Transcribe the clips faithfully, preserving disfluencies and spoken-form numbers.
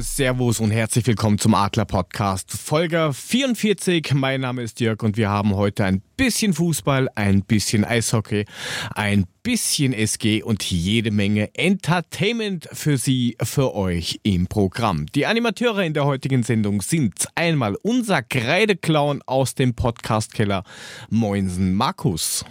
Servus und herzlich willkommen zum Adler Podcast, Folge vierundvierzig. Mein Name ist Dirk und wir haben heute ein bisschen Fußball, ein bisschen Eishockey, ein bisschen S G und jede Menge Entertainment für Sie, für euch im Programm. Die Animateure in der heutigen Sendung sind einmal unser Kreideclown aus dem Podcastkeller, Moinsen Markus.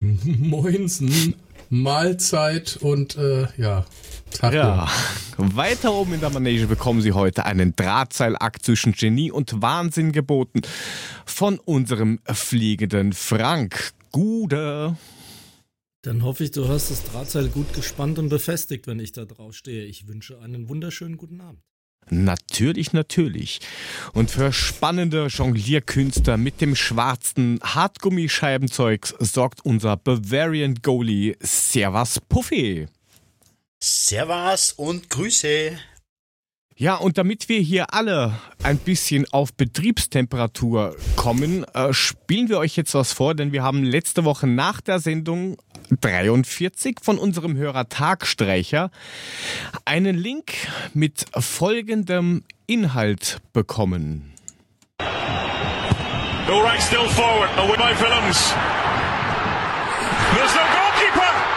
Moinsen, Mahlzeit und äh, ja... Tag, ja. Weiter oben in der Manege bekommen Sie heute einen Drahtseilakt zwischen Genie und Wahnsinn geboten von unserem fliegenden Frank Guder. Dann hoffe ich, du hast das Drahtseil gut gespannt und befestigt, wenn ich da drauf stehe. Ich wünsche einen wunderschönen guten Abend. Natürlich, natürlich. Und für spannende Jonglierkünste mit dem schwarzen Hartgummischeibenzeug sorgt unser Bavarian Goalie Servus Puffi. Servus und Grüße. Ja, und damit wir hier alle ein bisschen auf Betriebstemperatur kommen, äh, spielen wir euch jetzt was vor, denn wir haben letzte Woche nach der Sendung dreiundvierzig von unserem Hörer Tagstreicher einen Link mit folgendem Inhalt bekommen. All right, still forward, away by Films. There's no goalkeeper.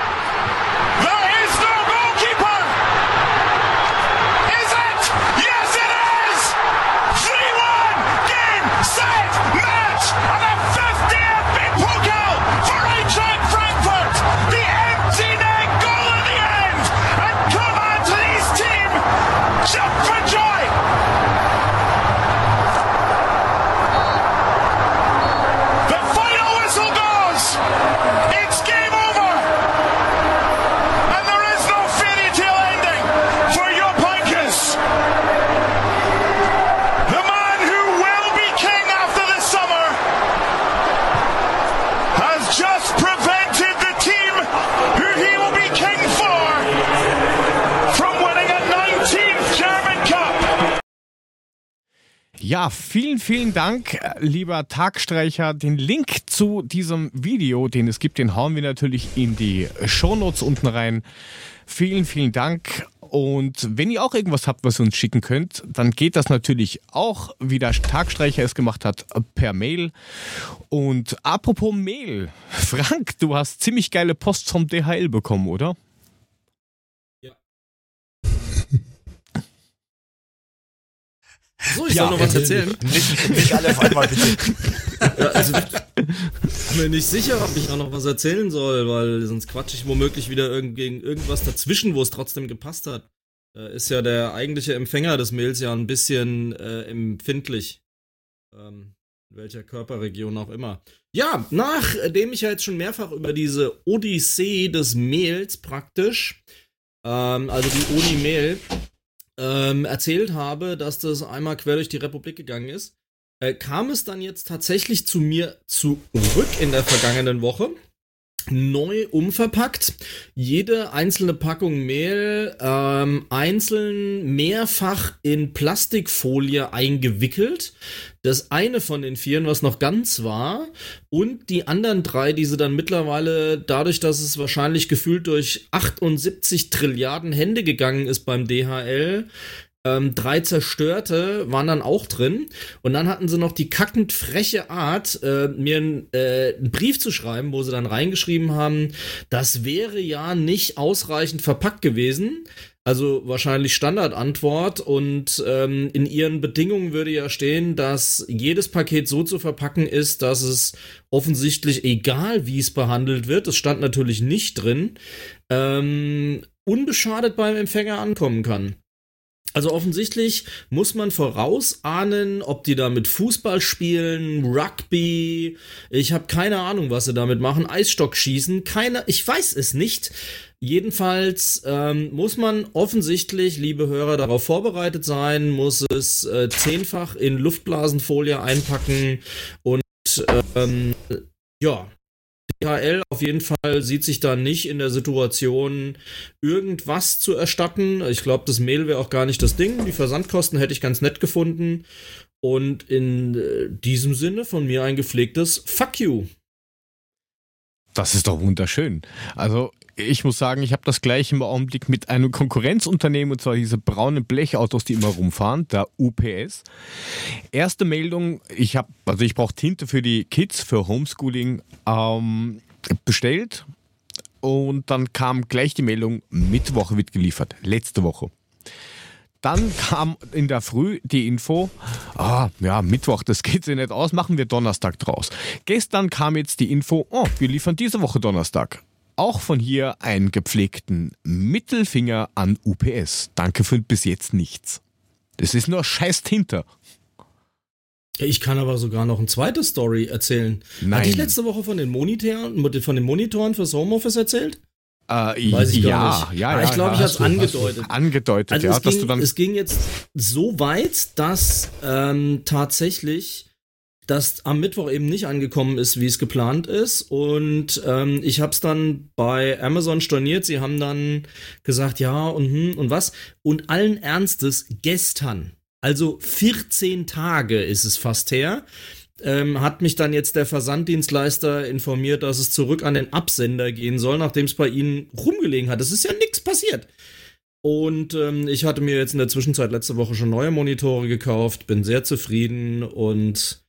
Ja, vielen, vielen Dank, lieber Tagstreicher. Den Link zu diesem Video, den es gibt, den hauen wir natürlich in die Shownotes unten rein. Vielen, vielen Dank. Und wenn ihr auch irgendwas habt, was ihr uns schicken könnt, dann geht das natürlich auch, wie der Tagstreicher es gemacht hat, per Mail. Und apropos Mail, Frank, du hast ziemlich geile Post vom D H L bekommen, oder? So, ich ja, soll noch was erzählen. Nicht, nicht alle auf einmal, bitte. Ja, also, ich bin mir nicht sicher, ob ich da noch was erzählen soll, weil sonst quatsche ich womöglich wieder irgend, gegen irgendwas dazwischen, wo es trotzdem gepasst hat. Da ist ja der eigentliche Empfänger des Mails ja ein bisschen äh, empfindlich. Ähm, in welcher Körperregion auch immer. Ja, nachdem ich ja jetzt schon mehrfach über diese Odyssee des Mails praktisch, ähm, also die Uni-Mail, Ähm, erzählt habe, dass das einmal quer durch die Republik gegangen ist, äh, kam es dann jetzt tatsächlich zu mir zurück in der vergangenen Woche, neu umverpackt, jede einzelne Packung Mehl ähm, einzeln mehrfach in Plastikfolie eingewickelt, das eine von den vieren, was noch ganz war, und die anderen drei, die sie dann mittlerweile, dadurch, dass es wahrscheinlich gefühlt durch achtundsiebzig Trilliarden Hände gegangen ist beim D H L, Ähm, drei zerstörte waren dann auch drin. Und dann hatten sie noch die kackend freche Art, äh, mir einen, äh, einen Brief zu schreiben, wo sie dann reingeschrieben haben, das wäre ja nicht ausreichend verpackt gewesen. Also wahrscheinlich Standardantwort. Und ähm, in ihren Bedingungen würde ja stehen, dass jedes Paket so zu verpacken ist, dass es offensichtlich egal, wie es behandelt wird. Das stand natürlich nicht drin. Ähm, unbeschadet beim Empfänger ankommen kann. Also offensichtlich muss man vorausahnen, ob die damit Fußball spielen, Rugby, ich habe keine Ahnung, was sie damit machen, Eisstock schießen, keine, ich weiß es nicht. Jedenfalls ähm, muss man offensichtlich, liebe Hörer, darauf vorbereitet sein, muss es äh, zehnfach in Luftblasenfolie einpacken und ähm, ja. D H L auf jeden Fall sieht sich da nicht in der Situation, irgendwas zu erstatten. Ich glaube, das Mehl wäre auch gar nicht das Ding. Die Versandkosten hätte ich ganz nett gefunden. Und in diesem Sinne von mir ein gepflegtes Fuck you. Das ist doch wunderschön. Also Ich muss sagen, ich habe das gleiche im Augenblick mit einem Konkurrenzunternehmen, und zwar diese braunen Blechautos, die immer rumfahren, der U P S. Erste Meldung, ich habe, also ich brauche Tinte für die Kids, für Homeschooling, ähm, bestellt, und dann kam gleich die Meldung, Mittwoch wird geliefert, letzte Woche. Dann kam in der Früh die Info, ah, ja, Mittwoch, das geht sich nicht aus, machen wir Donnerstag draus. Gestern kam jetzt die Info, oh, wir liefern diese Woche Donnerstag. Auch von hier einen gepflegten Mittelfinger an U P S. Danke für bis jetzt nichts. Das ist nur scheiß Tinte. Ich kann aber sogar noch eine zweite Story erzählen. Nein. Hatte ich letzte Woche von den Monitoren, von den Monitoren fürs Homeoffice erzählt? Äh, Weiß ich ja, gar nicht. Ja, ja, ich glaube, ja, ich habe es angedeutet. Angedeutet, also ja. Es, dass ging, du dann es ging jetzt so weit, dass ähm, tatsächlich das am Mittwoch eben nicht angekommen ist, wie es geplant ist. Und ähm, ich habe es dann bei Amazon storniert. Sie haben dann gesagt, ja und hm und was. Und allen Ernstes gestern, also vierzehn Tage ist es fast her, Ähm, hat mich dann jetzt der Versanddienstleister informiert, dass es zurück an den Absender gehen soll, nachdem es bei ihnen rumgelegen hat. Es ist ja nichts passiert. Und ähm, ich hatte mir jetzt in der Zwischenzeit letzte Woche schon neue Monitore gekauft, bin sehr zufrieden und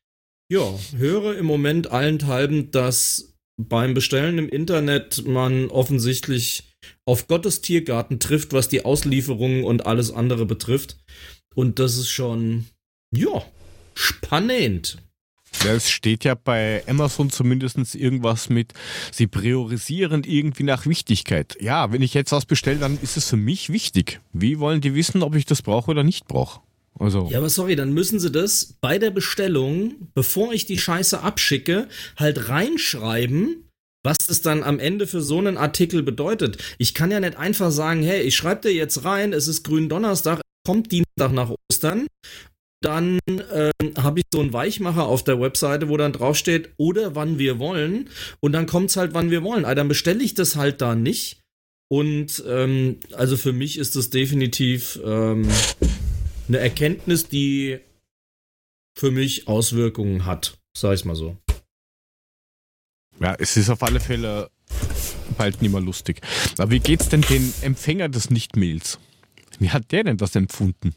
ja, höre im Moment allenthalben, dass beim Bestellen im Internet man offensichtlich auf Gottes Tiergarten trifft, was die Auslieferungen und alles andere betrifft. Und das ist schon, ja, spannend. Es steht ja bei Amazon zumindest irgendwas mit, sie priorisieren irgendwie nach Wichtigkeit. Ja, wenn ich jetzt was bestelle, dann ist es für mich wichtig. Wie wollen die wissen, ob ich das brauche oder nicht brauche? Also. Ja, aber sorry, dann müssen sie das bei der Bestellung, bevor ich die Scheiße abschicke, halt reinschreiben, was das dann am Ende für so einen Artikel bedeutet. Ich kann ja nicht einfach sagen, hey, ich schreibe dir jetzt rein, es ist Gründonnerstag, kommt Dienstag nach Ostern. Dann äh, habe ich so einen Weichmacher auf der Webseite, wo dann draufsteht, oder wann wir wollen. Und dann kommt es halt, wann wir wollen. Also dann bestelle ich das halt da nicht. Und ähm, also für mich ist das definitiv ähm, eine Erkenntnis, die für mich Auswirkungen hat. Sag ich mal so. Ja, es ist auf alle Fälle bald nicht mehr lustig. Aber wie geht's denn den Empfänger des Nicht-Mails? Wie hat der denn das empfunden?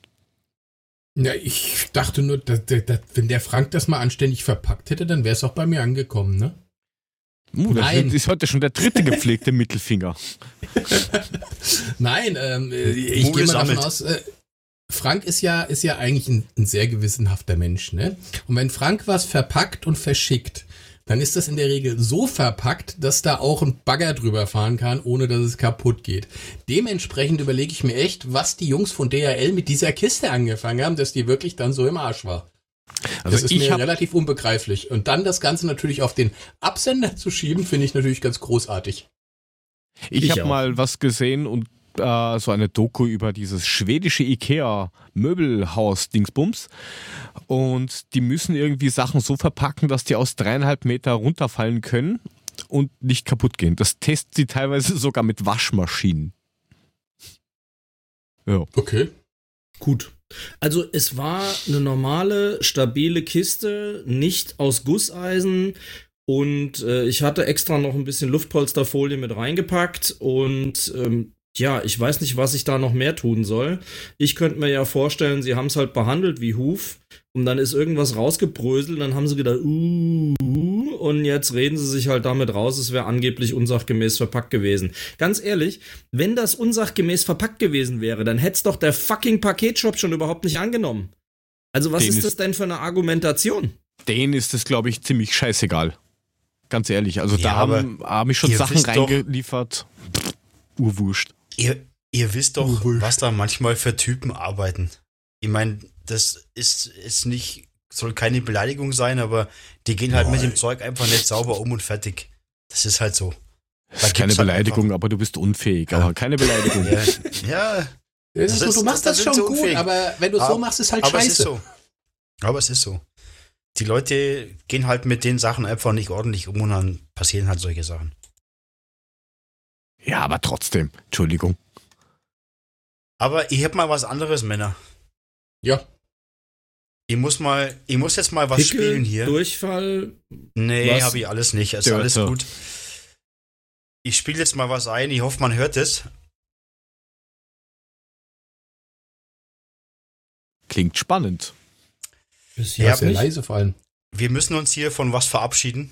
Ja, ich dachte nur, dass, dass, wenn der Frank das mal anständig verpackt hätte, dann wäre es auch bei mir angekommen, ne? Uh, das Nein. ist heute schon der dritte gepflegte Mittelfinger. Nein, ähm, ich gehe mal davon aus, äh, Frank ist ja, ist ja eigentlich ein, ein sehr gewissenhafter Mensch, ne? Und wenn Frank was verpackt und verschickt, dann ist das in der Regel so verpackt, dass da auch ein Bagger drüber fahren kann, ohne dass es kaputt geht. Dementsprechend überlege ich mir echt, was die Jungs von D H L mit dieser Kiste angefangen haben, dass die wirklich dann so im Arsch war. Also das ist mir relativ unbegreiflich. Und dann das Ganze natürlich auf den Absender zu schieben, finde ich natürlich ganz großartig. Ich, ich habe mal was gesehen und äh, so eine Doku über dieses schwedische Ikea-Möbelhaus-Dingsbums. Und die müssen irgendwie Sachen so verpacken, dass die aus dreieinhalb Meter runterfallen können und nicht kaputt gehen. Das testen sie teilweise sogar mit Waschmaschinen. Ja. Okay. Gut. Also es war eine normale, stabile Kiste, nicht aus Gusseisen. Und äh, ich hatte extra noch ein bisschen Luftpolsterfolie mit reingepackt und... Ähm, ja, ich weiß nicht, was ich da noch mehr tun soll. Ich könnte mir ja vorstellen, sie haben es halt behandelt wie Huf und dann ist irgendwas rausgebröselt, dann haben sie gedacht, uh, uh, und jetzt reden sie sich halt damit raus, es wäre angeblich unsachgemäß verpackt gewesen. Ganz ehrlich, wenn das unsachgemäß verpackt gewesen wäre, dann hätte es doch der fucking Paketshop schon überhaupt nicht angenommen. Also was ist das denn für eine Argumentation? Denen ist es, glaube ich, ziemlich scheißegal. Ganz ehrlich, also da haben, haben ich schon Sachen reingeliefert. Pff, urwurscht. Ihr, ihr wisst doch, was da manchmal für Typen arbeiten. Ich meine, das ist, ist nicht, soll keine Beleidigung sein, aber die gehen halt Boah. mit dem Zeug einfach nicht sauber um und fertig. Das ist halt so. Das ist keine Beleidigung, halt aber du bist unfähig. Ja. Aber keine Beleidigung. Ja. ja. Das ist so, du machst das, das schon so gut, unfähig. Aber wenn du es so machst, ist halt aber scheiße. Es ist so. Aber es ist so. Die Leute gehen halt mit den Sachen einfach nicht ordentlich um und dann passieren halt solche Sachen. Ja, aber trotzdem. Entschuldigung. Aber ich hab mal was anderes, Männer. Ja. Ich muss mal, ich muss jetzt mal was Pickel, spielen hier. Durchfall? Nee, was? Hab ich alles nicht. Ist also alles gut. Ich spiele jetzt mal was ein, ich hoffe, man hört es. Klingt spannend. Ist ja sehr leise vor allem. Wir müssen uns hier von was verabschieden.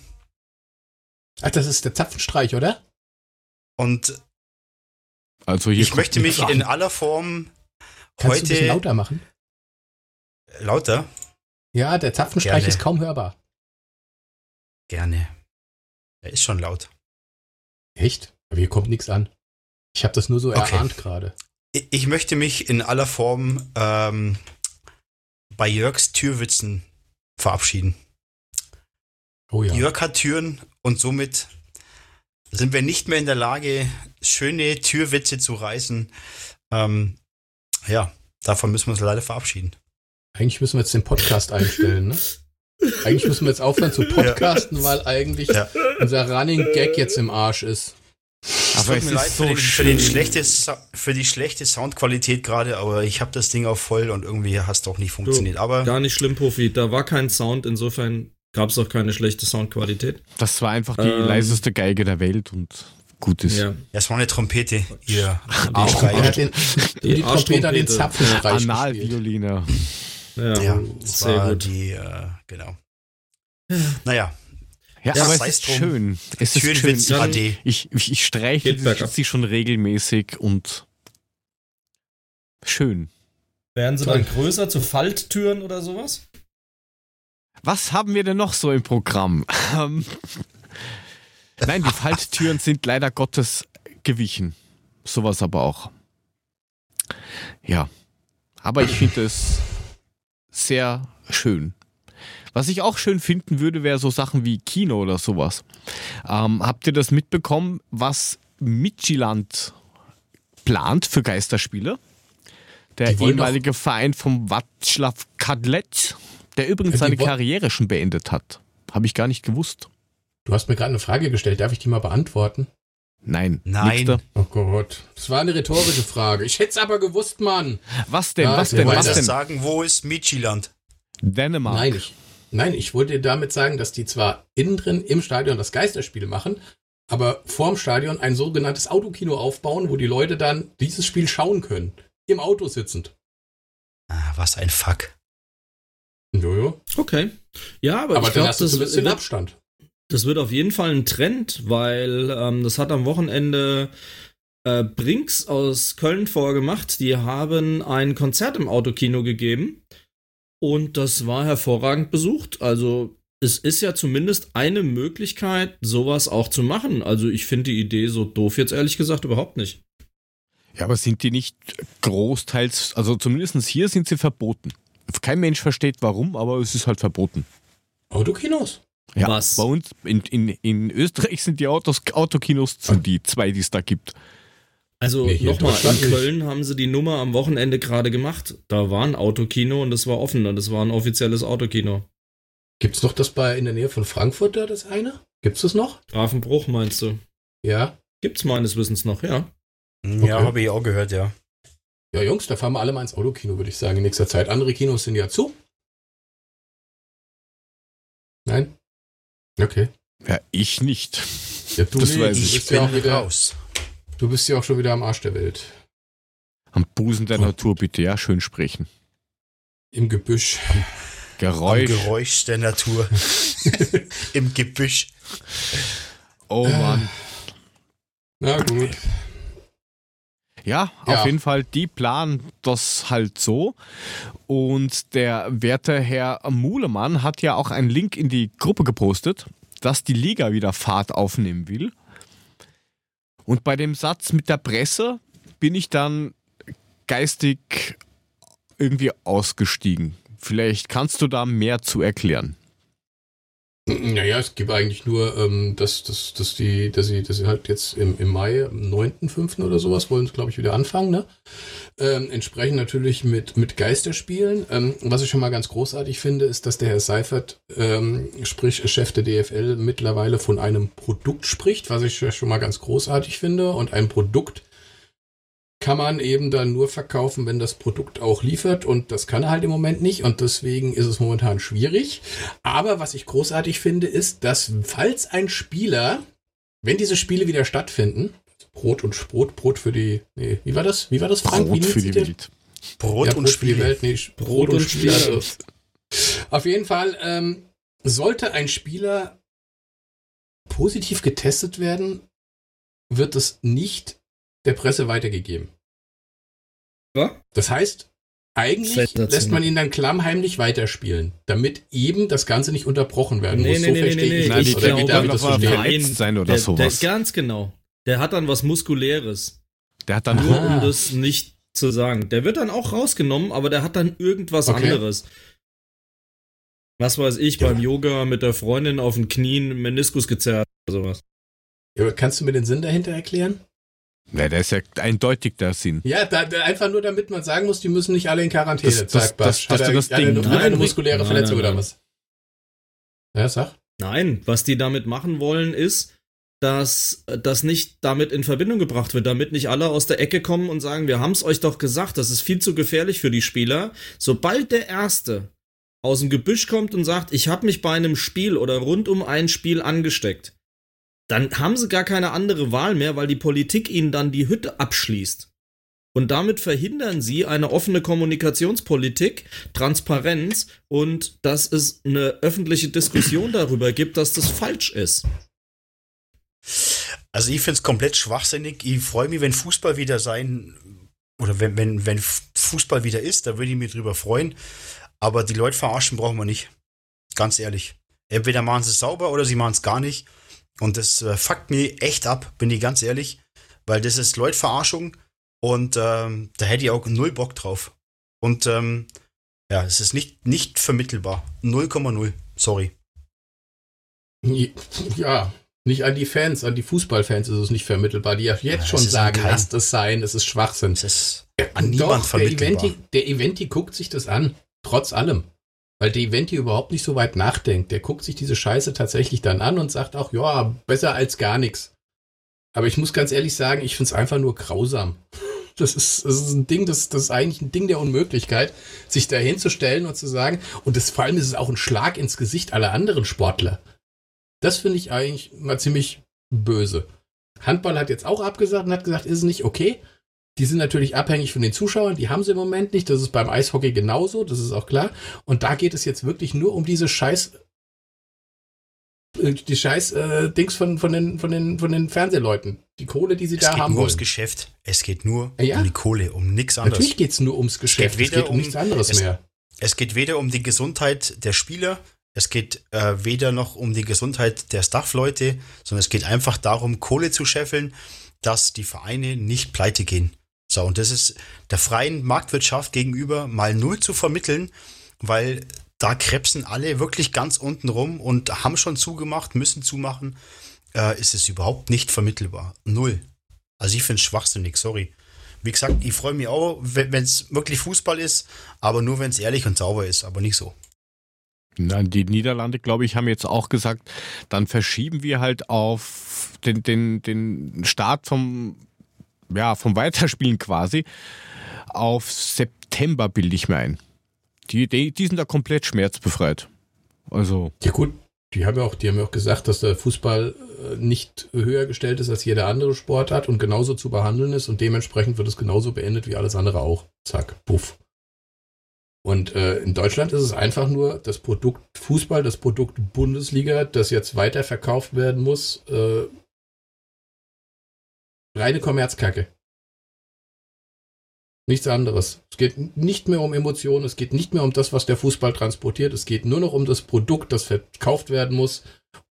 Ach, das ist der Zapfenstreich, oder? Und also hier ich möchte mich in aller Form heute... Kannst du ein bisschen lauter machen? Lauter? Ja, der Zapfenstreich Gerne. Ist kaum hörbar. Gerne. Er ist schon laut. Echt? Aber hier kommt nichts an. Ich habe das nur so okay. erahnt gerade. Ich möchte mich in aller Form ähm, bei Jörgs Türwitzen verabschieden. Oh ja. Jörg hat Türen und somit sind wir nicht mehr in der Lage, schöne Türwitze zu reißen. Ähm, ja, davon müssen wir uns leider verabschieden. Eigentlich müssen wir jetzt den Podcast einstellen, ne? Eigentlich müssen wir jetzt aufhören zu podcasten, ja. weil eigentlich ja. unser Running Gag jetzt im Arsch ist. Aber es tut mir leid so für, den, für, den schlechte, für die schlechte Soundqualität gerade, aber ich habe das Ding auf voll und irgendwie hat es doch nicht funktioniert. So, aber gar nicht schlimm, Puffi. Da war kein Sound, insofern gab es auch keine schlechte Soundqualität. Das war einfach die ähm, leiseste Geige der Welt und gut ist. Ja. Das war eine Trompete. Ja. Ach, die Trompete hat den, die die Trompete den Zapfenstreich gespielt. Analvioline. Ja, ja, das sehr war gut. Die, äh, genau. Naja. Ja, ja, aber es ist schön. Es ist schön. schön. Ich, ich, ich streiche sie schon regelmäßig und schön. Werden sie dann größer zu Falttüren oder sowas? Was haben wir denn noch so im Programm? Nein, die Falttüren sind leider Gottes gewichen. Sowas aber auch. Ja. Aber ich finde es sehr schön. Was ich auch schön finden würde, wäre so Sachen wie Kino oder sowas. Ähm, habt ihr das mitbekommen, was Michiland plant für Geisterspiele? Der ehemalige Verein von Vaclav Kadletz, der übrigens seine Karriere schon beendet hat. Habe ich gar nicht gewusst. Du hast mir gerade eine Frage gestellt, darf ich die mal beantworten? Nein. Nein. Nächster. Oh Gott. Das war eine rhetorische Frage. Ich hätte es aber gewusst, Mann. Was denn? Ja, was denn? Was denn? Sagen, wo ist Michiland? Dänemark. Nein, ich. Nein, ich wollte damit sagen, dass die zwar innen drin im Stadion das Geisterspiel machen, aber vorm Stadion ein sogenanntes Autokino aufbauen, wo die Leute dann dieses Spiel schauen können. Im Auto sitzend. Ah, was ein Fuck. Jojo. Okay. Ja, aber, aber ich glaube, das ist ein Abstand. Das wird auf jeden Fall ein Trend, weil ähm, das hat am Wochenende äh, Brinks aus Köln vorgemacht. Die haben ein Konzert im Autokino gegeben. Und das war hervorragend besucht. Also es ist ja zumindest eine Möglichkeit, sowas auch zu machen. Also ich finde die Idee so doof jetzt ehrlich gesagt überhaupt nicht. Ja, aber sind die nicht großteils, also zumindest hier sind sie verboten. Kein Mensch versteht warum, aber es ist halt verboten. Autokinos? Ja, was? Bei uns in, in, in Österreich sind die Autos, Autokinos zu, die zwei, die es da gibt. Also nee, nochmal, in Köln haben sie die Nummer am Wochenende gerade gemacht. Da war ein Autokino und das war offen und das war ein offizielles Autokino. Gibt's noch das bei in der Nähe von Frankfurt da, das eine? Gibt's das noch? Grafenbruch meinst du? Ja. Gibt's meines Wissens noch, ja. Okay. Ja, habe ich auch gehört, ja. Ja, Jungs, da fahren wir alle mal ins Autokino, würde ich sagen, in nächster Zeit. Andere Kinos sind ja zu. Nein? Okay. Ja, ich nicht. Ja, du das weiß ich. Ich bin ja auch wieder raus. Du bist ja auch schon wieder am Arsch der Welt. Am Busen der Natur bitte, ja, schön sprechen. Im Gebüsch. Am Geräusch. Am Geräusch der Natur. Im Gebüsch. Oh Mann. Na gut. Ja, ja, auf jeden Fall, die planen das halt so. Und der werte Herr Muhlemann hat ja auch einen Link in die Gruppe gepostet, dass die Liga wieder Fahrt aufnehmen will. Und bei dem Satz mit der Presse bin ich dann geistig irgendwie ausgestiegen. Vielleicht kannst du da mehr zu erklären. Naja, es gibt eigentlich nur, ähm, dass, dass, dass, die, dass, sie, dass sie halt jetzt im, im Mai, am neunten fünften oder sowas, wollen sie, glaube ich, wieder anfangen. Ne? Ähm, entsprechend natürlich mit, mit Geisterspielen. Ähm, was ich schon mal ganz großartig finde, ist, dass der Herr Seifert, ähm, sprich Chef der D F L, mittlerweile von einem Produkt spricht, was ich schon mal ganz großartig finde. Und ein Produkt kann man eben dann nur verkaufen, wenn das Produkt auch liefert, und das kann er halt im Moment nicht und deswegen ist es momentan schwierig. Aber was ich großartig finde, ist, dass falls ein Spieler Wenn diese Spiele wieder stattfinden, Brot und Brot, Brot für die, nee, wie war das? Wie war das, Frank? Brot für die Welt. Brot, ja, Brot und Spielwelt, nee, Brot, Brot und, und Spiele. Also. Auf jeden Fall ähm, sollte ein Spieler positiv getestet werden, wird es nicht der Presse weitergegeben. Was? Das heißt, eigentlich lässt man ihn dann klammheimlich weiterspielen, damit eben das Ganze nicht unterbrochen werden nee, muss. Nee, so nee, verstehe nee, ich nee, das. Oder geht damit das verletzt sein oder der, sowas? Der ist ganz genau. Der hat dann was Muskuläres. Der hat dann nur, ah. um das nicht zu sagen. Der wird dann auch rausgenommen, aber der hat dann irgendwas okay. anderes. Was weiß ich, ja. beim Yoga mit der Freundin auf den Knien Meniskus gezerrt oder sowas. Ja, aber kannst du mir den Sinn dahinter erklären? Ja, der ist ja eindeutig der Sinn. Ja, da, da einfach nur, damit man sagen muss, die müssen nicht alle in Quarantäne. Das, das, das, das, das, das Ding. Eine, nein, eine muskuläre nein, Verletzung nein, nein. oder was? Ja, sag. Nein, was die damit machen wollen ist, dass das nicht damit in Verbindung gebracht wird, damit nicht alle aus der Ecke kommen und sagen, wir haben es euch doch gesagt, das ist viel zu gefährlich für die Spieler. Sobald der Erste aus dem Gebüsch kommt und sagt, ich habe mich bei einem Spiel oder rund um ein Spiel angesteckt, dann haben sie gar keine andere Wahl mehr, weil die Politik ihnen dann die Hütte abschließt. Und damit verhindern sie eine offene Kommunikationspolitik, Transparenz und dass es eine öffentliche Diskussion darüber gibt, dass das falsch ist. Also ich finde es komplett schwachsinnig. Ich freue mich, wenn Fußball wieder sein, oder wenn, wenn, wenn Fußball wieder ist, da würde ich mich drüber freuen. Aber die Leute verarschen brauchen wir nicht. Ganz ehrlich. Entweder machen sie es sauber oder sie machen es gar nicht. Und das äh, fuckt mir echt ab, bin ich ganz ehrlich, weil das ist Leutverarschung und ähm, da hätte ich auch null Bock drauf. Und ähm, ja, es ist nicht, nicht vermittelbar. null Komma null, sorry. Ja, nicht an die Fans, an die Fußballfans ist es nicht vermittelbar, die ja jetzt ja, schon sagen, lasst es sein, es ist Schwachsinn. Es ist an niemand Doch, vermittelbar. Der Eventi, der Eventi guckt sich das an, trotz allem. Weil der Eventi überhaupt nicht so weit nachdenkt. Der guckt sich diese Scheiße tatsächlich dann an und sagt auch, ja, besser als gar nichts. Aber ich muss ganz ehrlich sagen, ich finde es einfach nur grausam. Das ist, das ist ein Ding, das, das ist eigentlich ein Ding der Unmöglichkeit, sich da hinzustellen und zu sagen, und das, vor allem ist es auch ein Schlag ins Gesicht aller anderen Sportler. Das finde ich eigentlich mal ziemlich böse. Handball hat jetzt auch abgesagt und hat gesagt, ist es nicht okay. Die sind natürlich abhängig von den Zuschauern, die haben sie im Moment nicht, das ist beim Eishockey genauso, das ist auch klar. Und da geht es jetzt wirklich nur um diese scheiß die scheiß äh, Dings von, von, den, von, den, von den Fernsehleuten, die Kohle, die sie es da haben wollen. Es geht nur ums Geschäft, es geht nur ja? um die Kohle, um nichts anderes. Natürlich geht es nur ums Geschäft, es geht, weder es geht um, um nichts anderes es, mehr. Es geht weder um die Gesundheit der Spieler, es geht äh, weder noch um die Gesundheit der Staffleute, sondern es geht einfach darum, Kohle zu scheffeln, dass die Vereine nicht pleite gehen. So, und das ist der freien Marktwirtschaft gegenüber mal null zu vermitteln, weil da krebsen alle wirklich ganz unten rum und haben schon zugemacht, müssen zumachen, äh, ist es überhaupt nicht vermittelbar. Null. Also ich finde es schwachsinnig, sorry. Wie gesagt, ich freue mich auch, wenn es wirklich Fußball ist, aber nur, wenn es ehrlich und sauber ist, aber nicht so. Nein, die Niederlande, glaube ich, haben jetzt auch gesagt, dann verschieben wir halt auf den, den, den Start vom ja, vom Weiterspielen quasi auf September, bilde ich mir ein. Die, die, die sind da komplett schmerzbefreit. Also. Ja gut, die haben ja auch, die haben ja auch gesagt, dass der Fußball nicht höher gestellt ist als jeder andere Sportart und genauso zu behandeln ist und dementsprechend wird es genauso beendet wie alles andere auch. Zack, puff. Und äh, in Deutschland ist es einfach nur das Produkt Fußball, das Produkt Bundesliga, das jetzt weiterverkauft werden muss, äh, reine Kommerzkacke. Nichts anderes. Es geht nicht mehr um Emotionen, es geht nicht mehr um das, was der Fußball transportiert, es geht nur noch um das Produkt, das verkauft werden muss,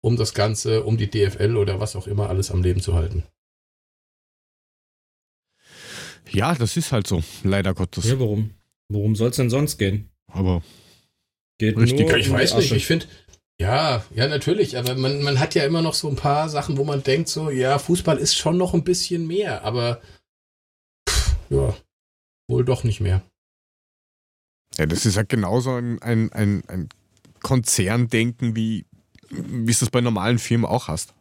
um das Ganze, um die D F L oder was auch immer alles am Leben zu halten. Ja, das ist halt so, leider Gottes. Ja, warum? Worum soll es denn sonst gehen? Aber geht richtig. Nur ich weiß nicht, ich finde... Ja, ja, natürlich, aber man, man hat ja immer noch so ein paar Sachen, wo man denkt so, ja, Fußball ist schon noch ein bisschen mehr, aber pff, ja, wohl doch nicht mehr. Ja, das ist halt genauso ein, ein, ein, ein Konzerndenken, wie wie es das bei normalen Firmen auch hast.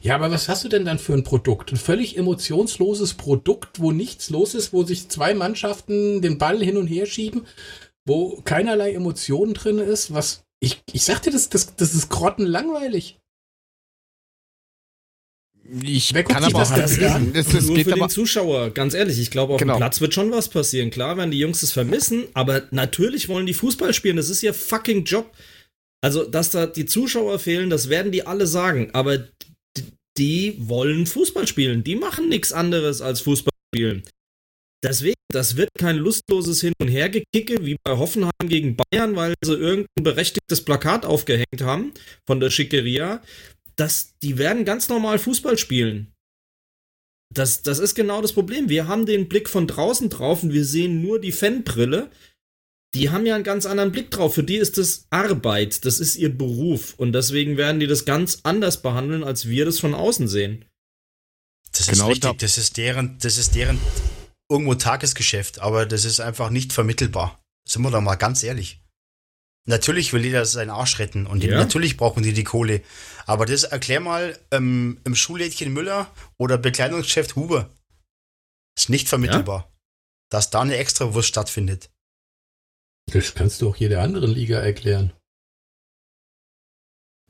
Ja, aber was hast du denn dann für ein Produkt? Ein völlig emotionsloses Produkt, wo nichts los ist, wo sich zwei Mannschaften den Ball hin und her schieben, wo keinerlei Emotion drin ist, was Ich, ich sag dir, das, das, das ist grottenlangweilig. Ich Wer kann aber auch halt sagen. Das, das Nur geht für aber den Zuschauer, ganz ehrlich, ich glaube, auf genau. dem Platz wird schon was passieren. Klar werden die Jungs das vermissen, aber natürlich wollen die Fußball spielen, das ist ihr fucking Job. Also, dass da die Zuschauer fehlen, das werden die alle sagen, aber die, die wollen Fußball spielen, die machen nichts anderes als Fußball spielen. Deswegen, das wird kein lustloses Hin- und Hergekicke wie bei Hoffenheim gegen Bayern, weil sie irgendein berechtigtes Plakat aufgehängt haben von der Schickeria. Das, die werden ganz normal Fußball spielen. Das, das ist genau das Problem. Wir haben den Blick von draußen drauf und wir sehen nur die Fanbrille. Die haben ja einen ganz anderen Blick drauf. Für die ist das Arbeit, das ist ihr Beruf. Und deswegen werden die das ganz anders behandeln, als wir das von außen sehen. Das ist genau richtig. Das ist deren, das ist deren irgendwo Tagesgeschäft, aber das ist einfach nicht vermittelbar. Sind wir da mal ganz ehrlich. Natürlich will jeder seinen Arsch retten und ja. natürlich brauchen die die Kohle. Aber das erklär mal ähm, im Schuhlädchen Müller oder Bekleidungsgeschäft Huber. Ist nicht vermittelbar, ja? dass da eine Extrawurst stattfindet. Das kannst du auch jeder anderen Liga erklären.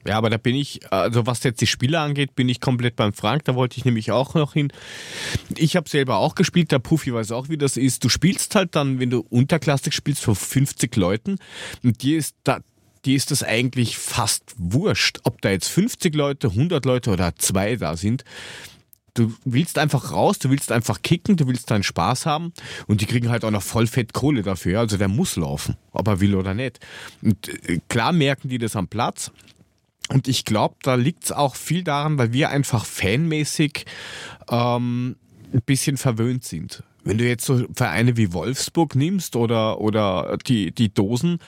Ja, aber da bin ich, also was jetzt die Spieler angeht, bin ich komplett beim Frank, da wollte ich nämlich auch noch hin. Ich habe selber auch gespielt, der Puffi weiß auch, wie das ist. Du spielst halt dann, wenn du unterklassig spielst, vor fünfzig Leuten und dir ist, da, dir ist das eigentlich fast wurscht, ob da jetzt fünfzig Leute, hundert Leute oder zwei da sind. Du willst einfach raus, du willst einfach kicken, du willst deinen Spaß haben und die kriegen halt auch noch voll fett Kohle dafür, also der muss laufen, ob er will oder nicht. Und klar merken die das am Platz. Und ich glaube, da liegt es auch viel daran, weil wir einfach fanmäßig ähm, ein bisschen verwöhnt sind. Wenn du jetzt so Vereine wie Wolfsburg nimmst oder, oder die, die Dosen,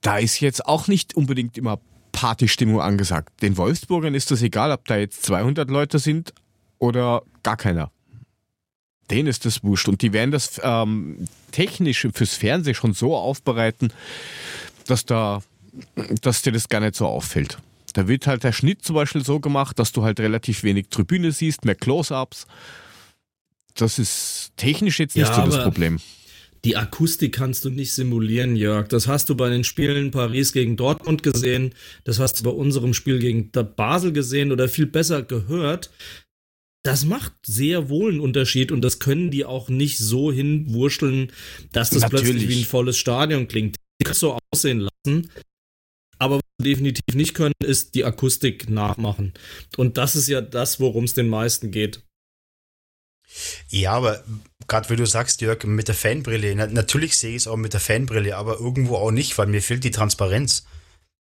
da ist jetzt auch nicht unbedingt immer Partystimmung angesagt. Den Wolfsburgern ist das egal, ob da jetzt zweihundert Leute sind oder gar keiner. Denen ist das wurscht. Und die werden das ähm, technisch fürs Fernsehen schon so aufbereiten, dass da, dass dir das gar nicht so auffällt. Da wird halt der Schnitt zum Beispiel so gemacht, dass du halt relativ wenig Tribüne siehst, mehr Close-Ups. Das ist technisch jetzt nicht ja, so das Problem. Die Akustik kannst du nicht simulieren, Jörg. Das hast du bei den Spielen Paris gegen Dortmund gesehen. Das hast du bei unserem Spiel gegen Basel gesehen oder viel besser gehört. Das macht sehr wohl einen Unterschied und das können die auch nicht so hinwurscheln, dass das Natürlich. plötzlich wie ein volles Stadion klingt. Die kannst du so aussehen lassen. Aber was wir definitiv nicht können, ist die Akustik nachmachen. Und das ist ja das, worum es den meisten geht. Ja, aber gerade wie du sagst, Jörg, mit der Fanbrille. Na, natürlich sehe ich es auch mit der Fanbrille, aber irgendwo auch nicht, weil mir fehlt die Transparenz.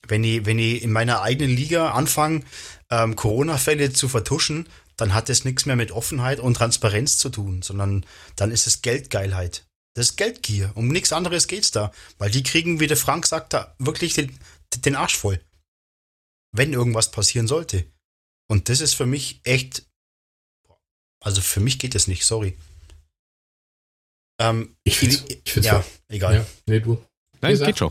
Wenn ich, wenn ich in meiner eigenen Liga anfange, ähm, Corona-Fälle zu vertuschen, dann hat das nichts mehr mit Offenheit und Transparenz zu tun, sondern dann ist es Geldgeilheit. Das ist Geldgier. Um nichts anderes geht's da. Weil die kriegen, wie der Frank sagt, da wirklich den, den Arsch voll. Wenn irgendwas passieren sollte. Und das ist für mich echt. Also für mich geht das nicht, sorry. Ähm, ich find's, ich find's ja, egal. Ja, nee, du. Nein, es geht schon.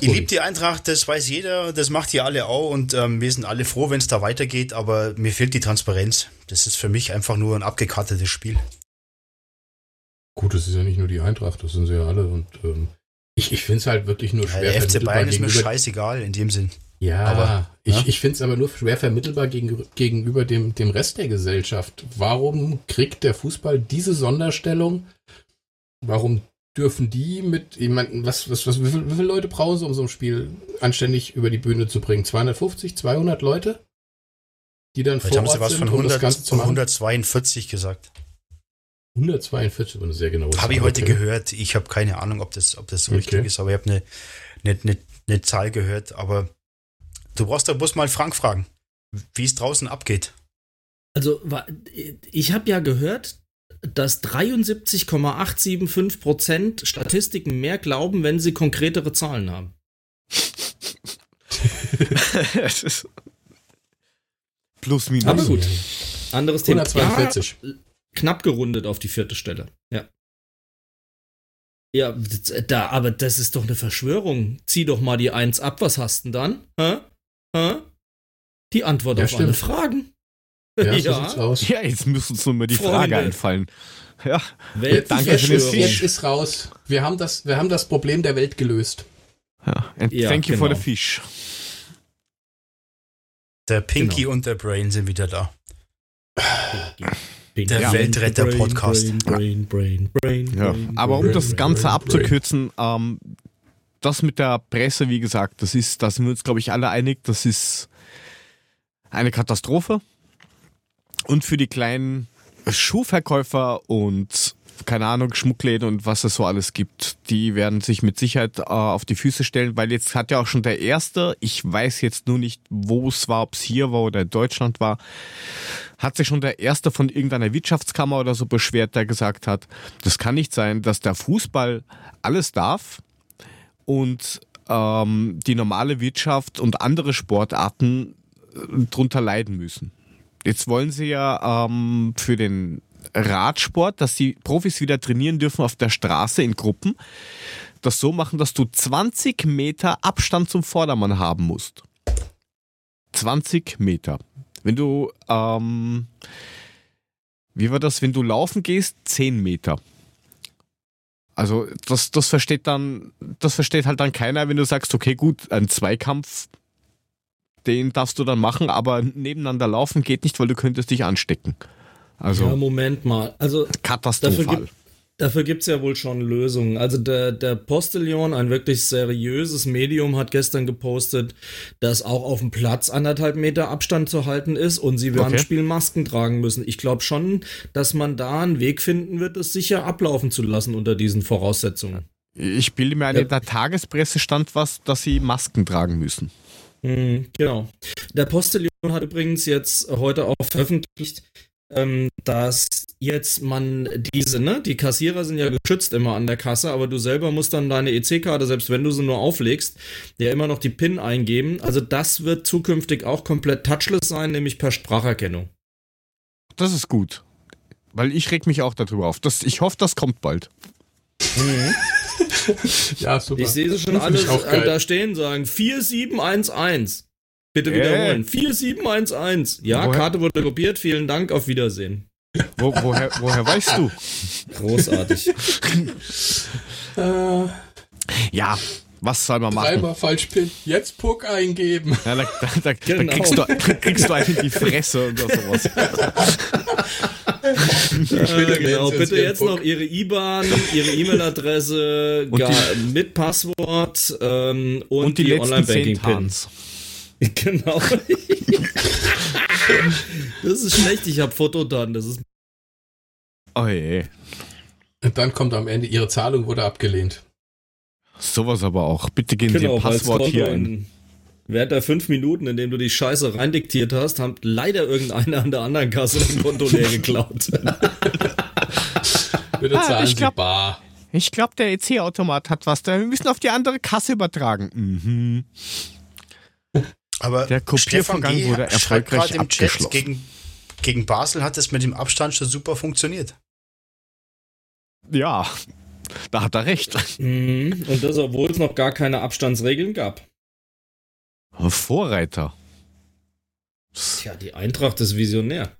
Ich liebe die Eintracht, das weiß jeder, das macht ihr alle auch und ähm, wir sind alle froh, wenn es da weitergeht, aber mir fehlt die Transparenz. Das ist für mich einfach nur ein abgekartetes Spiel. Gut, das ist ja nicht nur die Eintracht, das sind sie ja alle. Und ähm, ich, ich finde es halt wirklich nur schwer ja, der F C Bayern ist mir scheißegal in dem Sinn. Ja, aber ich, ja? ich finde es aber nur schwer vermittelbar gegen, gegenüber dem, dem Rest der Gesellschaft. Warum kriegt der Fußball diese Sonderstellung? Warum dürfen die mit jemandem, was, was, was, wie viele, wie viele Leute brauchen sie, um so ein Spiel anständig über die Bühne zu bringen? zweihundertfünfzig, zweihundert Leute? Die dann vor Ort haben sie was sind, von, hundert, um das Ganze von hundertzweiundvierzig gesagt. hundertzweiundvierzig, wenn du sehr genau Habe ich heute okay. gehört. Ich habe keine Ahnung, ob das, ob das so okay. richtig ist, aber ich habe eine, eine, eine, eine Zahl gehört. Aber du brauchst da bloß mal Frank fragen, wie es draußen abgeht. Also, ich habe ja gehört, dass dreiundsiebzig Komma acht sieben fünf Prozent Statistiken mehr glauben, wenn sie konkretere Zahlen haben. Plus, minus. Aber gut. Anderes Thema. hundertzweiundvierzig. Ja, knapp gerundet auf die vierte Stelle. Ja. Ja, da, aber das ist doch eine Verschwörung. Zieh doch mal die eins ab, was hast denn dann? Hä? Hä? Die Antwort ja, auf stimmt. alle Fragen. Ja, ja. So aus. Ja, jetzt müssen uns nur mal die Freunde. Frage einfallen. Ja. Welt- Danke Verschwörung. Für Fisch ist raus. Wir haben das, wir haben das Problem der Welt gelöst. Ja. And ja, thank you genau. for the fish. Der Pinky genau. und der Brain sind wieder da. Pinky. Der ja. Weltretter-Podcast. Brain, Brain, Brain, Brain, Brain, ja. Brain, aber um Brain, das Ganze Brain, abzukürzen, ähm, das mit der Presse, wie gesagt, das ist, da sind wir uns, glaube ich, alle einig, das ist eine Katastrophe. Und für die kleinen Schuhverkäufer und, keine Ahnung, Schmuckläden und was es so alles gibt, die werden sich mit Sicherheit äh, auf die Füße stellen, weil jetzt hat ja auch schon der Erste, ich weiß jetzt nur nicht, wo es war, ob es hier war oder in Deutschland war, hat sich schon der Erste von irgendeiner Wirtschaftskammer oder so beschwert, der gesagt hat, das kann nicht sein, dass der Fußball alles darf und ähm, die normale Wirtschaft und andere Sportarten äh, drunter leiden müssen. Jetzt wollen sie ja ähm, für den Radsport, dass die Profis wieder trainieren dürfen auf der Straße in Gruppen, das so machen, dass du zwanzig Meter Abstand zum Vordermann haben musst. zwanzig Meter. Wenn du, ähm, wie war das, wenn du laufen gehst, zehn Meter. Also das, das versteht dann, das versteht halt dann keiner, wenn du sagst, okay, gut, ein Zweikampf, den darfst du dann machen, aber nebeneinander laufen geht nicht, weil du könntest dich anstecken. Also ja, Moment mal. Also katastrophal. Dafür gibt es ja wohl schon Lösungen. Also der, der Postillon, ein wirklich seriöses Medium, hat gestern gepostet, dass auch auf dem Platz anderthalb Meter Abstand zu halten ist und sie während okay. Spiel Masken tragen müssen. Ich glaube schon, dass man da einen Weg finden wird, es sicher ablaufen zu lassen unter diesen Voraussetzungen. Ich bilde mir an, ja. in der Tagespresse stand was, dass sie Masken tragen müssen. Mhm, genau. Der Postillon hat übrigens jetzt heute auch veröffentlicht, Ähm, dass jetzt man diese, ne, die Kassierer sind ja geschützt immer an der Kasse, aber du selber musst dann deine E C-Karte, selbst wenn du sie nur auflegst, ja immer noch die PIN eingeben. Also das wird zukünftig auch komplett touchless sein, nämlich per Spracherkennung. Das ist gut, weil ich reg mich auch darüber auf. Das, ich hoffe, das kommt bald. Mhm. Ja, super. Ich sehe sie schon alle äh, da stehen, sagen vier sieben eins eins. Bitte wiederholen. Äh. vier sieben eins eins. Ja, woher? Karte wurde kopiert. Vielen Dank. Auf Wiedersehen. Wo, woher, woher weißt du? Großartig. äh, ja, was soll man machen? Dreimal falsch PIN. Jetzt Puck eingeben. Ja, da, da, da, genau. da kriegst du, kriegst du einen in die Fresse oder sowas. Äh, genau, bitte jetzt noch Ihre I B A N, Ihre E-Mail-Adresse gar, die, mit Passwort ähm, und, und die, die Online-Banking-Pins. Genau. Das ist schlecht, ich habe Fotodaten, das ist... Oh je. Und dann kommt am Ende, Ihre Zahlung wurde abgelehnt. Sowas aber auch. Bitte geben genau, Sie Ihr Passwort hier ein. Während der fünf Minuten, in denen du die Scheiße reindiktiert hast, hat leider irgendeiner an der anderen Kasse dein Konto leer geklaut. Bitte zahlen ah, ich glaub, Sie bar. Ich glaube, der E C-Automat hat was. Wir müssen auf die andere Kasse übertragen. Mhm. Aber der Kopiervorgang G. wurde erfolgreich im abgeschlossen. Chat gegen, gegen Basel hat es mit dem Abstand schon super funktioniert. Ja, da hat er recht. Mhm. Und das, obwohl es noch gar keine Abstandsregeln gab. Vorreiter. Tja, die Eintracht ist visionär.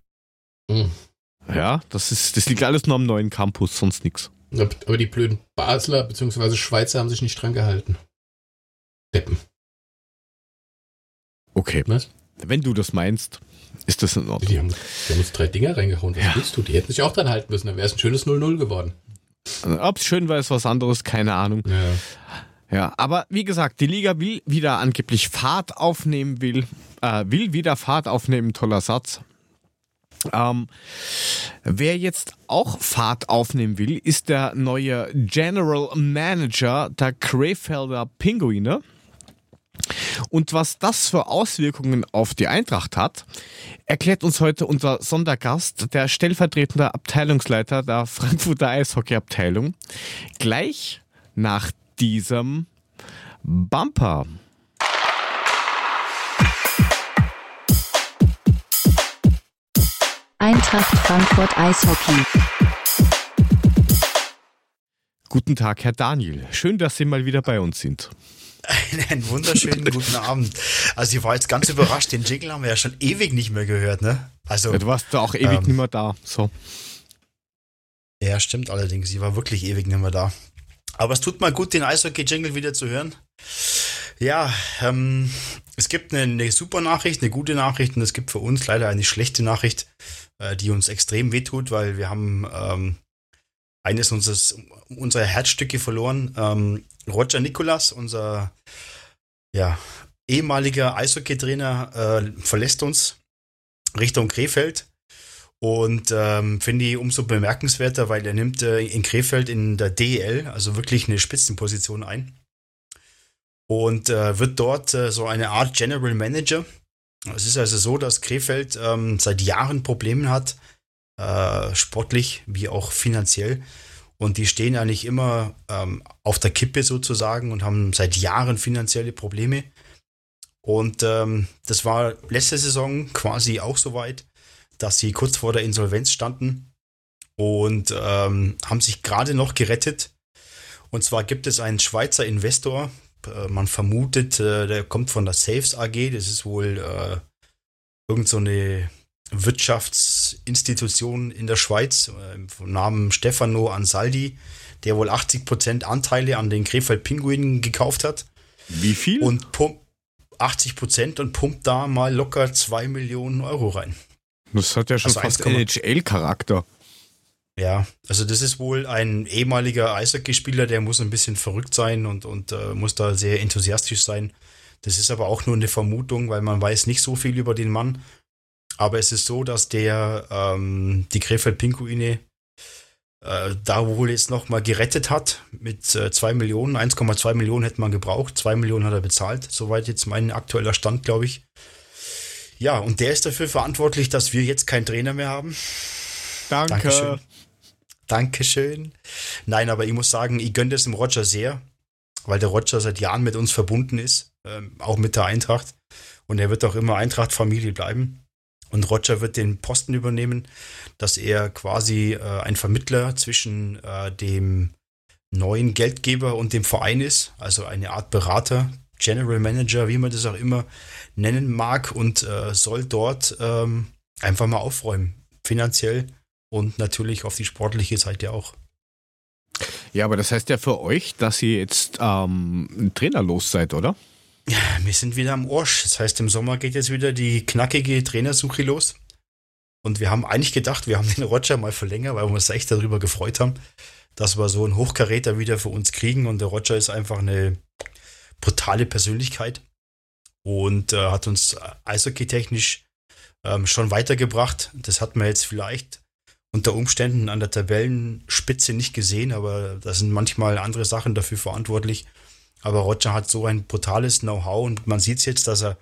Mhm. Ja, das, ist, das liegt alles nur am neuen Campus, sonst nichts. Aber die blöden Basler bzw. Schweizer haben sich nicht dran gehalten. Deppen. Okay, was? Wenn du das meinst, ist das in Ordnung. Die haben, die haben uns drei Dinger reingehauen, was ja. willst du? Die hätten sich auch dran halten müssen, dann wäre es ein schönes null null geworden. Ob es schön war, ist was anderes, keine Ahnung. Ja. ja, aber wie gesagt, die Liga will wieder angeblich Fahrt aufnehmen, will, äh, will wieder Fahrt aufnehmen, toller Satz. Ähm, wer jetzt auch Fahrt aufnehmen will, ist der neue General Manager der Krefelder Pinguine. Und was das für Auswirkungen auf die Eintracht hat, erklärt uns heute unser Sondergast, der stellvertretende Abteilungsleiter der Frankfurter Eishockeyabteilung, gleich nach diesem Bumper. Eintracht Frankfurt Eishockey. Guten Tag, Herr Daniel. Schön, dass Sie mal wieder bei uns sind. Einen wunderschönen guten Abend. Also ich war jetzt ganz überrascht, den Jingle haben wir ja schon ewig nicht mehr gehört, ne? Also, ja, du warst da auch ewig ähm, nicht mehr da, so. Ja, stimmt allerdings, ich war wirklich ewig nicht mehr da. Aber es tut mal gut, den Eishockey-Jingle wieder zu hören. Ja, ähm, es gibt eine, eine super Nachricht, eine gute Nachricht und es gibt für uns leider eine schlechte Nachricht, äh, die uns extrem wehtut, weil wir haben ähm, eines unseres, unserer Herzstücke verloren. Ähm, Roger Nicolas, unser ja, ehemaliger Eishockey-Trainer, äh, verlässt uns Richtung Krefeld. Und ähm, finde ich umso bemerkenswerter, weil er nimmt äh, in Krefeld in der D E L, also wirklich eine Spitzenposition ein. Und äh, wird dort äh, so eine Art General Manager. Es ist also so, dass Krefeld ähm, seit Jahren Probleme hat, äh, sportlich wie auch finanziell. Und die stehen eigentlich immer ähm, auf der Kippe sozusagen und haben seit Jahren finanzielle Probleme. Und ähm, das war letzte Saison quasi auch soweit, dass sie kurz vor der Insolvenz standen und ähm, haben sich gerade noch gerettet. Und zwar gibt es einen Schweizer Investor, äh, man vermutet, äh, der kommt von der Safes A G, das ist wohl äh, irgend so eine Wirtschaftsinstitution in der Schweiz, äh, vom Namen Stefano Ansaldi, der wohl achtzig Prozent Anteile an den Krefeld Pinguinen gekauft hat. Wie viel? Und pumpt achtzig Prozent und pumpt da mal locker zwei Millionen Euro rein. Das hat ja schon also fast N H L-Charakter. Ja, also das ist wohl ein ehemaliger Eishockeyspieler, der muss ein bisschen verrückt sein und, und äh, muss da sehr enthusiastisch sein. Das ist aber auch nur eine Vermutung, weil man weiß nicht so viel über den Mann. Aber es ist so, dass der ähm, die Krefeld-Pinguine äh, da wohl jetzt nochmal gerettet hat mit äh, zwei Millionen. eins Komma zwei Millionen hätte man gebraucht, zwei Millionen hat er bezahlt. Soweit jetzt mein aktueller Stand, glaube ich. Ja, und der ist dafür verantwortlich, dass wir jetzt keinen Trainer mehr haben. Danke. Dankeschön. Dankeschön. Nein, aber ich muss sagen, ich gönne das dem Roger sehr, weil der Roger seit Jahren mit uns verbunden ist, ähm, auch mit der Eintracht. Und er wird auch immer Eintracht-Familie bleiben. Und Roger wird den Posten übernehmen, dass er quasi äh, ein Vermittler zwischen äh, dem neuen Geldgeber und dem Verein ist, also eine Art Berater, General Manager, wie man das auch immer nennen mag, und äh, soll dort ähm, einfach mal aufräumen, finanziell und natürlich auf die sportliche Seite auch. Ja, aber das heißt ja für euch, dass ihr jetzt ähm, trainerlos seid, oder? Ja, wir sind wieder am Arsch. Das heißt, im Sommer geht jetzt wieder die knackige Trainersuche los. Und wir haben eigentlich gedacht, wir haben den Roger mal verlängert, weil wir uns echt darüber gefreut haben, dass wir so einen Hochkaräter wieder für uns kriegen. Und der Roger ist einfach eine brutale Persönlichkeit und äh, hat uns eishockey-technisch ähm, schon weitergebracht. Das hat man jetzt vielleicht unter Umständen an der Tabellenspitze nicht gesehen, aber da sind manchmal andere Sachen dafür verantwortlich. Aber Roger hat so ein brutales Know-how und man sieht es jetzt, dass er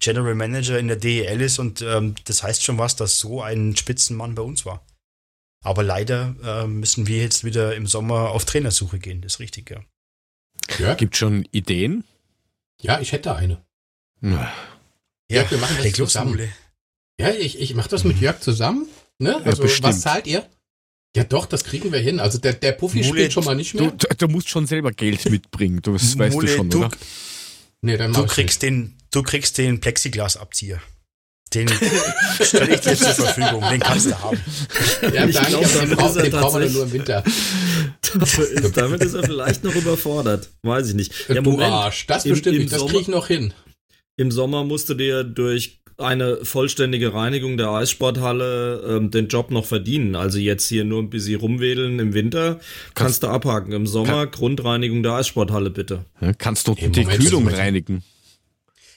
General Manager in der D E L ist und ähm, das heißt schon was, dass so ein Spitzenmann bei uns war. Aber leider äh, müssen wir jetzt wieder im Sommer auf Trainersuche gehen, das ist richtig, ja. Ja. Gibt es schon Ideen? Ja, ich hätte eine. Ja, Jörg, wir machen das zusammen. Losmule. Ja, ich, ich mache das mit Jörg zusammen. Ne? Also, ja, was zahlt ihr? Ja, doch, das kriegen wir hin. Also, der, der Puffi Mule, spielt schon mal nicht mehr. Du, du musst schon selber Geld mitbringen, das Mule, weißt du schon, du, oder? Nee, dann du, kriegst den, du kriegst den Plexiglasabzieher. Den stelle ich dir zur Verfügung, den kannst du haben. Ja, ich glaube, den brauchen wir nur im Winter. Ist, damit ist er vielleicht noch überfordert, weiß ich nicht. Ja, Moment, du Arsch, das bestimmt nicht, das kriege ich noch hin. Im Sommer musst du dir durch eine vollständige Reinigung der Eissporthalle ähm, den Job noch verdienen. Also jetzt hier nur ein bisschen rumwedeln im Winter, kannst, kannst du abhaken. Im Sommer kann, Grundreinigung der Eissporthalle bitte. Ja, kannst du hey, die Moment, Kühlung reinigen.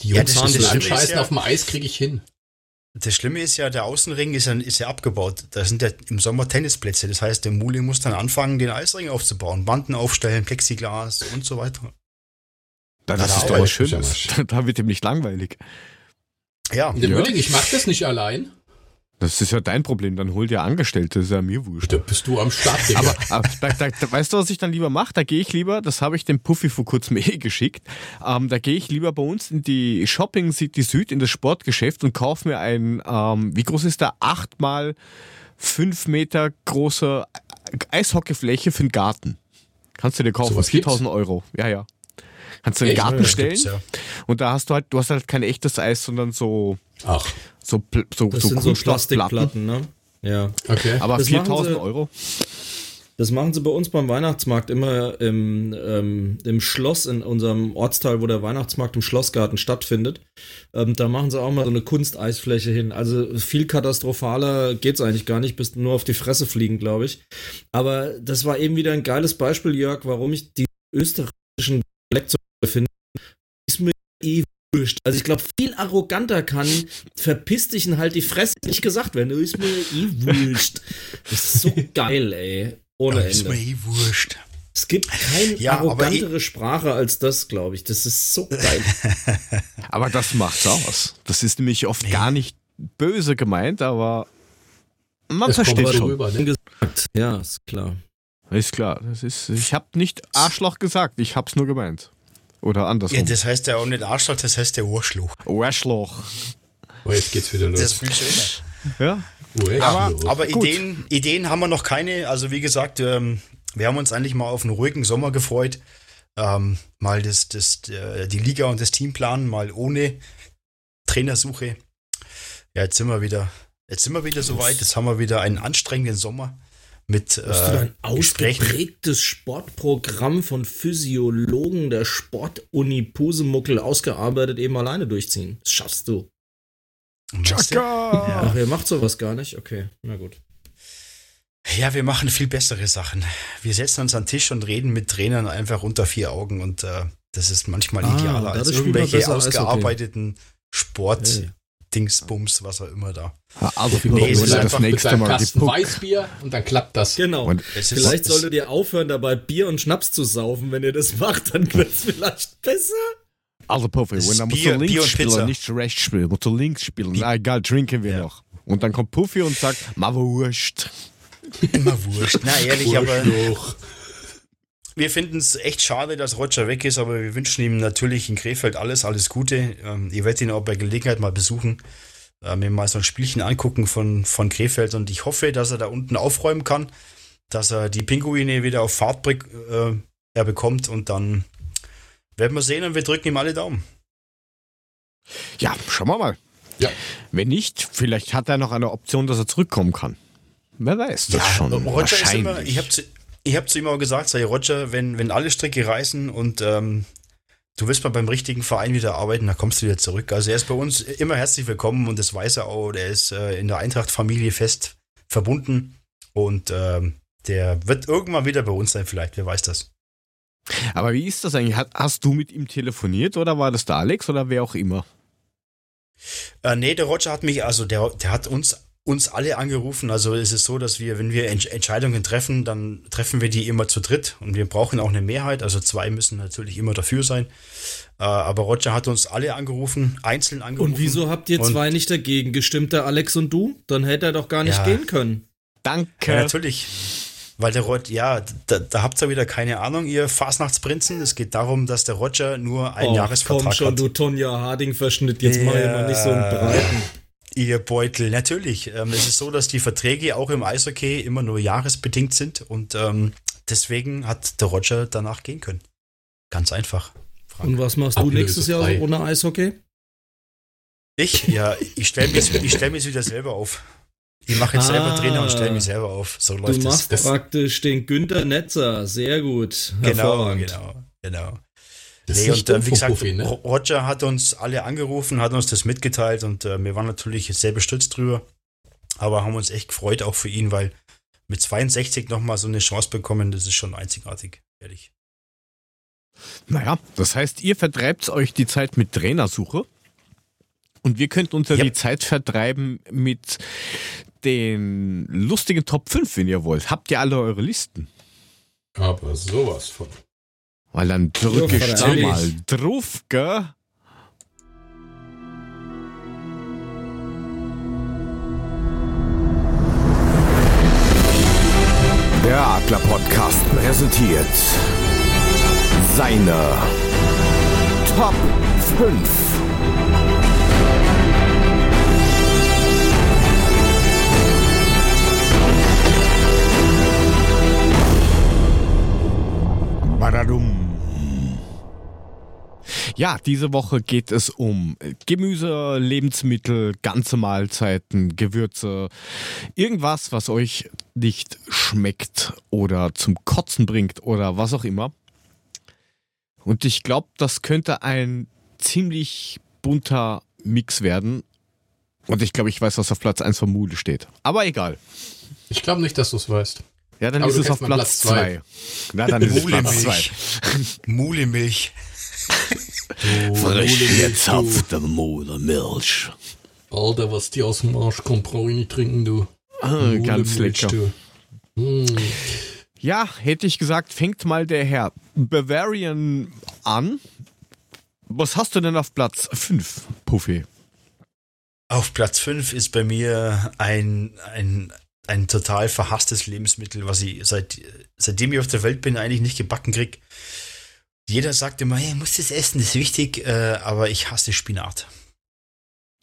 Die Jungs ja, das anscheißen ja, auf dem Eis kriege ich hin. Das Schlimme ist ja, der Außenring ist ja, ist ja abgebaut. Da sind ja im Sommer Tennisplätze. Das heißt, der Mule muss dann anfangen, den Eisring aufzubauen, Banden aufstellen, Plexiglas und so weiter. Dann das ist doch was Schönes. Da wird ihm nicht langweilig. Ja. Der Mülling, ich mach das nicht allein. Das ist ja dein Problem. Dann hol dir Angestellte. Das ist ja mir wurscht. Da bist du am Start, Digga. Aber, aber da, da, da, weißt du, was ich dann lieber mache? Da gehe ich lieber, das habe ich dem Puffi vor kurzem eh geschickt, ähm, da gehe ich lieber bei uns in die Shopping City Süd, in das Sportgeschäft und kaufe mir ein, ähm, wie groß ist der? acht mal fünf Meter große Eishockeyfläche für den Garten. Kannst du dir kaufen. So viertausend Euro. Ja, ja. Kannst du in den Garten stellen ja. Und da hast du halt, du hast halt kein echtes Eis, sondern so, ach, so, so, das so, sind so Plastikplatten, ne? Ja. Okay. Aber viertausend Euro. Das machen sie bei uns beim Weihnachtsmarkt immer im, ähm, im Schloss, in unserem Ortsteil, wo der Weihnachtsmarkt im Schlossgarten stattfindet. Ähm, da machen sie auch mal so eine Kunsteisfläche hin. Also viel katastrophaler geht's eigentlich gar nicht, bis nur auf die Fresse fliegen, glaube ich. Aber das war eben wieder ein geiles Beispiel, Jörg, warum ich die österreichischen Dialekte finde. Ist mir eh wurscht. Also ich glaube, viel arroganter kann verpiss dich und halt die Fresse nicht gesagt werden. Ist mir eh wurscht. Das ist so geil, ey. Ohne Ende. Ist mir eh wurscht. Es gibt keine ja, arrogantere ich, Sprache als das, glaube ich. Das ist so geil. Aber das macht's aus. Das ist nämlich oft nee. gar nicht böse gemeint, aber man das versteht schon. Rüber, ne? Ja, ist klar. Ist klar. Das ist, ich habe nicht Arschloch gesagt, ich habe es nur gemeint. Oder andersrum. Ja, das heißt ja auch nicht Arschloch, das heißt der Urschloch. Urschloch. Oh, jetzt geht's wieder los. Das ist viel schöner. Ja. Aber, aber Ideen, Ideen haben wir noch keine. Also wie gesagt, ähm, wir haben uns eigentlich mal auf einen ruhigen Sommer gefreut. Ähm, mal das, das, die Liga und das Team planen, mal ohne Trainersuche. Ja, jetzt sind wir wieder, jetzt sind wir wieder soweit. Jetzt haben wir wieder einen anstrengenden Sommer. Mit, äh, Hast du ein ausgeprägtes Sportprogramm von Physiologen der Sportuni Pusemuckel ausgearbeitet, eben alleine durchziehen. Das schaffst du. Chaka! Ach, ihr macht sowas gar nicht? Okay, na gut. Ja, wir machen viel bessere Sachen. Wir setzen uns an den Tisch und reden mit Trainern einfach unter vier Augen und äh, das ist manchmal ah, idealer als irgendwelche ausgearbeiteten Sport-Dingsbums, was auch immer da. Also nee, es ist einfach das nächste Mal Kasten Weißbier und dann klappt das. Genau. Und vielleicht solltet ihr aufhören, dabei Bier und Schnaps zu saufen. Wenn ihr das macht, dann wird es vielleicht besser. Also Puffi, wenn er muss links Bier spielen, nicht rechts spielen, muss links spielen. Na egal, trinken wir ja. noch. Und dann kommt Puffi und sagt, ma wurscht. Ma wurscht. Na ehrlich, wurscht aber doch. Wir finden es echt schade, dass Roger weg ist, aber wir wünschen ihm natürlich in Krefeld alles, alles Gute. Ähm, ihr werdet ihn auch bei Gelegenheit mal besuchen, äh, mir mal so ein Spielchen angucken von, von Krefeld und ich hoffe, dass er da unten aufräumen kann, dass er die Pinguine wieder auf Fahrt äh, er bekommt und dann werden wir sehen und wir drücken ihm alle Daumen. Ja, schauen wir mal. Ja. Wenn nicht, vielleicht hat er noch eine Option, dass er zurückkommen kann. Wer weiß das ja, schon. Roger wahrscheinlich. Ist immer, ich habe zu, hab zu ihm auch gesagt, sei Roger, wenn, wenn alle Stricke reißen und ähm, du wirst mal beim richtigen Verein wieder arbeiten, dann kommst du wieder zurück. Also er ist bei uns immer herzlich willkommen und das weiß er auch. Er ist äh, in der Eintracht-Familie fest verbunden und ähm, der wird irgendwann wieder bei uns sein vielleicht, wer weiß das. Aber wie ist das eigentlich? Hast du mit ihm telefoniert oder war das der Alex oder wer auch immer? Äh, nee, der Roger hat mich, also der, der hat uns, uns alle angerufen. Also es ist so, dass wir, wenn wir Entsch- Entscheidungen treffen, dann treffen wir die immer zu dritt und wir brauchen auch eine Mehrheit. Also zwei müssen natürlich immer dafür sein. Äh, aber Roger hat uns alle angerufen, einzeln angerufen. Und wieso habt ihr zwei und, nicht dagegen gestimmt, der Alex und du? Dann hätte er doch gar nicht ja, gehen können. Danke. Ja, natürlich. Weil der Roger, ja, da, da habt ihr wieder keine Ahnung, ihr Fasnachtsprinzen. Es geht darum, dass der Roger nur einen oh, Jahresvertrag komm schon, hat. Du Tonja Harding-Verschnitt, jetzt ja, mach ich mal nicht so einen breiten. Ihr Beutel, natürlich. Ähm, es ist so, dass die Verträge auch im Eishockey immer nur jahresbedingt sind und ähm, deswegen hat der Roger danach gehen können. Ganz einfach. Frank. Und was machst Ablöse du nächstes Jahr frei. Ohne Eishockey? Ich? Ja, ich stelle mir es wieder selber auf. Ich mache jetzt ah, selber Trainer und stelle mich selber auf. So läuft das. Du machst das. Praktisch den Günther Netzer. Sehr gut. Genau, genau, genau. Das nee, ist und äh, wie gesagt, Profi, ne? Roger hat uns alle angerufen, hat uns das mitgeteilt und äh, wir waren natürlich sehr bestürzt drüber, aber haben uns echt gefreut auch für ihn, weil mit zweiundsechzig nochmal so eine Chance bekommen, das ist schon einzigartig, ehrlich. Naja, das heißt, ihr vertreibt euch die Zeit mit Trainersuche und wir könnten uns ja yep. die Zeit vertreiben mit den lustigen Top fünf, wenn ihr wollt. Habt ihr alle eure Listen? Aber sowas von. Weil dann drücke ich da mal drauf, gell? Der Adler Podcast präsentiert seine Top fünf. Ja, diese Woche geht es um Gemüse, Lebensmittel, ganze Mahlzeiten, Gewürze, irgendwas, was euch nicht schmeckt oder zum Kotzen bringt oder was auch immer. Und ich glaube, das könnte ein ziemlich bunter Mix werden. Und ich glaube, ich weiß, was auf Platz eins von Mule steht. Aber egal. Ich glaube nicht, dass du es weißt. Ja, dann ist es auf Platz zwei. Na, dann ist es Platz zwei. Mulemilch. Frisch gezapfte Mulemilch. Alter, was dir aus dem Arsch kommt, brauche ich nicht trinken, du. Ah, ganz lecker. Mm. Ja, hätte ich gesagt, fängt mal der Herr Bavarian an. Was hast du denn auf Platz fünf, Puffi? Auf Platz fünf ist bei mir ein... ein ein total verhasstes Lebensmittel, was ich seit, seitdem ich auf der Welt bin, eigentlich nicht gebacken kriege. Jeder sagt immer, hey, muss das essen, das ist wichtig, äh, aber ich hasse Spinat.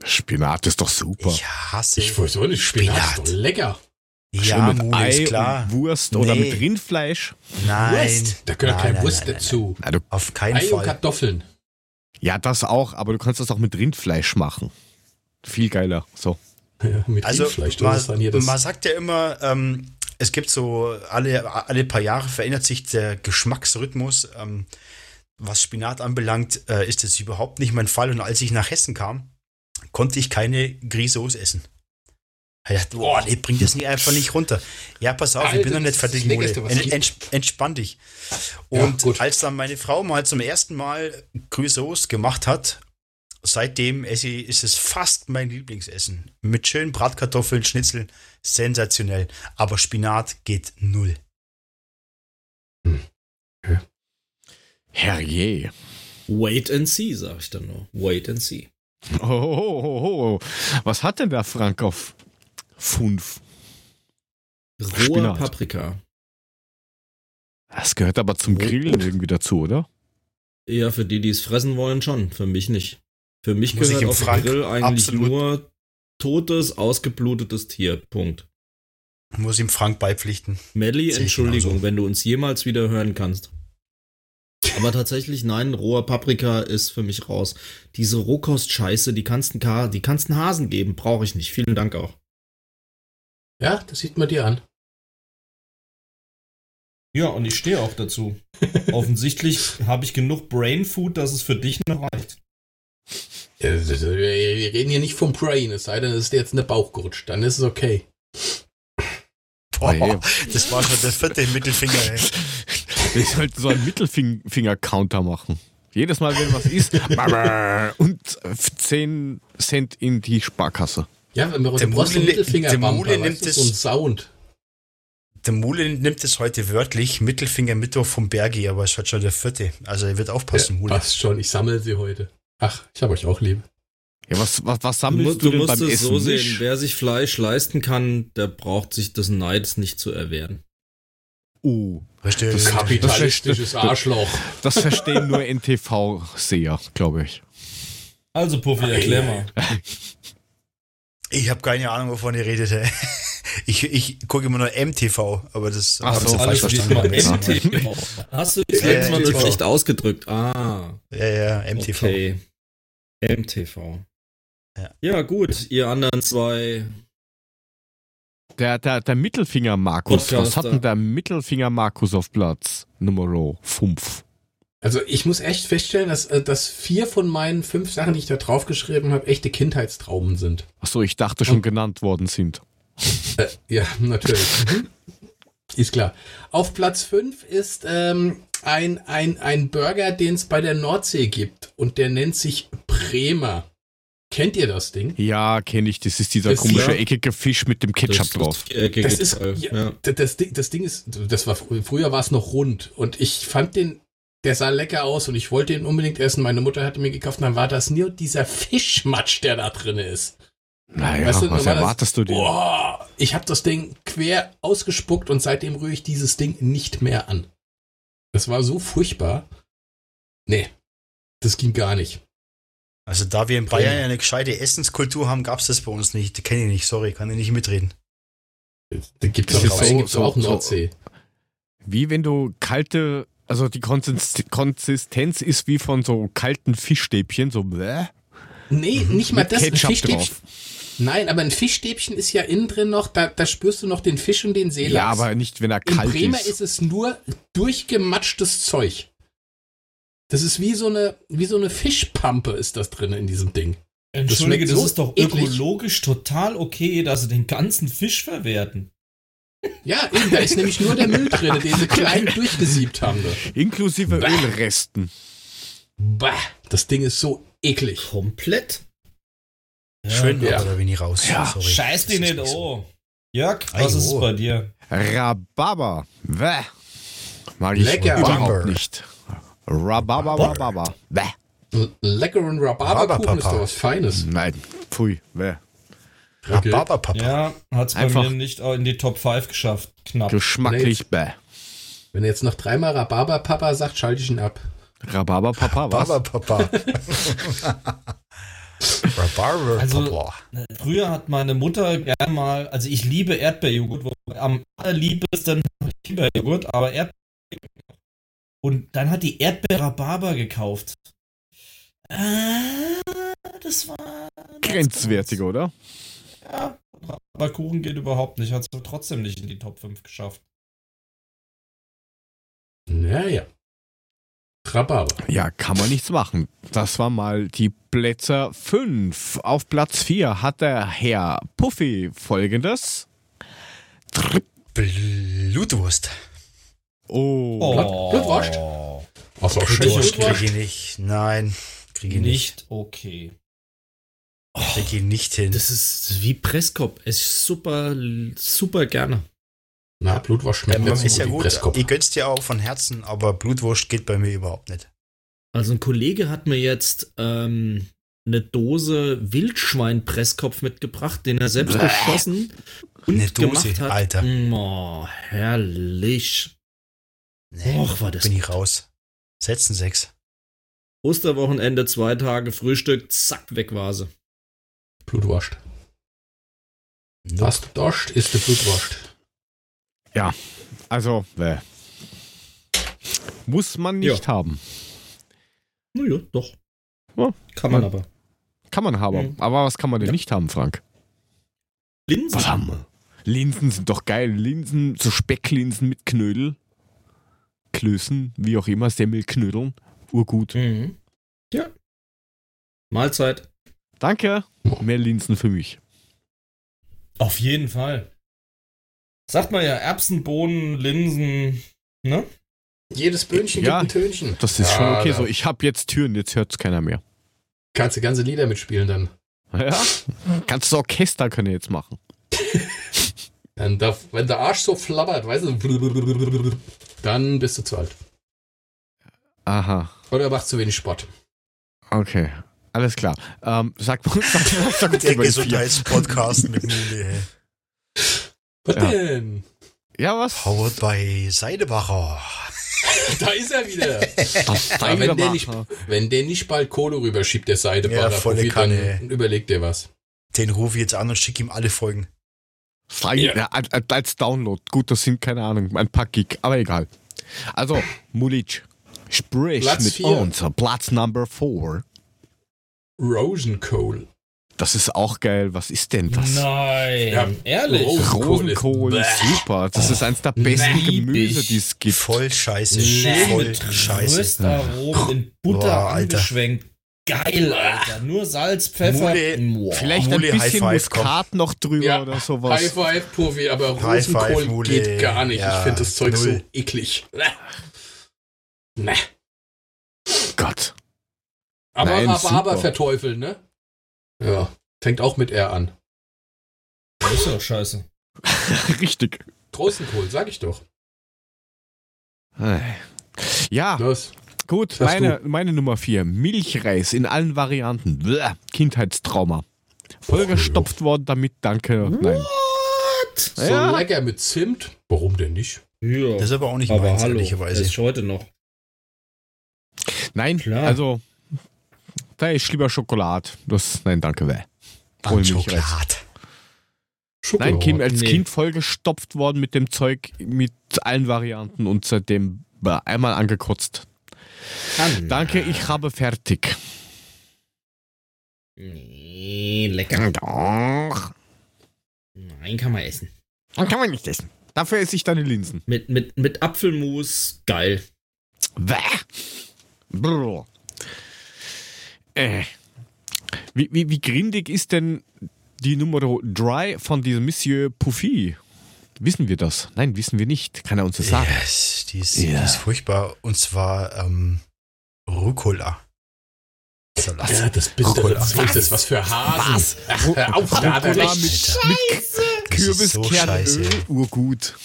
Spinat ist doch super. Ich hasse Ich wollte auch nicht, Spinat, Spinat ist doch lecker. Ja, mit Ei ist klar. Und Wurst nee. Oder mit Rindfleisch. Nein. Wurst? Da gehört nein, keine Wurst nein, nein, dazu. Nein, nein. Auf keinen Ei Fall. Ei und Kartoffeln. Ja, das auch, aber du kannst das auch mit Rindfleisch machen. Viel geiler, so. Ja, mit also man, man sagt ja immer, ähm, es gibt so, alle, alle paar Jahre verändert sich der Geschmacksrhythmus. Ähm, was Spinat anbelangt, äh, ist das überhaupt nicht mein Fall. Und als ich nach Hessen kam, konnte ich keine Grisauce essen. Ich dachte, boah, nee, bringt das nicht einfach nicht runter. Ja, pass auf, Alter, ich bin noch nicht fertig, Mode. Ent, entspann dich. Und ja, als dann meine Frau mal zum ersten Mal Grisauce gemacht hat, seitdem esse ich, ist es fast mein Lieblingsessen. Mit schönen Bratkartoffeln, Schnitzel, sensationell. Aber Spinat geht null. Hm. Ja. Herrje. Wait and see, sag ich dann nur. Wait and see. Oh, oh, oh, oh. Was hat denn der Frank auf fünf? Roher Paprika. Das gehört aber zum Grillen irgendwie dazu, oder? Ja, für die, die es fressen wollen, schon. Für mich nicht. Für mich muss gehört auf Frank Grill eigentlich absolut nur totes, ausgeblutetes Tier. Punkt. Muss ihm Frank beipflichten. Melli, Entschuldigung, genauso, wenn du uns jemals wieder hören kannst. Aber tatsächlich, nein, roher Paprika ist für mich raus. Diese Rohkost-Scheiße, die kannst einen, die kannst einen Hasen geben, brauche ich nicht. Vielen Dank auch. Ja, das sieht man dir an. Ja, und ich stehe auch dazu. Offensichtlich habe ich genug Brainfood, dass es für dich noch reicht. Wir reden hier nicht vom Brain, es sei denn, es ist jetzt in den Bauch gerutscht, dann ist es okay. Boah, das war schon der vierte Mittelfinger, ey. Wir sollten so einen Mittelfinger-Counter machen. Jedes Mal, wenn was isst, und zehn Cent in die Sparkasse. Ja, wenn wir uns den Mittelfinger-Bumper, nimmt das so einen Sound. Der Mule nimmt es heute wörtlich, Mittelfinger Mittwoch vom Bergi, aber es hat schon der vierte. Also er wird aufpassen, ja, Mule. Passt schon, ich sammle sie heute. Ach, ich habe euch auch lieb. Ja, was, was, was sammelst du, du denn beim Essen? Du musst es so sehen, wer sich Fleisch leisten kann, der braucht sich des Neids nicht zu erwehren. Oh, verstehe. Das kapitalistisches Arschloch. Das verstehen nur N T V-Seher, glaube ich. Also Puffy, erklär mal. Ich habe keine Ahnung, wovon ihr redet. Ey. Ich, ich gucke immer nur M T V, aber das habe ich so falsch verstanden. M T V. Hast du das letzte Mal das echt ausgedrückt? Ah. Ja, ja, M T V. Okay. M T V. Ja. Ja, gut, ihr anderen zwei. Der, der, der Mittelfinger Markus. Was hat denn der Mittelfinger Markus auf Platz Nummer fünf? Also, ich muss echt feststellen, dass, dass vier von meinen fünf Sachen, die ich da draufgeschrieben habe, echte Kindheitstraumen sind. Achso, ich dachte schon, und genannt worden sind. Äh, ja, natürlich. Ist klar. Auf Platz fünf ist ähm, ein, ein, ein Burger, den es bei der Nordsee gibt. Und der nennt sich Bremer. Kennt ihr das Ding? Ja, kenne ich. Das ist dieser das komische ist, eckige Fisch mit dem Ketchup drauf. Das ist, ja, das, das Ding ist, das war früher war es noch rund. Und ich fand den, der sah lecker aus und ich wollte ihn unbedingt essen. Meine Mutter hatte mir gekauft und dann war das nur dieser Fischmatsch, der da drin ist. Naja, weißt du, was erwartest das, du dir? Boah, ich habe das Ding quer ausgespuckt und seitdem rühre ich dieses Ding nicht mehr an. Das war so furchtbar. Nee, das ging gar nicht. Also da wir in Bayern eine gescheite Essenskultur haben, gab es das bei uns nicht. Kenne ich nicht, sorry, kann ich nicht mitreden. Da gibt es auch Nordsee. Wie wenn du kalte Also die Konsistenz, Konsistenz ist wie von so kalten Fischstäbchen, so bläh. Nee, nicht mal das. Ketchup ein Fischstäbchen. Drauf. Nein, aber ein Fischstäbchen ist ja innen drin noch, da, da spürst du noch den Fisch und den Seelachs. Ja, aber nicht, wenn er kalt ist. In Bremer ist. ist es nur durchgematschtes Zeug. Das ist wie so eine, wie so eine Fischpampe ist das drin in diesem Ding. Entschuldige, das, das so ist doch ökologisch total okay, dass sie den ganzen Fisch verwerten. Ja, eben, da ist nämlich nur der Müll drin, den sie klein durchgesiebt haben. Da. Inklusive bah. Ölresten. Bah, das Ding ist so eklig. Komplett. Ja, schön, ja. Da bin ich raus. Ja, sorry. Scheiß dich nicht, oh. Jörg, was ist es bei dir? Rhabarber. Bäh. Mag ich Lecker. Überhaupt nicht. Rhabarber, Rhabarber. Bäh. Leckeren Rhabarberkuchen ist doch was Feines. Nein, pfui, bäh. Okay. Rhabarberpapa. Ja, hat's bei Einfach mir nicht in die Top fünf geschafft. Knapp. Geschmacklich, bäh. Wenn er jetzt noch dreimal Rhabarberpapa sagt, schalte ich ihn ab. Rhabarberpapa, was? Rhabarberpapa. Also, früher hat meine Mutter gerne mal, also ich liebe Erdbeerjoghurt, am allerliebsten Erdbeerjoghurt, aber Erdbeerjoghurt. Und dann hat die Erdbeer-Rhabarber gekauft. Ah, das war grenzwertig, oder? Ja, aber Kuchen geht überhaupt nicht, hat es trotzdem nicht in die Top fünf geschafft. Naja. Rhabarber. Ja, kann man nichts machen. Das war mal die Plätze fünf. Auf Platz vier hat der Herr Puffi folgendes. Blutwurst. Oh. oh. Blutwurst. Ach, so Blutwurst kriege ich nicht. Nein, kriege ich nicht. Nicht okay. Oh, ich kriege nicht hin. Das ist wie Presskopf. Es ist super, super gerne. Na, Blutwurst schmeckt ja, mir ist so ja gut. Ich gönn's dir auch von Herzen, aber Blutwurst geht bei mir überhaupt nicht. Also ein Kollege hat mir jetzt ähm, eine Dose Wildschwein-Presskopf mitgebracht, den er selbst Bäh. geschossen und eine Dose, gemacht hat. Alter. Oh, herrlich. Nee, Och, war das bin gut. ich raus. Setzen sechs. Osterwochenende, zwei Tage Frühstück, zack, weg war sie. Blutwurst. Nope. Was du dorscht, ist die Blutwurst. Ja, also, äh, muss man nicht ja. haben. Naja, doch. Ja, kann man, man aber. Kann man haben. Mhm. Aber was kann man denn ja. nicht haben, Frank? Linsen. Was haben wir? Linsen sind doch geil. Linsen, so Specklinsen mit Knödel. Klößen, wie auch immer, Semmelknödeln. Urgut. Mhm. Ja. Mahlzeit. Danke. Mehr Linsen für mich. Auf jeden Fall. Sagt man ja, Erbsen, Bohnen, Linsen, ne? Jedes Böhnchen ja, gibt ein Tönchen. Das ist ja, schon okay so. Ich hab jetzt Türen, jetzt hört's keiner mehr. Kannst du ganze Lieder mitspielen dann. Ja, kannst du Orchester können jetzt machen. Dann darf, wenn der Arsch so flabbert, weißt du, dann bist du zu alt. Aha. Oder machst zu wenig Sport. Okay, alles klar. Ähm, sag mal, sag mal, der Gesundheitspodcast mit Mule, ey. Was ja. denn? Ja, was? Powered by Seidebacher. Da ist er wieder. Das Seidebacher. Wenn der, nicht, wenn der nicht bald Kohle rüberschiebt, der Seidebacher, ja, volle Kanne. Dann überlegt er was. Den rufe ich jetzt an und schicke ihm alle Folgen. Seide, ja. Ja, als Download. Gut, das sind, keine Ahnung, ein paar Gig, aber egal. Also, Mulic, sprich Platz mit vier. Uns. Platz Number vier. Rosenkohl. Das ist auch geil. Was ist denn das? Nein, ja, ehrlich. Rosenkohl, Rosenkohl ist super. Das oh, ist eins der besten Gemüse, die es gibt. Voll scheiße. Nee, voll mit scheiße. Röstaromen in Butter angeschwenkt. Geil, Alter. Nur Salz, Pfeffer. Mule, vielleicht Mule, ein bisschen Muskat noch drüber ja, oder sowas. High Five, Puffi, aber Rosenkohl Mule, geht gar nicht. Ja, ich finde das Zeug null. So eklig. Ne. Gott. Aber Nein, aber, aber verteufeln, ne? Ja, fängt auch mit R an. Das ist doch scheiße. Richtig. Rosenkohl, sag ich doch. Ja, das, gut, meine, meine Nummer vier. Milchreis in allen Varianten. Bläh, Kindheitstrauma. Vollgestopft oh, worden damit, danke. What? Nein. So ja. lecker mit Zimt. Warum denn nicht? Ja. Das ist aber auch nicht aber meins, hallo, ehrlicherweise. Das ist heute noch. Nein, klar. Also... Da ist lieber Schokolade. Das, nein, danke, weh. Voll Schokolade. Schokolade. Nein, Kind, als nee. Kind vollgestopft worden mit dem Zeug, mit allen Varianten und seitdem einmal angekotzt. Kann. Danke, ich habe fertig. Nee, lecker. Doch. Nein, kann man essen. Dann kann man nicht essen. Dafür esse ich deine Linsen. Mit, mit, mit Apfelmus, geil. Bäh. Brr. Äh. Wie, wie, wie grindig ist denn die Nummer drei von diesem Monsieur Puffi? Wissen wir das? Nein, wissen wir nicht. Kann er uns das sagen? Yes, die, ist, yeah. die ist furchtbar. Und zwar ähm, Rucola. Salat. Ja, das bist du. Was ist das? Was für Hasen? Was? Ach, hör auf, Rucola mit, mit Kürbiskernöl. So urgut.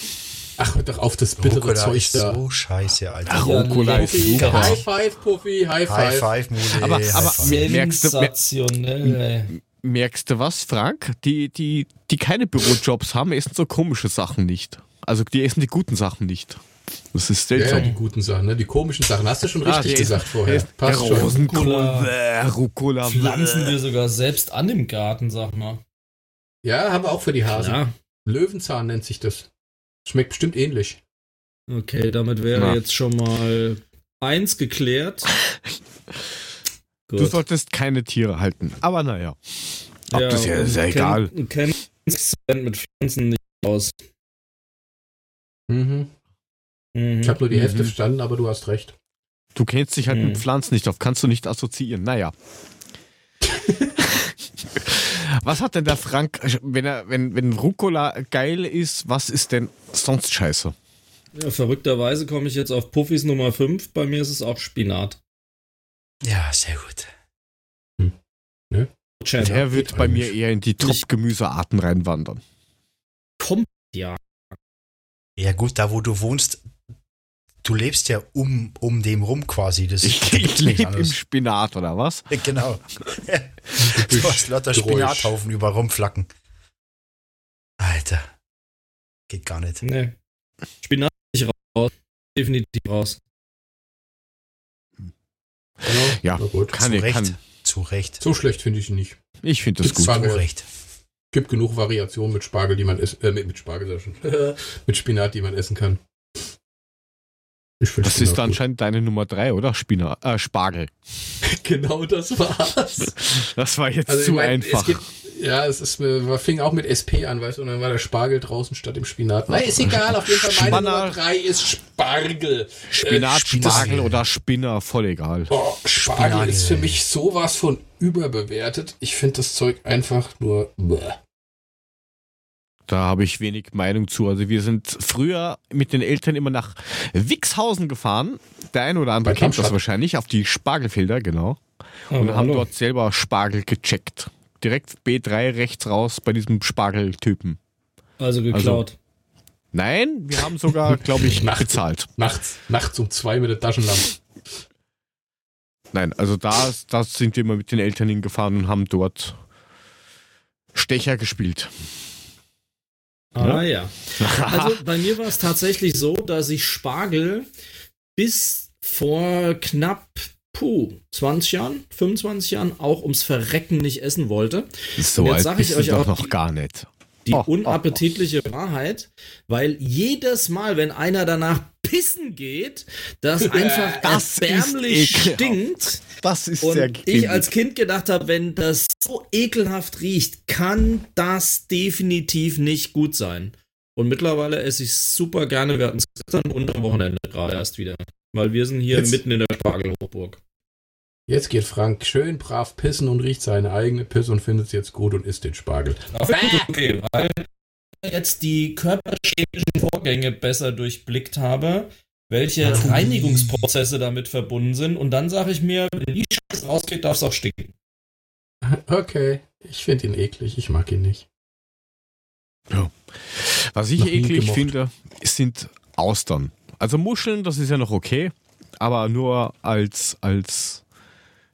Ach, hör doch auf, das bittere Rucola Zeug da. Ist so scheiße, Alter. Ach, Rucola ist super. High five, Puffi, high five. High five, Mule. Aber, aber five. Merkst, sensationell, ey. Merkst du was, Frank? Die, die, die keine Bürojobs haben, essen so komische Sachen nicht. Also die essen die guten Sachen nicht. Das ist seltsam. Ja, die guten Sachen, ne? Die komischen Sachen. Hast du schon richtig Ach, gesagt essen, vorher. Essen, Passt schon. Rosenkohl, Rucola. Pflanzen wir sogar selbst an im Garten, sag mal. Ja, haben wir auch für die Hasen. Ja. Löwenzahn nennt sich das. Schmeckt bestimmt ähnlich. Okay, damit wäre Na. jetzt schon mal eins geklärt. Gut. Du solltest keine Tiere halten, aber naja. Ob ja, das ja ist ja egal. Du kennst mit Pflanzen nicht aus. Mhm. Mhm. Ich habe nur die mhm. Hälfte verstanden, aber du hast recht. Du kennst dich halt mhm. mit Pflanzen nicht auf, kannst du nicht assoziieren, naja. Was hat denn der Frank, wenn er, wenn, wenn Rucola geil ist, was ist denn sonst scheiße? Ja, verrückterweise komme ich jetzt auf Puffis Nummer fünf, bei mir ist es auch Spinat. Ja, sehr gut. Hm. Ne? Der wird bei mir eher in die Top-Gemüsearten reinwandern. Kommt ja. Ja gut, da wo du wohnst, du lebst ja um, um dem rum quasi. Das ich ich lebe im Spinat, oder was? Ja, genau. Du hast lauter Spinathaufen über rumflacken. Alter. Geht gar nicht. Nee. Spinat nicht raus. Definitiv raus. Genau. Ja, gut. Kann zu, ich, Recht. Kann. zu Recht. So schlecht finde ich ihn nicht. Ich finde das gut. Zu Recht. Gibt genug Variationen mit Spargel, die man essen äh, mit Spargel ja schon. mit Spinat, die man essen kann. Ich das Spinat ist anscheinend deine Nummer drei, oder? Spinat, äh, Spargel. Genau, das war's. Das war jetzt also, zu ich mein, einfach. Es gibt, ja, es ist, man fing auch mit S P an, weißt du, und dann war der Spargel draußen statt im Spinat. Na, ist egal, auf jeden Fall meine Spanner, Nummer drei ist Spargel. Spinat, äh, Spargel oder Spinner, voll egal. Oh, Spargel, Spargel ist für mich sowas von überbewertet. Ich finde das Zeug einfach nur... Bleh. Da habe ich wenig Meinung zu. Also wir sind früher mit den Eltern immer nach Wixhausen gefahren. Der eine oder andere kennt das wahrscheinlich, auf die Spargelfelder, genau. Oh, und haben hallo. dort selber Spargel gecheckt. Direkt B drei rechts raus bei diesem Spargeltypen. Also geklaut. Also, nein, wir haben sogar, glaube ich, nachts, bezahlt. Nachts, nachts um zwei mit der Taschenlampe. Nein, also da das sind wir mal mit den Eltern hingefahren und haben dort Stecher gespielt. Ah ja. Also bei mir war es tatsächlich so, dass ich Spargel bis vor knapp puh, zwanzig Jahren, fünfundzwanzig Jahren auch ums Verrecken nicht essen wollte. So alt sag bist ich euch doch auch noch die, gar nicht. Die oh, unappetitliche oh, oh. Wahrheit, weil jedes Mal, wenn einer danach pissen geht, das einfach das erbärmlich stinkt. Das ist und sehr ich als Kind gedacht habe, wenn das so ekelhaft riecht, kann das definitiv nicht gut sein. Und mittlerweile esse ich super gerne. Wir hatten es gestern und am Wochenende gerade erst wieder. Weil wir sind hier jetzt, mitten in der Spargelhochburg. Jetzt geht Frank schön brav pissen und riecht seine eigene Pisse und findet es jetzt gut und isst den Spargel. Okay, weil jetzt die körperchemischen Vorgänge besser durchblickt habe, welche ah. Reinigungsprozesse damit verbunden sind. Und dann sage ich mir, wenn die Scheiße rausgeht, darf es auch stinken. Okay, ich finde ihn eklig, ich mag ihn nicht. Ja. Was ich noch eklig finde, sind Austern. Also Muscheln, das ist ja noch okay, aber nur als, als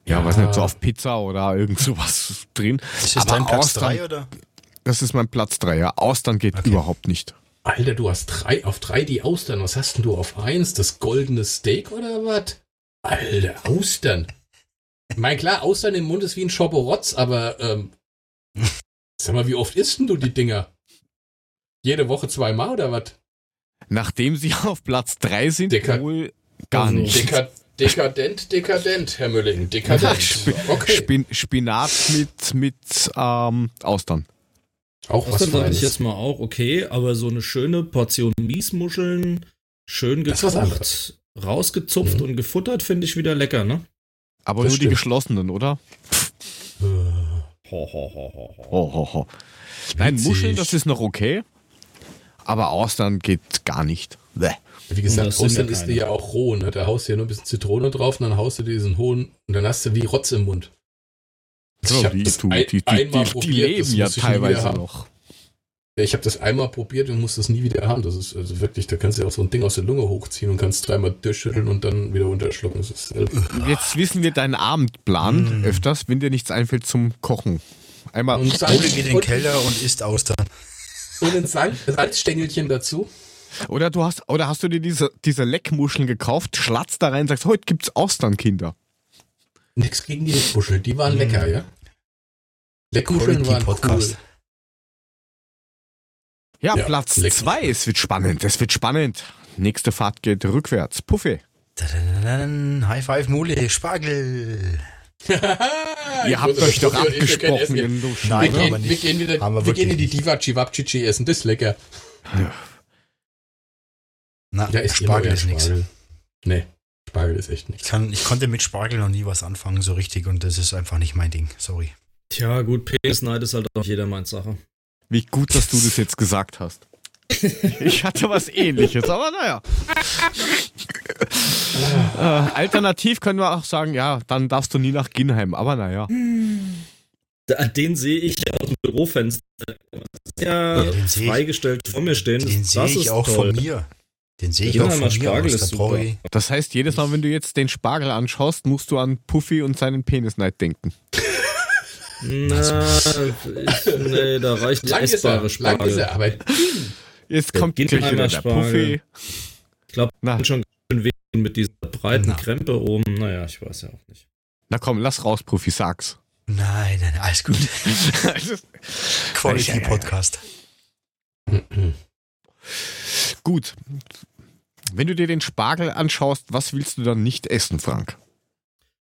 ja, ja. weiß nicht, so auf Pizza oder irgend sowas drin. Ist das aber dein Platz drei, oder? Das ist mein Platz drei, ja. Austern geht okay. überhaupt nicht. Alter, du hast drei, auf drei die Austern. Was hast denn du auf eins? Das goldene Steak oder was? Alter, Austern. Ich meine, klar, Austern im Mund ist wie ein Schoborotz, aber ähm, sag mal, wie oft isst denn du die Dinger? Jede Woche zweimal oder was? nachdem sie auf Platz drei sind, Deka- wohl gar nicht. Deka- dekadent, dekadent, Herr Mölling, dekadent. Sp- okay. Spin- Spinat mit, mit ähm, Austern. Auch was Austern fand ich jetzt mal auch okay, aber so eine schöne Portion Miesmuscheln, schön gekocht, rausgezupft mhm. und gefuttert, finde ich wieder lecker, ne? Aber das nur stimmt. Die geschlossenen, oder? Äh, ho, ho, ho, ho. Ho, ho, ho. Nein, Muscheln, das ist noch okay, aber Austern geht gar nicht. Bleh. Wie gesagt, Austern ja ist die ja auch roh, ne? Da haust du ja nur ein bisschen Zitrone drauf und dann haust du diesen hohen und dann hast du wie Rotz im Mund. Also ja, ich habe das die, ein, die, einmal die, die probiert, leben das ja teilweise noch. Ja, ich habe das einmal probiert und muss das nie wieder haben. Das ist also wirklich, da kannst du ja auch so ein Ding aus der Lunge hochziehen und kannst dreimal durchschütteln und dann wieder runterschlucken. Das ist, äh, Jetzt wissen wir deinen Abendplan mm. öfters, wenn dir nichts einfällt zum Kochen. Einmal und Salz, geht in den und Keller und isst Austern. Und ein Salzstängelchen dazu. Oder du hast, oder hast du dir diese, diese Leckmuscheln gekauft, schlatzt da rein und sagst, heute gibt's Austernkinder. Nix gegen die Leckmuscheln, die waren lecker, ja? Leckmuscheln waren Podcast. Cool. Ja, ja, Platz zwei, es wird spannend, es wird spannend. Nächste Fahrt geht rückwärts. Puffi. High Five Mule, Spargel. Ihr habt euch doch abgesprochen. Wir, Nein, wir, gehen, wir, gehen, wieder, wir gehen in die Diva Civapcici essen, das ist lecker. Ja. Na, ja, ist Spargel ist nichts. Nee, Spargel ist echt nichts. Ich, kann, ich konnte mit Spargel noch nie was anfangen, so richtig, und das ist einfach nicht mein Ding, sorry. Tja, gut, Penisneid ist halt auch jedermanns Sache. Wie gut, dass du das jetzt gesagt hast. Ich hatte was Ähnliches, aber naja. Äh, alternativ können wir auch sagen, ja, dann darfst du nie nach Ginnheim, aber naja. Den sehe ich aus dem Bürofenster. Ja, ja, freigestellt vor mir stehen. Den sehe ich auch toll. Von mir. Den sehe ich ja, auch von Spargel ist super. Das heißt, jedes Mal, wenn du jetzt den Spargel anschaust, musst du an Puffi und seinen Penisneid denken. Na, ich, nee, da reicht der essbare er, Spargel. Arbeit. Jetzt kommt die Küche wieder der Puffi. Ich glaube, wir sind schon ganz schön wegen mit dieser breiten Na. Krempe oben. Naja, ich weiß ja auch nicht. Na komm, lass raus, Puffi, sag's. Nein, nein, alles gut. Quality Podcast. Gut. Wenn du dir den Spargel anschaust, was willst du dann nicht essen, Frank?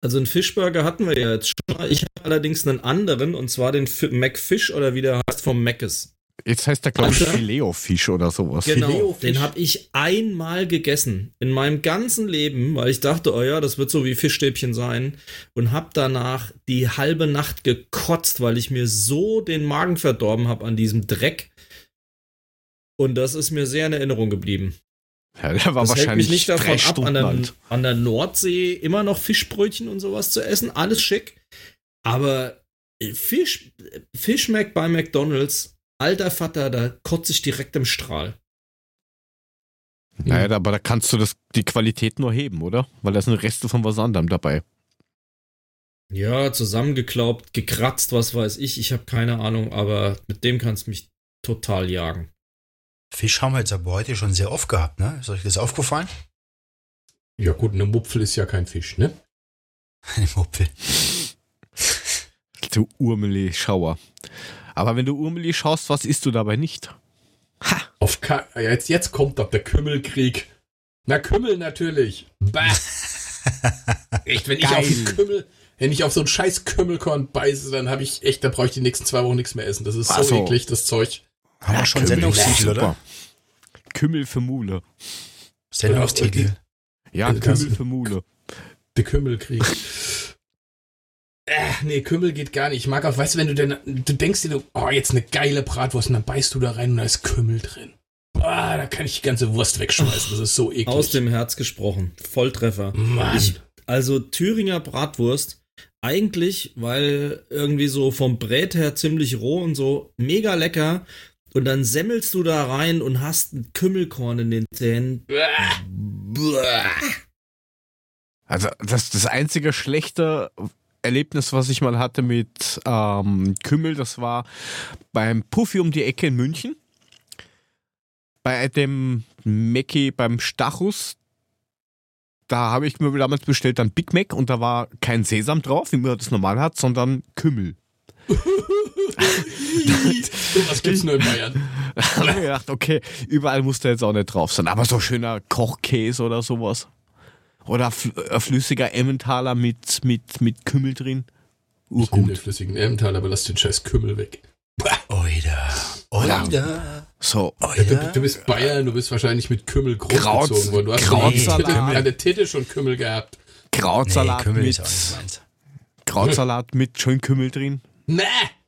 Also einen Fischburger hatten wir ja jetzt schon mal. Ich habe allerdings einen anderen, und zwar den F- McFish oder wie der heißt, vom Mc's. Jetzt heißt der, glaube ich, Filet-O-Fisch oder sowas. Genau, Filet-O-Fisch. Den habe ich einmal gegessen in meinem ganzen Leben, weil ich dachte, oh ja, das wird so wie Fischstäbchen sein, und habe danach die halbe Nacht gekotzt, weil ich mir so den Magen verdorben habe an diesem Dreck. Und das ist mir sehr in Erinnerung geblieben. Ja, der war das wahrscheinlich hält mich nicht davon ab, an der, an der Nordsee immer noch Fischbrötchen und sowas zu essen. Alles schick. Aber Fisch, Fisch Mac bei McDonald's, alter Vater, da kotze ich direkt im Strahl. Naja, aber da kannst du das, die Qualität nur heben, oder? Weil da sind Reste von was anderem dabei. Ja, zusammengeklaubt, gekratzt, was weiß ich. Ich habe keine Ahnung, aber mit dem kannst du mich total jagen. Fisch haben wir jetzt aber heute schon sehr oft gehabt, ne? Ist euch das aufgefallen? Ja gut, eine Mupfel ist ja kein Fisch, ne? Eine Mupfel. Du Urmeli-Schauer. Aber wenn du Urmeli schaust, was isst du dabei nicht? Ha! Auf Ka- jetzt, jetzt kommt doch der Kümmelkrieg. Na, Kümmel natürlich. Bah! Echt, wenn ich, auf den Kümmel, wenn ich auf so ein scheiß Kümmelkorn beiße, dann habe ich echt, da brauche ich die nächsten zwei Wochen nichts mehr essen. Das ist so, so eklig, das Zeug. Haben ja, wir schon Sendungstitel, oder? Kümmel für Mule. Sendungstitel. Ja, Kümmel also, für Mule. Der Kümmelkrieg. äh, nee, Kümmel geht gar nicht. Ich mag auch, weißt du, wenn du denn, du denkst dir, oh, jetzt eine geile Bratwurst, und dann beißt du da rein und da ist Kümmel drin. Ah, oh, da kann ich die ganze Wurst wegschmeißen. Das ist so eklig. Aus dem Herz gesprochen. Volltreffer. Mann. Ich, also Thüringer Bratwurst. Eigentlich, weil irgendwie so vom Brät her ziemlich roh und so, mega lecker. Und dann semmelst du da rein und hast ein Kümmelkorn in den Zähnen. Also das, das einzige schlechte Erlebnis, was ich mal hatte mit ähm, Kümmel, das war beim Puffi um die Ecke in München. Bei dem Mäcki beim Stachus. Da habe ich mir damals bestellt dann Big Mac, und da war kein Sesam drauf, wie man das normal hat, sondern Kümmel. Das gibt's nur in Bayern. Da habe ich mir gedacht, okay, überall muss der jetzt auch nicht drauf sein. Aber so schöner Kochkäse oder sowas. Oder flüssiger Emmentaler mit, mit, mit Kümmel drin. Urgut. Ich nehme den flüssigen Emmentaler, aber lass den scheiß Kümmel weg. Oida. Oida. So. Oida. Du, du bist Bayern, du bist wahrscheinlich mit Kümmel großgezogen worden. Du hast Krautsalat. Nee. An der Titte schon Kümmel gehabt. Krautsalat, nee, mit, Krautsalat mit schön Kümmel drin. Nee,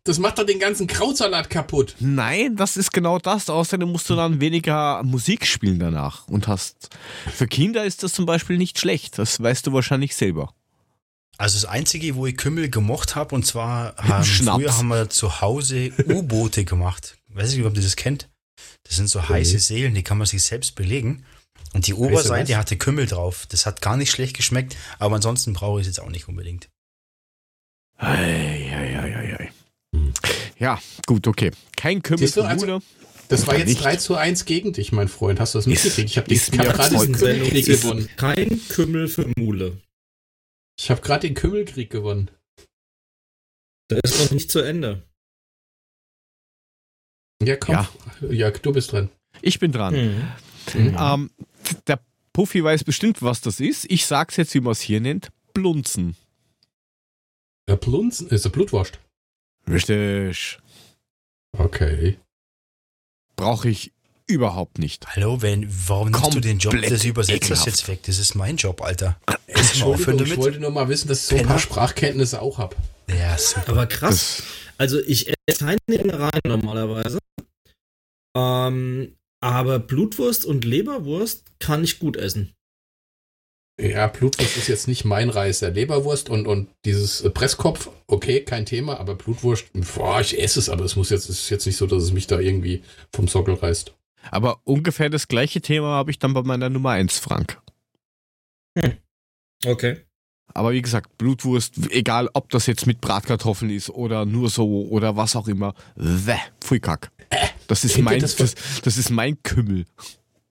das macht doch den ganzen Krautsalat kaputt. Nein, das ist genau das. Außerdem musst du dann weniger Musik spielen danach. Und hast. Für Kinder ist das zum Beispiel nicht schlecht. Das weißt du wahrscheinlich selber. Also das Einzige, wo ich Kümmel gemocht habe, und zwar haben, früher haben wir zu Hause U-Boote gemacht. Weiß ich nicht, ob ihr das kennt. Das sind so okay. heiße Seelen, die kann man sich selbst belegen. Und die Oberseite weißt du hatte Kümmel drauf. Das hat gar nicht schlecht geschmeckt, aber ansonsten brauche ich es jetzt auch nicht unbedingt. Ei, ei, ei, ei. Hm. Ja, gut, okay. Kein Kümmel für Bruder. Das war jetzt nicht. drei zu eins gegen dich, mein Freund. Hast du das mitgekriegt? Ich habe gerade den Kümmelkrieg gewonnen. Kein Kümmel für Mule. Ich habe gerade den Kümmelkrieg gewonnen. Da ist noch nicht zu Ende. Ja, komm. Ja. Jörg, du bist dran. Ich bin dran. Mhm. Mhm. Ähm, der Puffi weiß bestimmt, was das ist. Ich sag's jetzt, wie man es hier nennt. Blunzen. Der Blunzen ist der Blutwurst. Richtig. Okay. Brauche ich überhaupt nicht. Hallo, wenn, warum nimmst Komplett du den Job des Übersetzers jetzt weg? Das ist mein Job, Alter. Entschuldigung, ich wollte nur mal wissen, dass ich so ein paar Sprachkenntnisse auch habe. Ja, super. Aber krass. Also ich esse keine Innereien normalerweise. Ähm, aber Blutwurst und Leberwurst kann ich gut essen. Ja, Blutwurst ist jetzt nicht mein Reis. Der Leberwurst und, und dieses Presskopf, okay, kein Thema, aber Blutwurst, boah, ich esse es, aber es muss jetzt, es ist jetzt nicht so, dass es mich da irgendwie vom Sockel reißt. Aber ungefähr das gleiche Thema habe ich dann bei meiner Nummer eins, Frank. Hm. Okay. Aber wie gesagt, Blutwurst, egal ob das jetzt mit Bratkartoffeln ist oder nur so oder was auch immer, wäh, pfui Kack. Das ist mein, das, das, das ist mein Kümmel.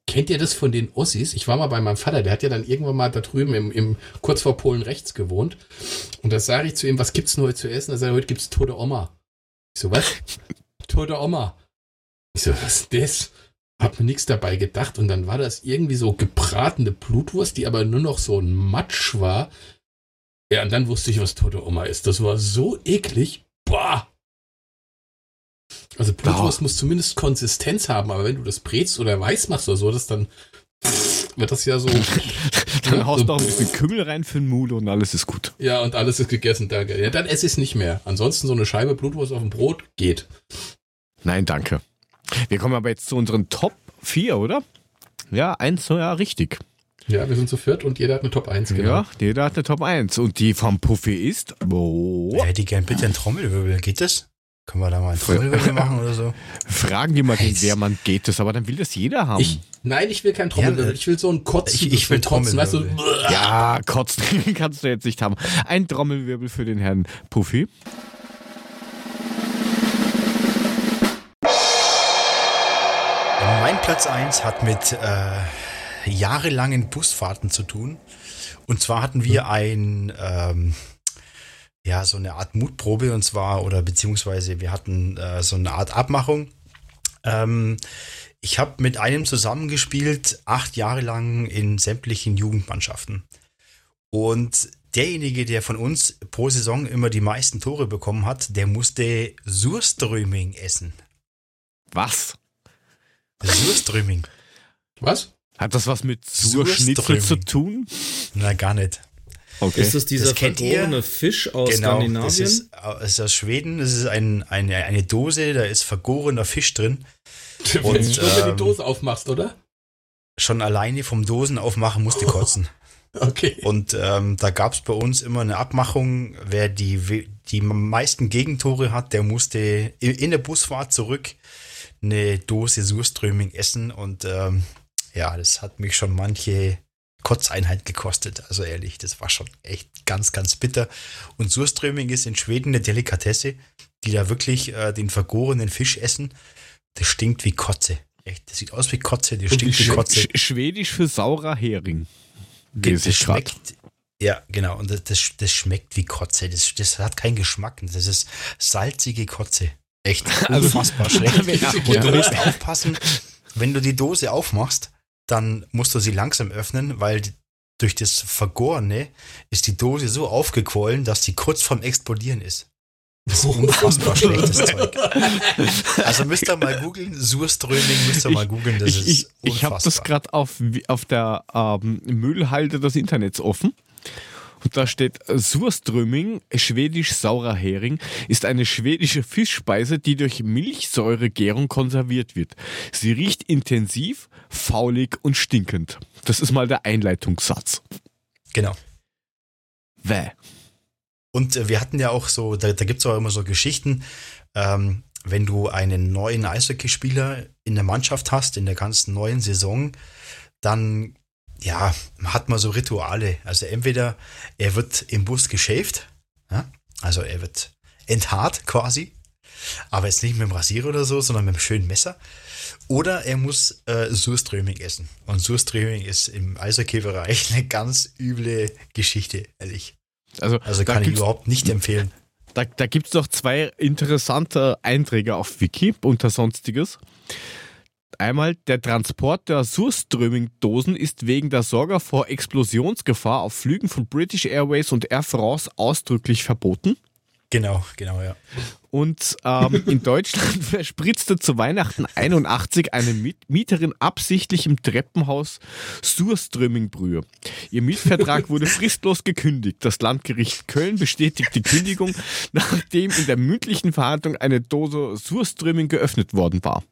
Kennt ihr das von den Ossis? Ich war mal bei meinem Vater, der hat ja dann irgendwann mal da drüben im, im kurz vor Polen rechts gewohnt. Und da sage ich zu ihm, was gibt's denn heute zu essen? Er sagt, heute gibt's tote Oma. Ich so, was? Tote Oma. Ich so, was ist das? Hab mir nichts dabei gedacht, und dann war das irgendwie so gebratene Blutwurst, die aber nur noch so ein Matsch war. Ja, und dann wusste ich, was tote Oma ist. Das war so eklig. Boah! Also Blutwurst muss zumindest Konsistenz haben, aber wenn du das brätst oder weiß machst oder so, das dann wird das ja so... dann ja, haust so du auch ein bisschen Kümmel rein für den Mule und alles ist gut. Ja, und alles ist gegessen, danke. Ja, dann esse ich es nicht mehr. Ansonsten so eine Scheibe Blutwurst auf dem Brot geht. Nein, danke. Wir kommen aber jetzt zu unseren Top vier, oder? Ja, eins, ja, richtig. Ja, wir sind zu viert und jeder hat eine Top eins, genau. Ja, jeder hat eine Top eins. Und die vom Puffi ist... Oh. Ich hätte gern bitte einen Trommelwirbel. Geht das? Können wir da mal einen Trommelwirbel machen oder so? Fragen die mal den Wehrmann, geht das? Aber dann will das jeder haben. Ich, nein, ich will keinen Trommelwirbel. Ich will so einen Kotzen. Ich, ich will Kotzen, weißt du? Ja, Kotzen kannst du jetzt nicht haben. Ein Trommelwirbel für den Herrn Puffi. Mein Platz eins hat mit äh, jahrelangen Busfahrten zu tun. Und zwar hatten wir ein, ähm, ja, so eine Art Mutprobe, und zwar, oder beziehungsweise wir hatten äh, so eine Art Abmachung. Ähm, ich habe mit einem zusammengespielt, acht Jahre lang in sämtlichen Jugendmannschaften. Und derjenige, der von uns pro Saison immer die meisten Tore bekommen hat, der musste Surströmming essen. Was? Surströmming. Was? Hat das was mit Surschnitzel zu tun? Na, gar nicht. Okay. Ist das dieser vergorene Fisch aus genau, Skandinavien? Das ist, ist aus Schweden. Das ist ein, eine, eine Dose, da ist vergorener Fisch drin. Und, wenn du ähm, die Dose aufmachst, oder? Schon alleine vom Dosen aufmachen musste kotzen. Okay. Und ähm, da gab es bei uns immer eine Abmachung, wer die, die meisten Gegentore hat, der musste in der Busfahrt zurück eine Dose Surströmming essen, und ähm, ja, das hat mich schon manche Kotzeinheit gekostet. Also ehrlich, das war schon echt ganz, ganz bitter. Und Surströmming ist in Schweden eine Delikatesse, die da wirklich äh, den vergorenen Fisch essen. Das stinkt wie Kotze. Echt, das sieht aus wie Kotze, das stinkt wie Kotze. Sch- Schwedisch für saurer Hering. Das schmeckt, ja, genau, und das, das, das schmeckt wie Kotze. Das, das hat keinen Geschmack. Das ist salzige Kotze. Echt unfassbar also, schlecht. Ja. Und du musst ja. aufpassen, wenn du die Dose aufmachst, dann musst du sie langsam öffnen, weil die, durch das Vergorene ist die Dose so aufgequollen, dass sie kurz vorm Explodieren ist. Das ist unfassbar schlechtes Zeug. Also müsst ihr mal googeln, Surströming müsst ihr mal googeln, das ich, ist ich, unfassbar. Ich habe das gerade auf, auf der ähm, Müllhalde des Internets offen. Und da steht, Surströming, schwedisch saurer Hering, ist eine schwedische Fischspeise, die durch Milchsäuregärung konserviert wird. Sie riecht intensiv, faulig und stinkend. Das ist mal der Einleitungssatz. Genau. Wäh. Und äh, wir hatten ja auch so, da, da gibt es auch immer so Geschichten, ähm, wenn du einen neuen Eishockeyspieler in der Mannschaft hast, in der ganz neuen Saison, dann... ja, hat man so Rituale. Also entweder er wird im Bus geschäft, ja? Also er wird enthaart quasi, aber jetzt nicht mit dem Rasierer oder so, sondern mit einem schönen Messer. Oder er muss äh, Surströming essen. Und Surströming ist im Eishockey-Bereich eine ganz üble Geschichte, ehrlich. Also, also kann ich überhaupt nicht empfehlen. Da, da gibt es noch zwei interessante Einträge auf Wiki unter Sonstiges. Einmal, der Transport der Surströming-Dosen ist wegen der Sorge vor Explosionsgefahr auf Flügen von British Airways und Air France ausdrücklich verboten. Genau, genau, ja. Und ähm, in Deutschland verspritzte zu Weihnachten einundachtzig eine Mieterin absichtlich im Treppenhaus Surströming-Brühe. Ihr Mietvertrag wurde fristlos gekündigt. Das Landgericht Köln bestätigt die Kündigung, nachdem in der mündlichen Verhandlung eine Dose Surströming geöffnet worden war.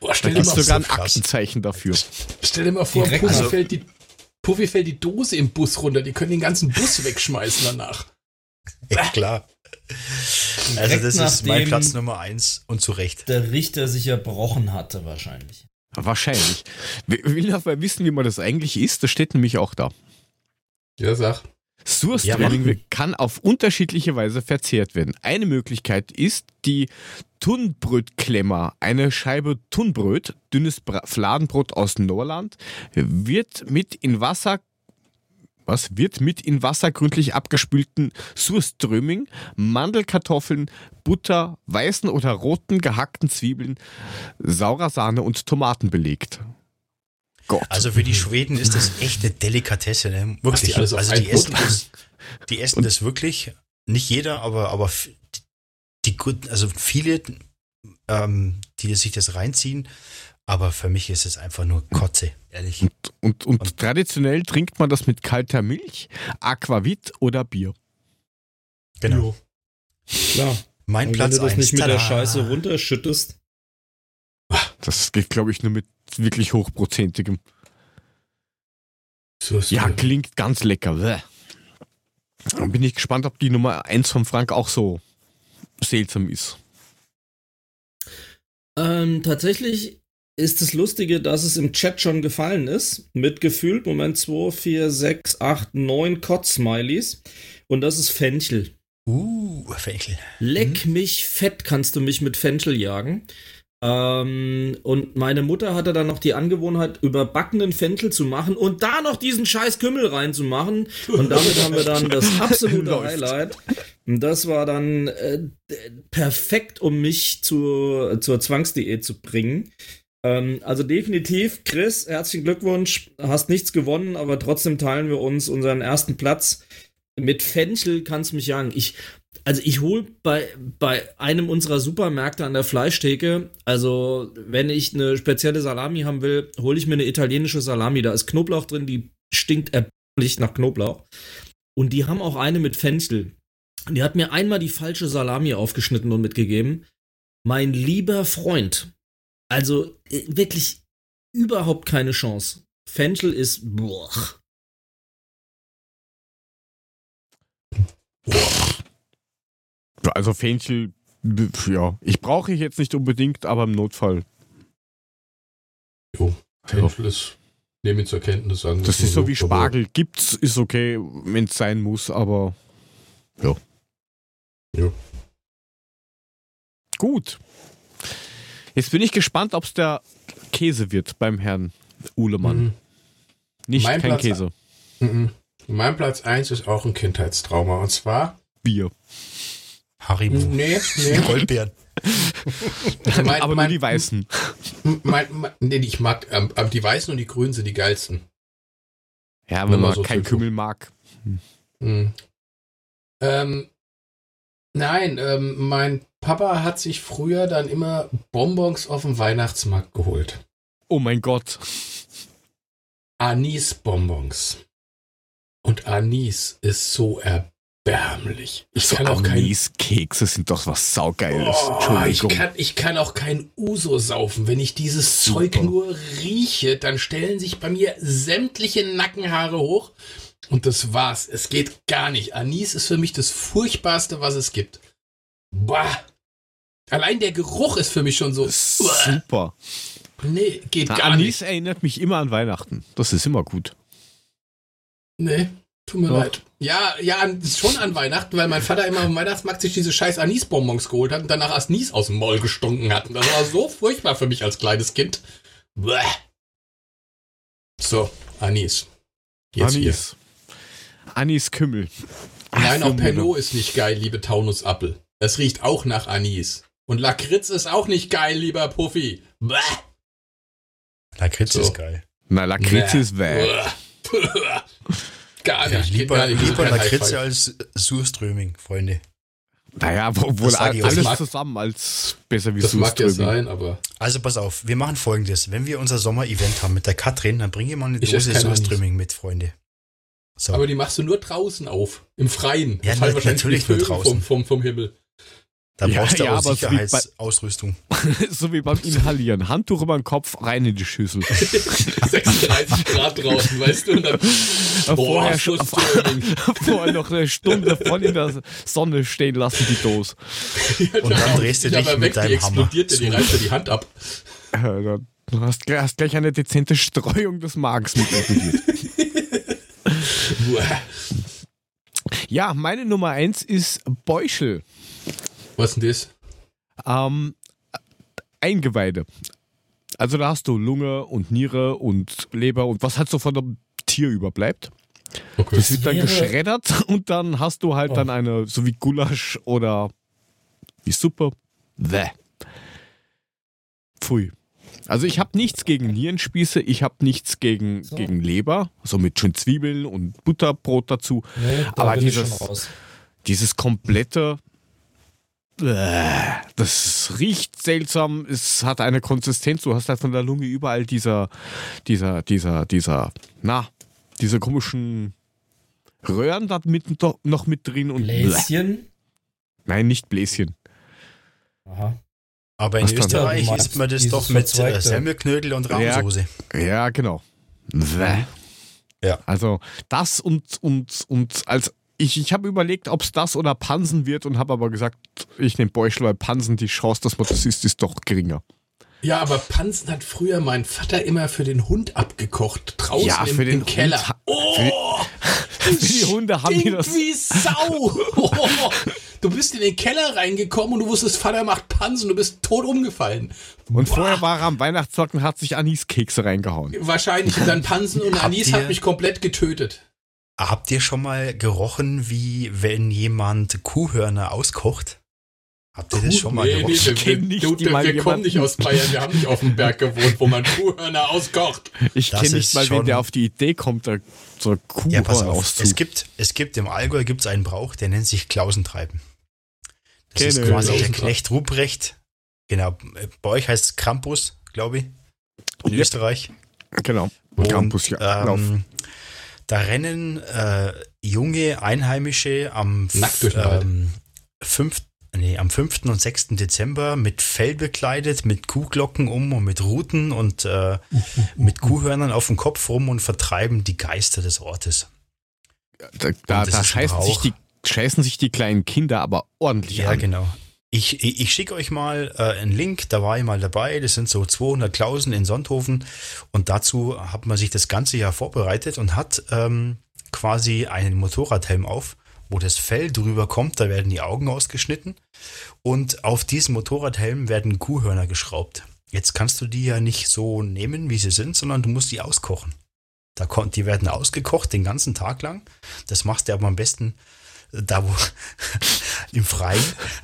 Oh, da gibt es sogar ein Aktenzeichen dafür. Stell dir mal vor, Puffi, also, fällt die, Puffi fällt die Dose im Bus runter. Die können den ganzen Bus wegschmeißen danach. Ja, klar. Also das ist mein Platz Nummer eins und zu Recht. Der Richter sich erbrochen hatte wahrscheinlich. Wahrscheinlich. Will aber wissen, wie man das eigentlich isst. Das steht nämlich auch da. Ja, sag. Surströming ja, kann auf unterschiedliche Weise verzehrt werden. Eine Möglichkeit ist die Tunnbrötklemmer. Eine Scheibe Tunnbröt, dünnes Fladenbrot aus Norland, wird mit in Wasser, was wird mit in Wasser gründlich abgespülten Surströming, Mandelkartoffeln, Butter, weißen oder roten gehackten Zwiebeln, saurer Sahne und Tomaten belegt. Gott. Also für die Schweden ist das echt eine Delikatesse, ne? Wirklich. Die also die essen, das, die essen das wirklich. Nicht jeder, aber, aber die guten, also viele, ähm, die sich das reinziehen. Aber für mich ist es einfach nur Kotze, ehrlich. Und, und, und, und traditionell trinkt man das mit kalter Milch, Aquavit oder Bier. Genau. Jo. Klar. Mein und Platz wenn du das eins, nicht mit tada. Der Scheiße runterschüttest. Das geht, glaube ich, nur mit wirklich hochprozentigem. So ja, klingt ganz lecker. Bäh. Dann bin ich gespannt, ob die Nummer eins von Frank auch so seltsam ist. Ähm, tatsächlich ist das Lustige, dass es im Chat schon gefallen ist. Mit gefühlt, Moment, zwei, vier, sechs, acht, neun Kotz-Smileys. Und das ist Fenchel. Uh, Fenchel. Leck hm. mich fett, kannst du mich mit Fenchel jagen. Ähm, und meine Mutter hatte dann noch die Angewohnheit, überbackenen Fenchel zu machen und da noch diesen scheiß Kümmel reinzumachen. Und damit haben wir dann das absolute Läuft. Highlight. Und das war dann äh, perfekt, um mich zu, zur Zwangsdiät zu bringen. Ähm, also definitiv, Chris, herzlichen Glückwunsch. Hast nichts gewonnen, aber trotzdem teilen wir uns unseren ersten Platz. Mit Fenchel kannst du mich jagen. Ich... Also ich hole bei, bei einem unserer Supermärkte an der Fleischtheke, also wenn ich eine spezielle Salami haben will, hole ich mir eine italienische Salami. Da ist Knoblauch drin, die stinkt erbärmlich nach Knoblauch. Und die haben auch eine mit Fenchel. Die hat mir einmal die falsche Salami aufgeschnitten und mitgegeben. Mein lieber Freund, also wirklich überhaupt keine Chance. Fenchel ist... Boah. Boah. Also Fenchel, ja, ich brauche ich jetzt nicht unbedingt, aber im Notfall. Jo, Fenchel ist, nehme ich zur Kenntnis an. Das ist so wie Spargel, gibt's, ist okay, wenn es sein muss, aber ja. Jo. Gut. Jetzt bin ich gespannt, ob es der Käse wird beim Herrn Uhlemann. Mhm. Nicht mein kein Platz Käse. Ein, mein Platz eins ist auch ein Kindheitstrauma und zwar Bier. Haribo. Nee, nee. Die Goldbeeren. mein, aber mein, nur die Weißen. Mein, mein, nee, ich mag, ähm, die Weißen und die Grünen sind die geilsten. Ja, wenn, wenn man so kein Kümmel mag. Hm. Hm. Ähm, nein, ähm, mein Papa hat sich früher dann immer Bonbons auf dem Weihnachtsmarkt geholt. Oh mein Gott. Anis-Bonbons. Und Anis ist so erbärmlich. Ich so kann auch Anis-Kekse sind doch was Saugeiles. Oh, ich, kann, ich kann auch kein Uso saufen. Wenn ich dieses Super. Zeug nur rieche, dann stellen sich bei mir sämtliche Nackenhaare hoch. Und das war's. Es geht gar nicht. Anis ist für mich das Furchtbarste, was es gibt. Bah. Allein der Geruch ist für mich schon so. Super. Nee, geht Na, gar Anis nicht. Anis erinnert mich immer an Weihnachten. Das ist immer gut. Nee, tut mir Doch. leid. Ja, ja, schon an Weihnachten, weil mein Vater immer am Weihnachtsmarkt sich diese scheiß Anis-Bonbons geholt hat und danach Anis aus dem Maul gestunken hat. Und das war so furchtbar für mich als kleines Kind. Bleh. So, Anis. Jetzt Anis. Hier. Anis-Kümmel. Nein, auch Pernod ist nicht geil, liebe Taunusappel. Das riecht auch nach Anis. Und Lakritz ist auch nicht geil, lieber Puffi. Bleh. Lakritz so. ist geil. Na, Lakritz Bleh. ist weg. Bleh. Gar nicht. Ja, lieber lieber Lakritze als Surströming, Freunde. Naja, obwohl alles mag, zusammen als besser wie Surströming. Das mag ja sein, aber... Also pass auf, wir machen Folgendes. Wenn wir unser Sommer-Event haben mit der Katrin, dann bringe ich mal eine ich Dose Surströming mit, Freunde. So. Aber die machst du nur draußen auf, im Freien. Ja, das natürlich nur draußen. Vom, vom, vom Himmel. Da ja, brauchst du ja, auch Sicherheitsausrüstung. So wie beim Inhalieren. Handtuch über den Kopf, rein in die Schüssel. sechsunddreißig Grad draußen, weißt du? Und dann, boah, vorher, vorher noch eine Stunde voll in der Sonne stehen lassen, die Dose. Ja, und dann drehst du dich mit weg, deinem die Hammer. Dir, die reißt dir die Hand ab. Ja, du hast, hast gleich eine dezente Streuung des Magens mit inkludiert. Ja, meine Nummer eins ist Beuschel. Was denn das? Ähm, Eingeweide. Also da hast du Lunge und Niere und Leber und was halt so von einem Tier überbleibt. Okay. Das wird dann geschreddert und dann hast du halt oh. dann eine, so wie Gulasch oder wie Suppe. Bäh. Pfui. Also ich habe nichts gegen Nierenspieße, ich habe nichts gegen, so. gegen Leber, so mit schön Zwiebeln und Butterbrot dazu. Nee, da aber dieses, dieses komplette... Das riecht seltsam, es hat eine Konsistenz, du hast halt von der Lunge überall dieser, dieser, dieser, dieser, na, diese komischen Röhren da mitten noch mit drin und Bläschen? Bleh. Nein, nicht Bläschen. Aha. Aber in Was Österreich dann? isst man das Dieses doch mit Semmelknödel und Rahmsoße. Ja, ja, genau. Bleh. Ja. Also das und, und, und als Ich, ich habe überlegt, ob es das oder Pansen wird und habe aber gesagt, ich nehme Beuschel, weil Pansen, die Chance, dass man das isst, ist doch geringer. Ja, aber Pansen hat früher mein Vater immer für den Hund abgekocht. Draußen ja, im, im Keller. Hund, oh! Für, für die Hunde haben die das. Wie Sau! Oh, du bist in den Keller reingekommen und du wusstest, Vater macht Pansen, du bist tot umgefallen. Und Boah. vorher war er am Weihnachtsmarkt und hat sich Aniskekse reingehauen. Wahrscheinlich. Und dann Pansen und Anis hat mich komplett getötet. Habt ihr schon mal gerochen, wie wenn jemand Kuhhörner auskocht? Habt ihr das Gut, schon mal nee, gerochen? Nee, wir, nicht du, wir kommen jemanden. nicht aus Bayern, wir haben nicht auf dem Berg gewohnt, wo man Kuhhörner auskocht. Ich kenne nicht mal, wenn der auf die Idee kommt, da so Kuhhörner ja, pass auf, auszukochen. Es gibt, es gibt im Allgäu gibt's einen Brauch, der nennt sich Klausentreiben. Das Keine, ist quasi der Knecht Ruprecht. Genau, bei euch heißt es Krampus, glaube ich, in yep. Österreich. Genau, Und, Krampus, ja, genau. Ähm, Da rennen äh, junge Einheimische am, f- ähm, fünf, nee, am fünften und sechsten Dezember mit Fell bekleidet, mit Kuhglocken um und mit Ruten und äh, mit Kuhhörnern auf dem Kopf rum und vertreiben die Geister des Ortes. Da, da, da scheißen, sich die, scheißen sich die kleinen Kinder aber ordentlich ja, an. Ja, genau. Ich, ich, ich schicke euch mal äh, einen Link, da war ich mal dabei, das sind so zweihundert Klausen in Sonthofen und dazu hat man sich das ganze Jahr vorbereitet und hat ähm, quasi einen Motorradhelm auf, wo das Fell drüber kommt, da werden die Augen ausgeschnitten und auf diesen Motorradhelm werden Kuhhörner geschraubt. Jetzt kannst du die ja nicht so nehmen, wie sie sind, sondern du musst die auskochen. Da kommt, die werden ausgekocht den ganzen Tag lang, das machst du aber am besten da wo im Freien,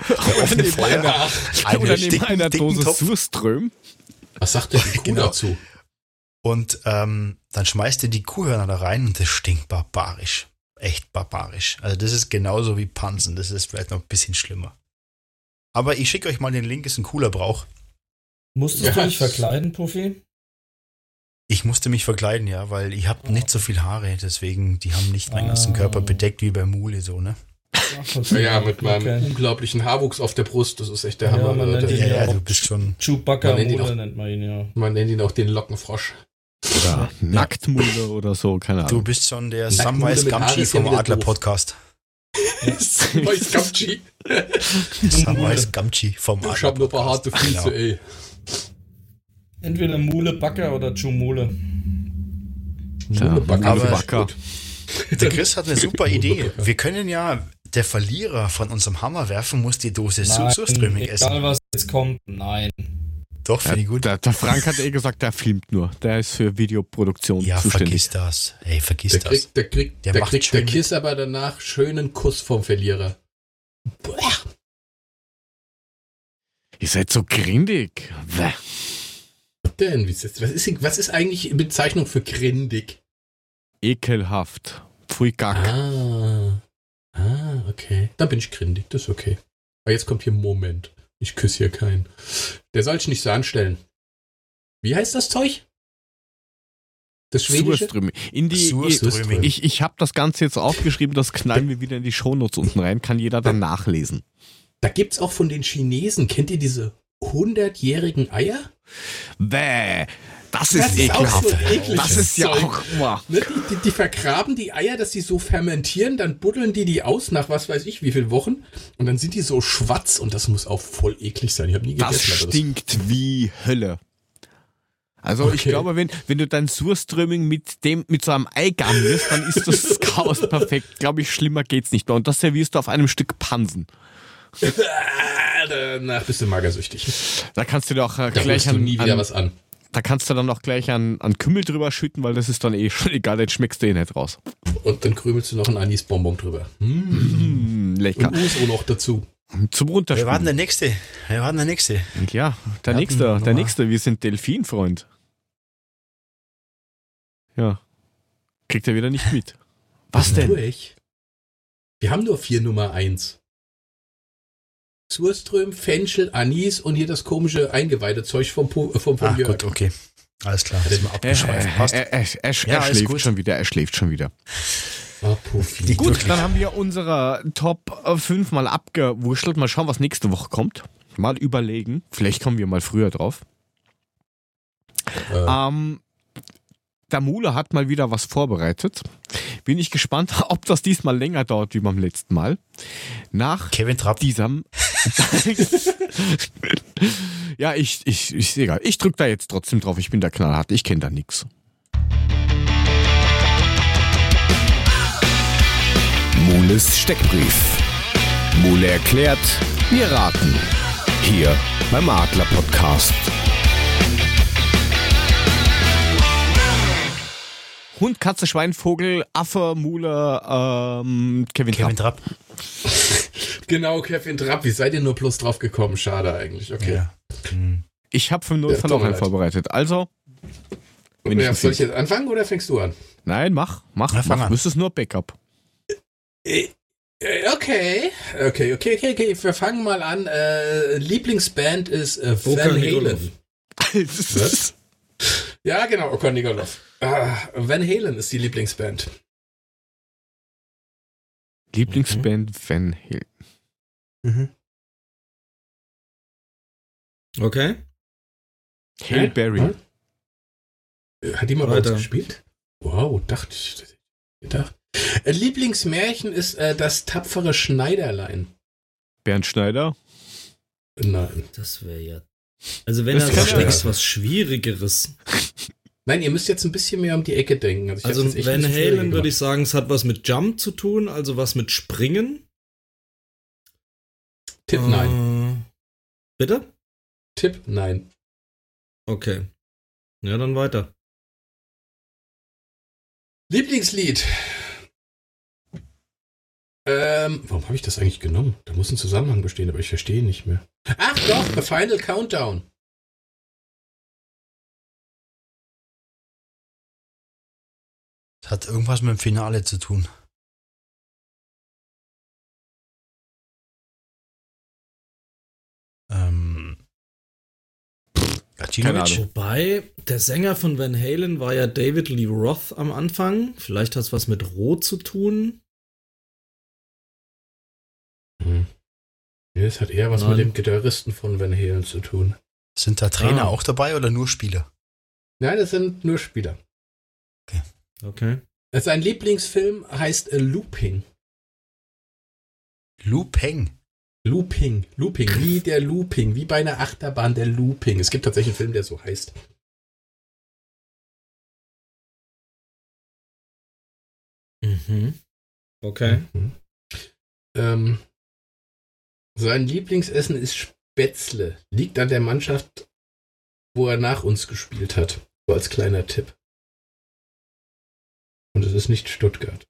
der offene Feuer, eine dicken, einer Dose Surström. Was sagt der die Kuh genau. dazu? Und ähm, dann schmeißt er die Kuhhörner da rein und das stinkt barbarisch. Echt barbarisch. Also das ist genauso wie Pansen. Das ist vielleicht noch ein bisschen schlimmer. Aber ich schicke euch mal den Link, ist ein cooler Brauch. Musstest ja. du dich verkleiden, Puffi? Ich musste mich verkleiden, ja, weil ich habe oh. nicht so viel Haare, deswegen, die haben nicht meinen ah. ganzen Körper bedeckt wie bei Mule, so, ne? Ja, ja, mit meinem okay. unglaublichen Haarwuchs auf der Brust, das ist echt der ja, Hammer. Man nennt ihn ja, ja, du bist schon... Chewbacca Mule nennt man ihn, ja. Man nennt ihn auch den Lockenfrosch. Oder Nacktmule oder so, keine Ahnung. Du bist schon der Samwise Gamgee vom Adler-Podcast. Samwise Gamgee? Samwise Gamgee vom Adler-Podcast. Ich hab nur ein paar harte Füße, ey. Entweder Mule, Backer oder Chumule. Ja, Backer. Der Chris hat eine super Idee. Wir können ja, der Verlierer von unserem Hammerwerfen muss die Dose Surströmming essen. Egal was jetzt kommt, nein. Doch, finde ich gut. Der, der Frank hat eh gesagt, der filmt nur. Der ist für Videoproduktion ja, zuständig. Ja, vergiss das. Ey, vergiss der das. Kriegt, der kriegt der, der, kriegt der Kiss aber danach schönen Kuss vom Verlierer. Boah. Ihr seid so grindig. Bäh. Denn, was ist, was ist eigentlich die Bezeichnung für grindig? Ekelhaft. Pfui Gack. Ah. ah, okay. Da bin ich grindig, das ist okay. Aber jetzt kommt hier Moment. Ich küsse hier keinen. Der soll sich nicht so anstellen. Wie heißt das Zeug? Das Schwedische? In die Surströmming. Ich, ich habe das Ganze jetzt aufgeschrieben, das knallen wir wieder in die Shownotes unten rein, kann jeder dann nachlesen. Da gibt's auch von den Chinesen, kennt ihr diese hundertjährigen Eier? Bäh, das, das ist, ist ekelhaft. So das ist ja auch... Ne, die, die, die vergraben die Eier, dass die so fermentieren, dann buddeln die die aus nach was weiß ich wie vielen Wochen und dann sind die so schwarz und das muss auch voll eklig sein. Ich hab nie gegessen, das stinkt das. Wie Hölle. Also okay. Ich glaube, wenn, wenn du dein Surströmming mit dem mit so einem Eigarn isst, dann ist das Chaos perfekt. Glaube ich, schlimmer geht's nicht mehr. Und das servierst du auf einem Stück Pansen. Danach bist du magersüchtig. Da kannst du doch äh, da gleich an, du nie wieder an, was an. Da kannst du dann auch gleich an, an Kümmel drüber schütten, weil das ist dann eh schon egal, den schmeckst du eh nicht raus. Und dann krümelst du noch ein Anisbonbon drüber. Mmh, lecker. Und U S O noch dazu. Zum Runterspielen. Wir waren der Nächste. Wir waren der Nächste. Ja, der Nächste, der Nächste. Wir sind Delfinfreund. Ja. Kriegt er wieder nicht mit. Was denn? Durch? Wir haben nur vier Nummer eins. Surström, Fenchel, Anis und hier das komische Eingeweidezeug vom Jörg. Vom, vom ah, Jörg. Gut, okay. Alles klar. Das ist mal abgeschweift. Passt. Er, er, er, er, ja, er schläft gut. schon wieder. Er schläft schon wieder. Oh, Puffi. Gut, wirklich. Dann haben wir unsere Top fünf mal abgewurschtelt. Mal schauen, was nächste Woche kommt. Mal überlegen. Vielleicht kommen wir mal früher drauf. Äh. Ähm, der Mule hat mal wieder was vorbereitet. Bin ich gespannt, ob das diesmal länger dauert wie beim letzten Mal. Nach Kevin Trapp. Diesem... ja, ich, ich, ich sehe gar nicht. Ich drücke da jetzt trotzdem drauf. Ich bin da knallhart. Ich kenne da nichts. Mules Steckbrief. Mule erklärt, wir raten. Hier beim Adler-Podcast. Hund, Katze, Schwein, Vogel, Affe, Mule, ähm, Kevin, Kevin Trapp. Trapp. Genau, Kevin Trapp. Wie seid ihr nur bloß drauf gekommen? Schade eigentlich. Okay. Ja. Hm. Ich habe für den Notfall auch einen vorbereitet. Also, wenn ja, ich soll ich jetzt anfangen oder fängst du an? Nein, mach, mach, Na, mach. Müsstest nur Backup. Okay, okay, okay, okay, okay. Wir fangen mal an. Äh, Lieblingsband ist äh, Van Halen. Was? Ja, genau, Okan Nikolov. Ah, Van Halen ist die Lieblingsband. Lieblingsband mhm. Van Halen. Mhm. Okay. Hail Berry. Hm? Hat die mal bei uns gespielt? Wow, dachte ich. Gedacht. Lieblingsmärchen ist äh, das tapfere Schneiderlein. Bernd Schneider? Nein. Das wäre ja... Also wenn das er sagt, ist was Schwierigeres. Nein, ihr müsst jetzt ein bisschen mehr um die Ecke denken. Also, ich also Van Halen würde ich sagen, es hat was mit Jump zu tun, also was mit Springen. Tipp äh, nein. Bitte? Tipp nein. Okay. Ja, dann weiter. Lieblingslied. Ähm, warum habe ich das eigentlich genommen? Da muss ein Zusammenhang bestehen, aber ich verstehe nicht mehr. Ach doch, The Final Countdown. Das hat irgendwas mit dem Finale zu tun. Ähm. Wobei, der Sänger von Van Halen war ja David Lee Roth am Anfang. Vielleicht hat es was mit Rot zu tun. Hm. Nee, es hat eher was Nein. mit dem Gitarristen von Van Halen zu tun. Sind da Trainer ah. auch dabei oder nur Spieler? Nein, es sind nur Spieler. Okay. Okay. Also ein Lieblingsfilm heißt Looping. Looping? Looping, Looping, wie der Looping, wie bei einer Achterbahn der Looping. Es gibt tatsächlich einen Film, der so heißt. Mhm. Okay. Mhm. Ähm, sein Lieblingsessen ist Spätzle. Liegt an der Mannschaft, wo er nach uns gespielt hat. So als kleiner Tipp. Und es ist nicht Stuttgart.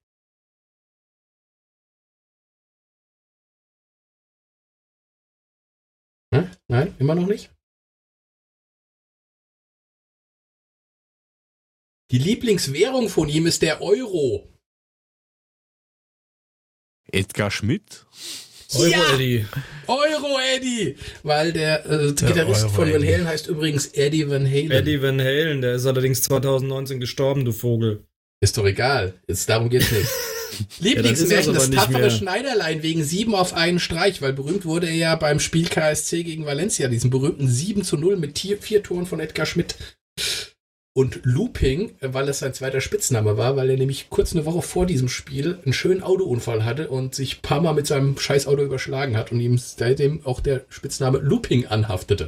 Nein, immer noch nicht. Die Lieblingswährung von ihm ist der Euro. Edgar Schmidt? Euro-Eddie. Ja! Euro-Eddie! Weil der, äh, der Gitarrist von Van Halen heißt übrigens Eddie Van Halen. Eddie Van Halen, der ist allerdings zwanzig neunzehn gestorben, du Vogel. Ist doch egal, jetzt, darum geht's nicht. Lieblingsmärchen, ja, das, das tapfere Schneiderlein wegen sieben auf einen Streich, weil berühmt wurde er ja beim Spiel K S C gegen Valencia, diesen berühmten sieben zu null mit vier Toren von Edgar Schmidt. Und Looping, weil das sein zweiter Spitzname war, weil er nämlich kurz eine Woche vor diesem Spiel einen schönen Autounfall hatte und sich ein paar Mal mit seinem Scheißauto überschlagen hat und ihm seitdem auch der Spitzname Looping anhaftete.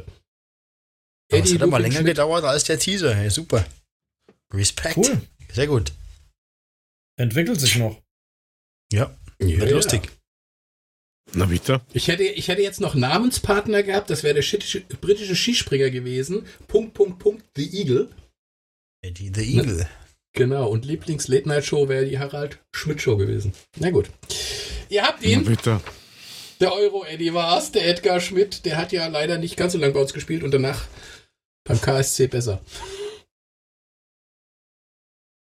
Aber Eddie, das hat aber länger Schmidt. gedauert als der Teaser, hey, super. Respekt. Cool. Sehr gut. Entwickelt sich noch. Ja, ja, wird lustig. Na bitte. Ich hätte, ich hätte jetzt noch Namenspartner gehabt, das wäre der Shit, britische Skispringer gewesen. Punkt, Punkt, Punkt, The Eagle. Eddie The Eagle. Na, genau, und Lieblings-Late-Night-Show wäre die Harald-Schmidt-Show gewesen. Na gut. Ihr habt ihn. Na bitte. Der Euro-Eddie war's, der Edgar Schmidt, der hat ja leider nicht ganz so lange bei uns gespielt und danach beim K S C besser.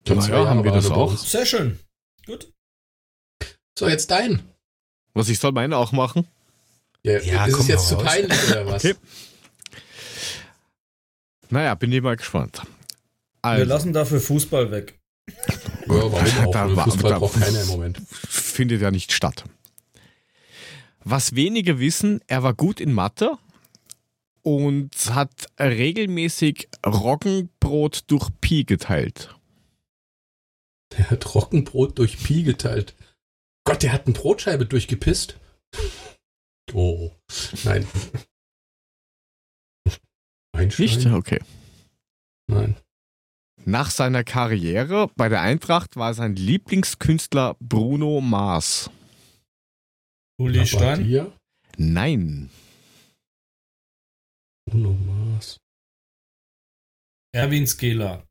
Na ja, haben wir das auch. Sehr schön. Gut. So, jetzt dein. Was, ich soll meine auch machen? Ja, ja ist komm, es jetzt zu peinlich oder was? Okay. Naja, bin ich mal gespannt. Also. Wir lassen dafür Fußball weg. Ja, warum auch? Da, Fußball da, braucht keiner im Moment. Findet ja nicht statt. Was wenige wissen, er war gut in Mathe und hat regelmäßig Roggenbrot durch Pi geteilt. Der hat Roggenbrot durch Pi geteilt. Gott, der hat eine Brotscheibe durchgepisst. Oh, nein. Nicht? Okay. Nein. Nach seiner Karriere bei der Eintracht war sein Lieblingskünstler Bruno Mars. Uli Stein? Nein. Bruno Mars. Erwin Skela.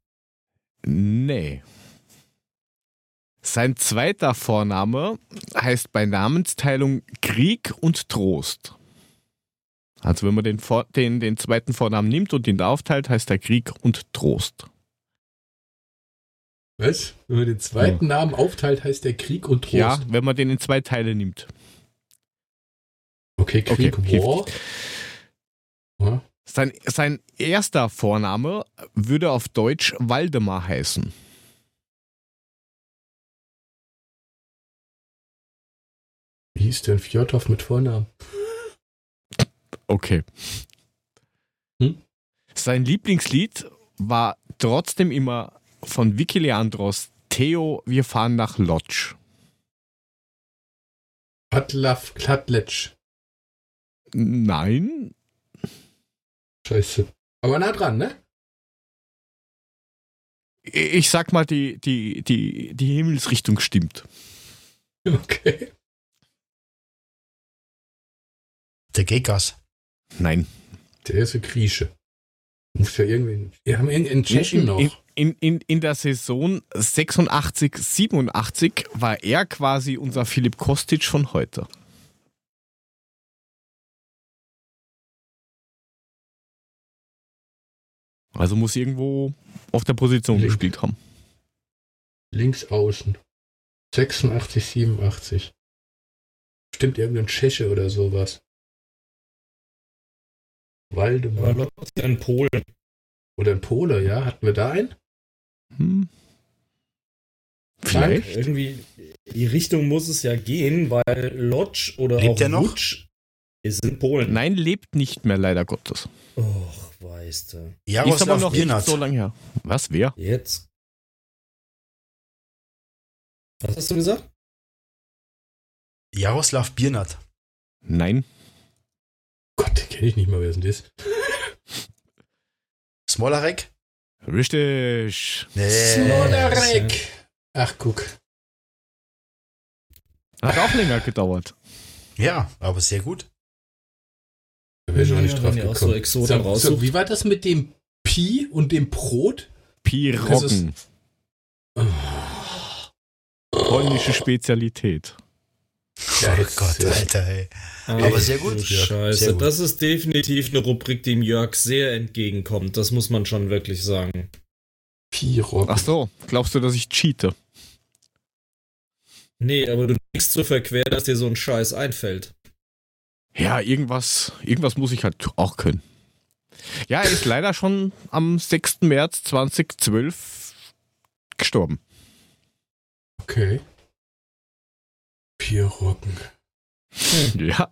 Nee. Sein zweiter Vorname heißt bei Namensteilung Krieg und Trost. Also wenn man den, Vor- den, den zweiten Vornamen nimmt und ihn da aufteilt, heißt er Krieg und Trost. Was? Wenn man den zweiten ja. Namen aufteilt, heißt er Krieg und Trost? Ja, wenn man den in zwei Teile nimmt. Okay, Krieg, okay, War. Ja. Sein, sein erster Vorname würde auf Deutsch Waldemar heißen. Wie hieß denn Fjordhoff mit Vornamen? Okay. Hm? Sein Lieblingslied war trotzdem immer von Vicky Leandros, Theo, wir fahren nach Lodz. Vaclav Kadletz. Nein. Scheiße. Aber nah dran, ne? Ich sag mal, die, die, die, die Himmelsrichtung stimmt. Okay. Der Gekas. Nein. Der ist ein Grieche. Muss ja irgendwie. Wir haben in, in Tschechien in, noch. In, in, in, in der Saison sechsundachtzig, siebenundachtzig war er quasi unser Filip Kostic von heute. Also muss irgendwo auf der Position Link. gespielt haben. Links außen. sechsundachtzig, siebenundachtzig. Stimmt, irgendein Tscheche oder sowas. Waldemar. Oder ein Pole. Oder ein Pole, ja. Hatten wir da einen? Hm. Vielleicht. Nein, irgendwie die Richtung muss es ja gehen, weil Lodz oder lebt auch Lutsch ist in Polen. Nein, lebt nicht mehr, leider Gottes. Och, weißt du. Ja, ist aber noch nicht so lange her. Was, wer? Jetzt. Was hast du gesagt? Jaroslav Biernat. Nein. Gott, den kenne ich nicht mehr, wer denn das ist. Smolarek? Richtig. Nee. Smolarek. Ach, guck. Hat auch länger gedauert. Ja, aber sehr gut. Da wäre ich noch nicht ja, drauf gekommen. So Exoten so, so, wie war das mit dem Pi und dem Brot? Pi-Rocken. Polnische Spezialität. Ja, oh Gott, Alter, ey. Ey, aber sehr gut. Scheiße, sehr gut. Das ist definitiv eine Rubrik, die dem Jörg sehr entgegenkommt. Das muss man schon wirklich sagen. Piro. Ach so, glaubst du, dass ich cheate? Nee, aber du denkst so verquer, dass dir so ein Scheiß einfällt. Ja, irgendwas, irgendwas muss ich halt auch können. Ja, er ist leider schon am sechsten März zweitausendzwölf gestorben. Okay. Pierrocken. Hm. Ja.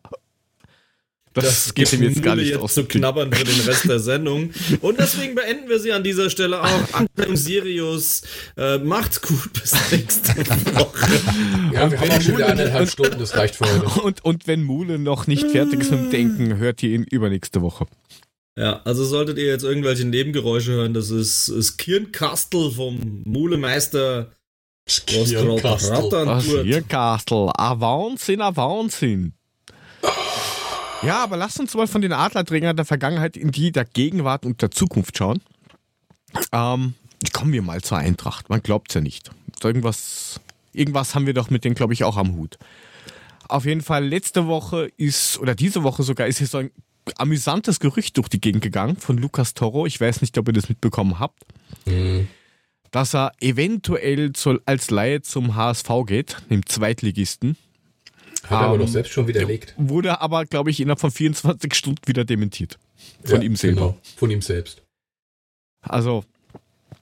Das, das geht ihm jetzt gar nicht jetzt aus zu knabbern für den Rest der Sendung. Und deswegen beenden wir sie an dieser Stelle auch. Anselm Sirius, äh, macht's gut bis nächste Woche. Ja, und wir haben auch schon wieder eineinhalb und, Stunden, das reicht für heute. Und, und wenn Mule noch nicht fertig ist mit Denken, hört ihr ihn übernächste Woche. Ja, also solltet ihr jetzt irgendwelche Nebengeräusche hören, das ist, ist Kirnkastel vom Mulemeister. Skierkastel, a Wahnsinn, a Wahnsinn. Ja, aber lasst uns mal von den Adlerträgern der Vergangenheit in die der Gegenwart und der Zukunft schauen. Ähm, kommen wir mal zur Eintracht. Man glaubt's ja nicht. Irgendwas, irgendwas haben wir doch mit denen, glaube ich, auch am Hut. Auf jeden Fall, letzte Woche ist, oder diese Woche sogar, ist hier so ein amüsantes Gerücht durch die Gegend gegangen von Lucas Toro. Ich weiß nicht, ob ihr das mitbekommen habt. Mhm. Dass er eventuell zu, als Laie zum H S V geht, dem Zweitligisten. Hat er aber ähm, doch selbst schon widerlegt. Wurde aber, glaube ich, innerhalb von vierundzwanzig Stunden wieder dementiert. Von ja, ihm selber. Genau, von ihm selbst. Also,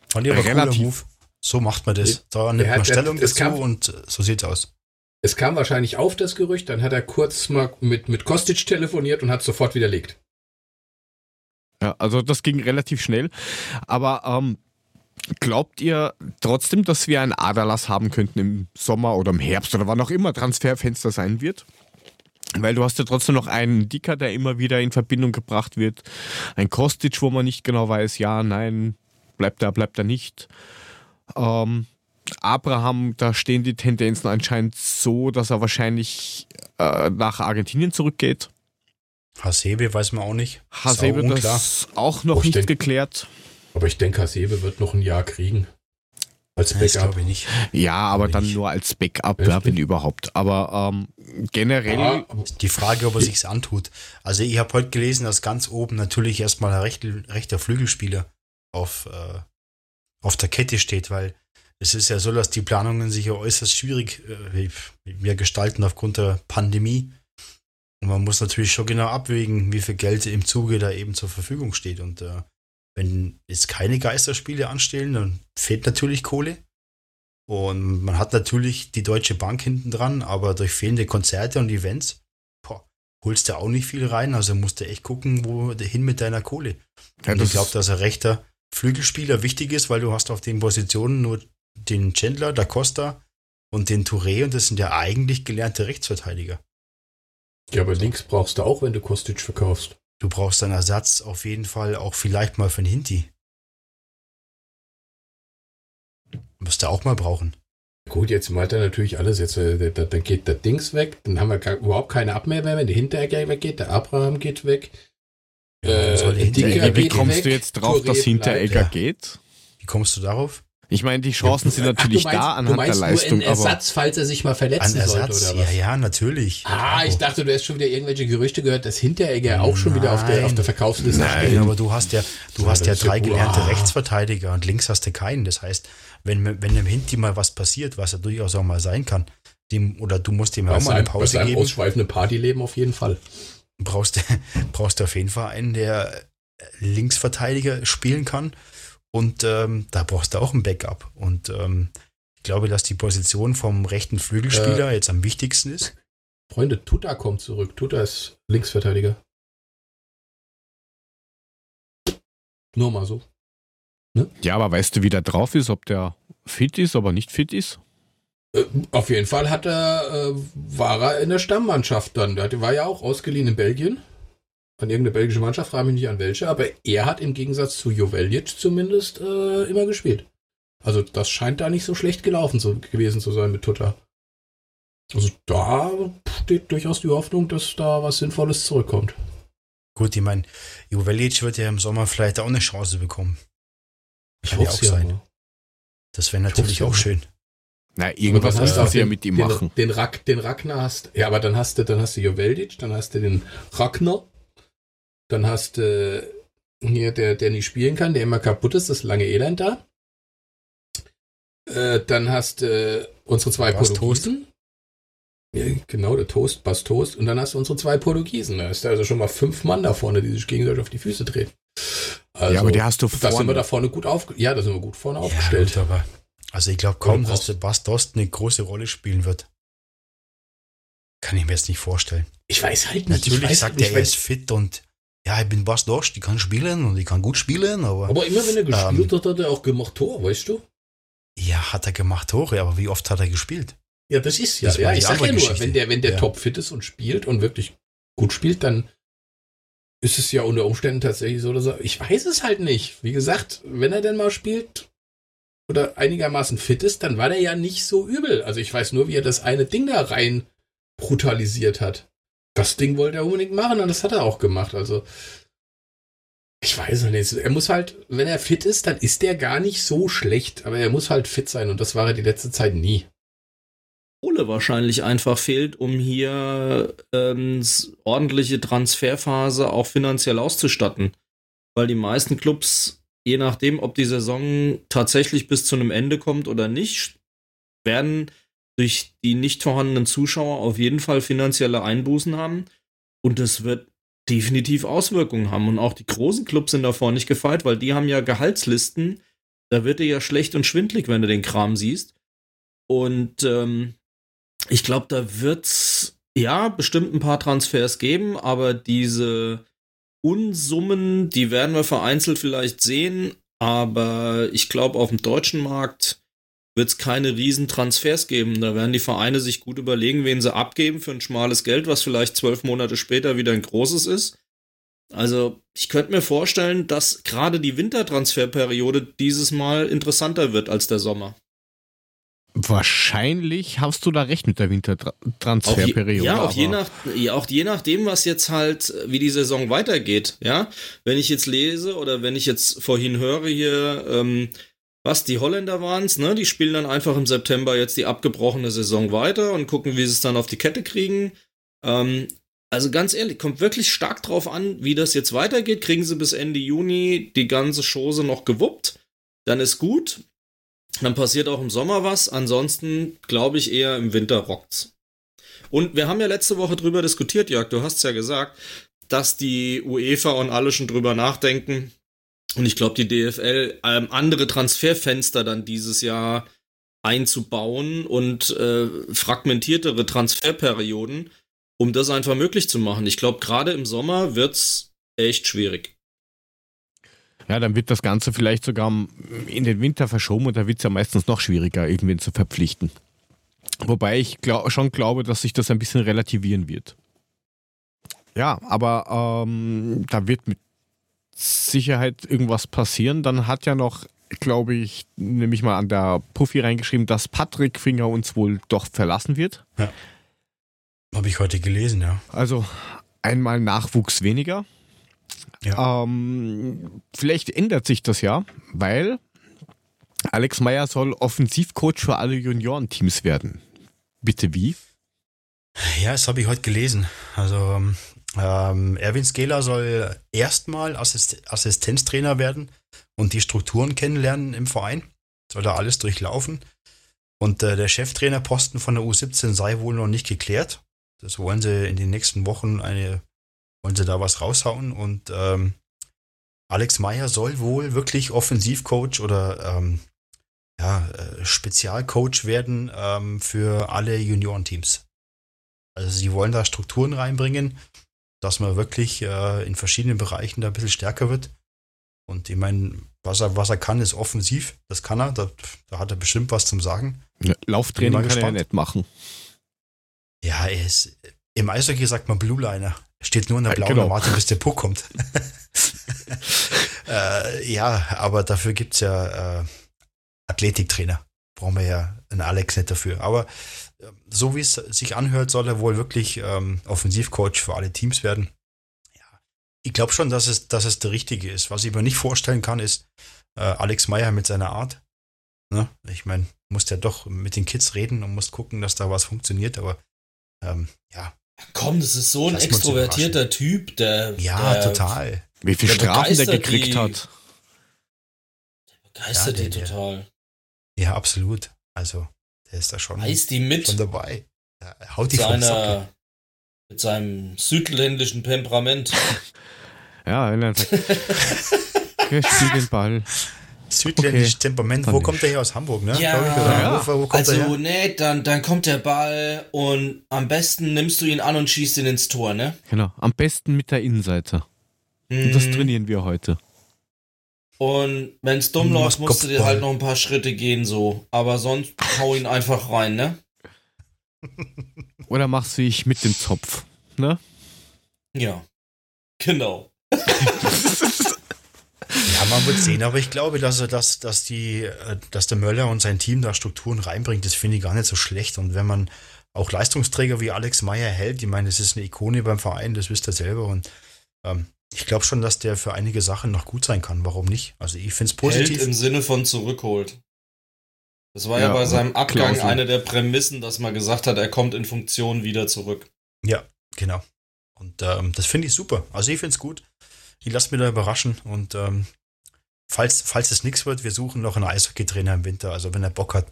von relativ. So macht man das. Da nimmt man Stellung dazu kam, und so sieht's aus. Es kam wahrscheinlich auf, das Gerücht, dann hat er kurz mal mit, mit Kostic telefoniert und hat sofort widerlegt. Ja, also das ging relativ schnell. Aber, ähm, glaubt ihr trotzdem, dass wir einen Aderlass haben könnten im Sommer oder im Herbst oder wann auch immer Transferfenster sein wird? Weil du hast ja trotzdem noch einen Dicker, der immer wieder in Verbindung gebracht wird. Ein Kostic, wo man nicht genau weiß, ja, nein, bleibt er, bleibt er nicht. Ähm, Abraham, da stehen die Tendenzen anscheinend so, dass er wahrscheinlich äh, nach Argentinien zurückgeht. Hasebe weiß man auch nicht. Hasebe, das ist auch noch nicht geklärt. Aber ich denke, Hasebe wird noch ein Jahr kriegen. Als Backup. Das glaube ich nicht. Ja, aber dann nur als Backup, wenn überhaupt. Aber ähm, generell... Ja, die Frage, ob er sich's antut. Also ich habe heute gelesen, dass ganz oben natürlich erstmal ein rechter, rechter Flügelspieler auf, äh, auf der Kette steht, weil es ist ja so, dass die Planungen sich ja äußerst schwierig äh, mehr gestalten aufgrund der Pandemie. Und man muss natürlich schon genau abwägen, wie viel Geld im Zuge da eben zur Verfügung steht. Und äh, wenn jetzt keine Geisterspiele anstehen, dann fehlt natürlich Kohle. Und man hat natürlich die Deutsche Bank hinten dran, aber durch fehlende Konzerte und Events boah, holst du auch nicht viel rein. Also musst du echt gucken, wo du hin mit deiner Kohle. Ja, und ich glaube, dass ein rechter Flügelspieler wichtig ist, weil du hast auf den Positionen nur den Chandler, Da Costa und den Touré und das sind ja eigentlich gelernte Rechtsverteidiger. Ja, aber links brauchst du auch, wenn du Kostic verkaufst. Du brauchst einen Ersatz auf jeden Fall auch vielleicht mal für einen Hinti. Wirst du auch mal brauchen. Gut, jetzt malt er natürlich alles. Jetzt, äh, da, da geht der Dings weg. Dann haben wir gar, überhaupt keine Abmehr mehr, wenn der Hinteregger weggeht. Der Abraham geht weg. Ja, äh, weil hinter Egger Wie kommst weg, du jetzt drauf, Touré dass hinter bleibt, Egger ja. geht? Wie kommst du darauf? Ich meine, die Chancen sind natürlich Ach, meinst, da anhand der Leistung. Nur einen Ersatz, aber falls er sich mal verletzen an sollte, Ersatz, oder was? Ja, ja, natürlich. Ah, ich dachte, du hast schon wieder irgendwelche Gerüchte gehört, dass Hinteregger auch schon Nein. wieder auf der, auf der Verkaufsliste Nein, steht. Aber du hast ja, du ja, hast ja drei ja, gelernte wow. Rechtsverteidiger und links hast du keinen. Das heißt, wenn, wenn dem Hinti mal was passiert, was ja durchaus auch mal sein kann, dem, oder du musst ihm halt eine Pause geben. Ausschweifende Partyleben auf jeden Fall. Brauchst du brauchst auf jeden Fall einen, der Linksverteidiger spielen kann. Und ähm, da brauchst du auch ein Backup. Und ähm, ich glaube, dass die Position vom rechten Flügelspieler äh, jetzt am wichtigsten ist. Freunde, Tuta kommt zurück. Tuta ist Linksverteidiger. Nur mal so. Ne? Ja, aber weißt du, wie der drauf ist? Ob der fit ist, aber nicht fit ist? Äh, auf jeden Fall hat er, äh, war er in der Stammmannschaft dann. Der war ja auch ausgeliehen in Belgien. An irgendeine belgische Mannschaft, frage mich nicht an welche, aber er hat im Gegensatz zu Jovetic zumindest äh, immer gespielt. Also das scheint da nicht so schlecht gelaufen zu, gewesen zu sein mit Tutta. Also da steht durchaus die Hoffnung, dass da was Sinnvolles zurückkommt. Gut, ich meine, Jovetic wird ja im Sommer vielleicht auch eine Chance bekommen. Kann ich ja auch sein. Ja, das wäre natürlich auch schön. Na, irgendwas musst du ja mit ihm den, machen. Den, den, Rack, den Ragnar hast ja, aber dann hast du, dann hast du Jovetic, dann hast du den Ragnar. Dann hast du äh, hier, der, der nicht spielen kann, der immer kaputt ist, das lange Elend da. Äh, dann hast du äh, unsere zwei Bas Portugiesen. Ja, genau, der Toast, Bas Toast. Und dann hast du unsere zwei Portugiesen. Da ist also schon mal fünf Mann da vorne, die sich gegenseitig auf die Füße drehen. Also, ja, aber die hast du vorne. Da sind wir da vorne gut aufgestellt. Ja, da sind wir gut vorne ja, aufgestellt. Gut, aber also ich glaube kaum, dass der Bas Toast eine große Rolle spielen wird. Kann ich mir jetzt nicht vorstellen. Ich weiß halt nicht. Natürlich sagt er, er ist fit und ja, ich bin Bas Dost, ich kann spielen und ich kann gut spielen, aber... Aber immer wenn er gespielt ähm, hat, hat er auch gemacht Tor, weißt du? Ja, hat er gemacht Tore, aber wie oft hat er gespielt? Ja, das ist ja, das ja, ich sag ja nur, wenn der, wenn der ja. topfit ist und spielt und wirklich gut spielt, dann ist es ja unter Umständen tatsächlich so oder so. Ich weiß es halt nicht. Wie gesagt, wenn er denn mal spielt oder einigermaßen fit ist, dann war der ja nicht so übel. Also ich weiß nur, wie er das eine Ding da rein brutalisiert hat. Das Ding wollte er unbedingt machen und das hat er auch gemacht. Also, ich weiß nicht. Er muss halt, wenn er fit ist, dann ist der gar nicht so schlecht. Aber er muss halt fit sein und das war er die letzte Zeit nie. Ole wahrscheinlich einfach fehlt, um hier ähm, ordentliche Transferphase auch finanziell auszustatten. Weil die meisten Clubs, je nachdem, ob die Saison tatsächlich bis zu einem Ende kommt oder nicht, werden durch die nicht vorhandenen Zuschauer auf jeden Fall finanzielle Einbußen haben und das wird definitiv Auswirkungen haben und auch die großen Clubs sind davor nicht gefeit, weil die haben ja Gehaltslisten, da wird dir ja schlecht und schwindlig, wenn du den Kram siehst und ähm, ich glaube, da wird's ja bestimmt ein paar Transfers geben, aber diese Unsummen, die werden wir vereinzelt vielleicht sehen, aber ich glaube, auf dem deutschen Markt wird es keine riesen Transfers geben. Da werden die Vereine sich gut überlegen, wen sie abgeben für ein schmales Geld, was vielleicht zwölf Monate später wieder ein großes ist. Also ich könnte mir vorstellen, dass gerade die Wintertransferperiode dieses Mal interessanter wird als der Sommer. Wahrscheinlich hast du da recht mit der Wintertransferperiode. Ja, auch je, nach, ja, auch je nachdem, was jetzt halt, wie die Saison weitergeht. Ja, wenn ich jetzt lese oder wenn ich jetzt vorhin höre hier, ähm, was, die Holländer waren's, ne? Die spielen dann einfach im September jetzt die abgebrochene Saison weiter und gucken, wie sie es dann auf die Kette kriegen. Ähm, also ganz ehrlich, kommt wirklich stark drauf an, wie das jetzt weitergeht. Kriegen sie bis Ende Juni die ganze Chose noch gewuppt, dann ist gut. Dann passiert auch im Sommer was. Ansonsten glaube ich eher im Winter rockt's. Und wir haben ja letzte Woche drüber diskutiert, Jörg, du hast es ja gesagt, dass die UEFA und alle schon drüber nachdenken. Und ich glaube, die D F L ähm, andere Transferfenster dann dieses Jahr einzubauen und äh, fragmentiertere Transferperioden, um das einfach möglich zu machen. Ich glaube, gerade im Sommer wird's echt schwierig. Ja, dann wird das Ganze vielleicht sogar in den Winter verschoben und da wird's ja meistens noch schwieriger, irgendwen zu verpflichten. Wobei ich glaub, schon glaube, dass sich das ein bisschen relativieren wird. Ja, aber ähm, da wird mit Sicherheit irgendwas passieren. Dann hat ja noch, glaube ich, nehme ich mal an der Puffi reingeschrieben, dass Patrick Finger uns wohl doch verlassen wird. Ja. Habe ich heute gelesen, ja. Also einmal Nachwuchs weniger. Ja. Ähm, vielleicht ändert sich das ja, weil Alex Meyer soll Offensivcoach für alle Juniorenteams werden. Bitte wie? Ja, das habe ich heute gelesen. Also ähm, Erwin Skeler soll erstmal Assist- Assistenztrainer werden und die Strukturen kennenlernen im Verein. Soll da alles durchlaufen. Und äh, der Cheftrainerposten von der U siebzehn sei wohl noch nicht geklärt. Das wollen sie in den nächsten Wochen eine, wollen sie da was raushauen. Und ähm, Alex Meyer soll wohl wirklich Offensivcoach oder ähm, ja, äh, Spezialcoach werden ähm, für alle Juniorenteams. Also sie wollen da Strukturen reinbringen, dass man wirklich äh, in verschiedenen Bereichen da ein bisschen stärker wird. Und ich meine, was er, was er kann, ist offensiv. Das kann er. Da, da hat er bestimmt was zum Sagen. Ja, Lauftraining kann gespannt. Er ja nicht machen. Ja, er ist, im Eishockey sagt man Blue Liner. Steht nur in der blauen ja, genau. Warte, bis der Puck kommt. äh, ja, aber dafür gibt es ja äh, Athletiktrainer. Brauchen wir ja einen Alex nicht dafür. Aber äh, so wie es sich anhört, soll er wohl wirklich ähm, Offensivcoach für alle Teams werden. Ich glaube schon, dass es, dass es der Richtige ist. Was ich mir nicht vorstellen kann, ist äh, Alex Meyer mit seiner Art. Ne? Ich meine, muss ja doch mit den Kids reden und muss gucken, dass da was funktioniert, aber ähm, ja. Komm, das ist so ein extrovertierter Typ, der. Ja, der, total. Wie viel Strafen der gekriegt die, hat. Der begeistert ja, die total. Der, ja, absolut. Also, der ist da schon, heißt die mit schon dabei. Ja, haut die von seiner, mit seinem südländischen Temperament. Ja, wenn er sagt, ich spiel den Ball. Südländisches okay. Temperament, wo kommt der her? Aus Hamburg, ne? Ja, ja. Wo, wo kommt also ne, dann, dann kommt der Ball und am besten nimmst du ihn an und schießt ihn ins Tor, ne? Genau, am besten mit der Innenseite. Mhm. Und das trainieren wir heute. Und wenn es dumm läuft, musst Kopfball. Du dir halt noch ein paar Schritte gehen, so. Aber sonst hau ihn einfach rein, ne? Oder machst du dich mit dem Zopf, ne? Ja, genau. Ja, man wird sehen, aber ich glaube, dass, dass, dass, die, dass der Möller und sein Team da Strukturen reinbringt, das finde ich gar nicht so schlecht. Und wenn man auch Leistungsträger wie Alex Meyer hält, ich meine, das ist eine Ikone beim Verein, das wisst ihr selber. Und ähm, ich glaube schon, dass der für einige Sachen noch gut sein kann. Warum nicht? Also ich finde es positiv. Hält im Sinne von zurückholt. Das war ja, ja bei seinem Abgang Klausel. Eine der Prämissen, dass man gesagt hat, er kommt in Funktion wieder zurück. Ja, genau. Und ähm, das finde ich super. Also ich finde es gut. Ich lasse mich da überraschen. Und ähm, falls, falls es nichts wird, wir suchen noch einen Eishockey-Trainer im Winter. Also wenn er Bock hat.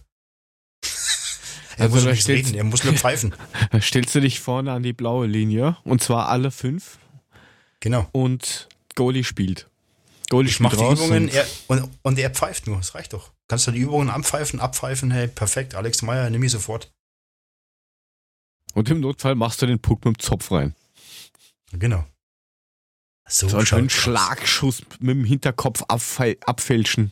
er also muss nicht reden, er muss nur pfeifen. Stellst du dich vorne an die blaue Linie. Und zwar alle fünf. Genau. Und Goalie spielt. Goalie ich spielt raus. Die Übungen, und, er, und, und er pfeift nur. Das reicht doch. Kannst du die Übungen anpfeifen, abpfeifen, hey, perfekt, Alex Meyer, nimm mich sofort. Und im Notfall machst du den Puck mit dem Zopf rein. Genau. So, so einen schönen Schlagschuss mit dem Hinterkopf abfe- abfälschen.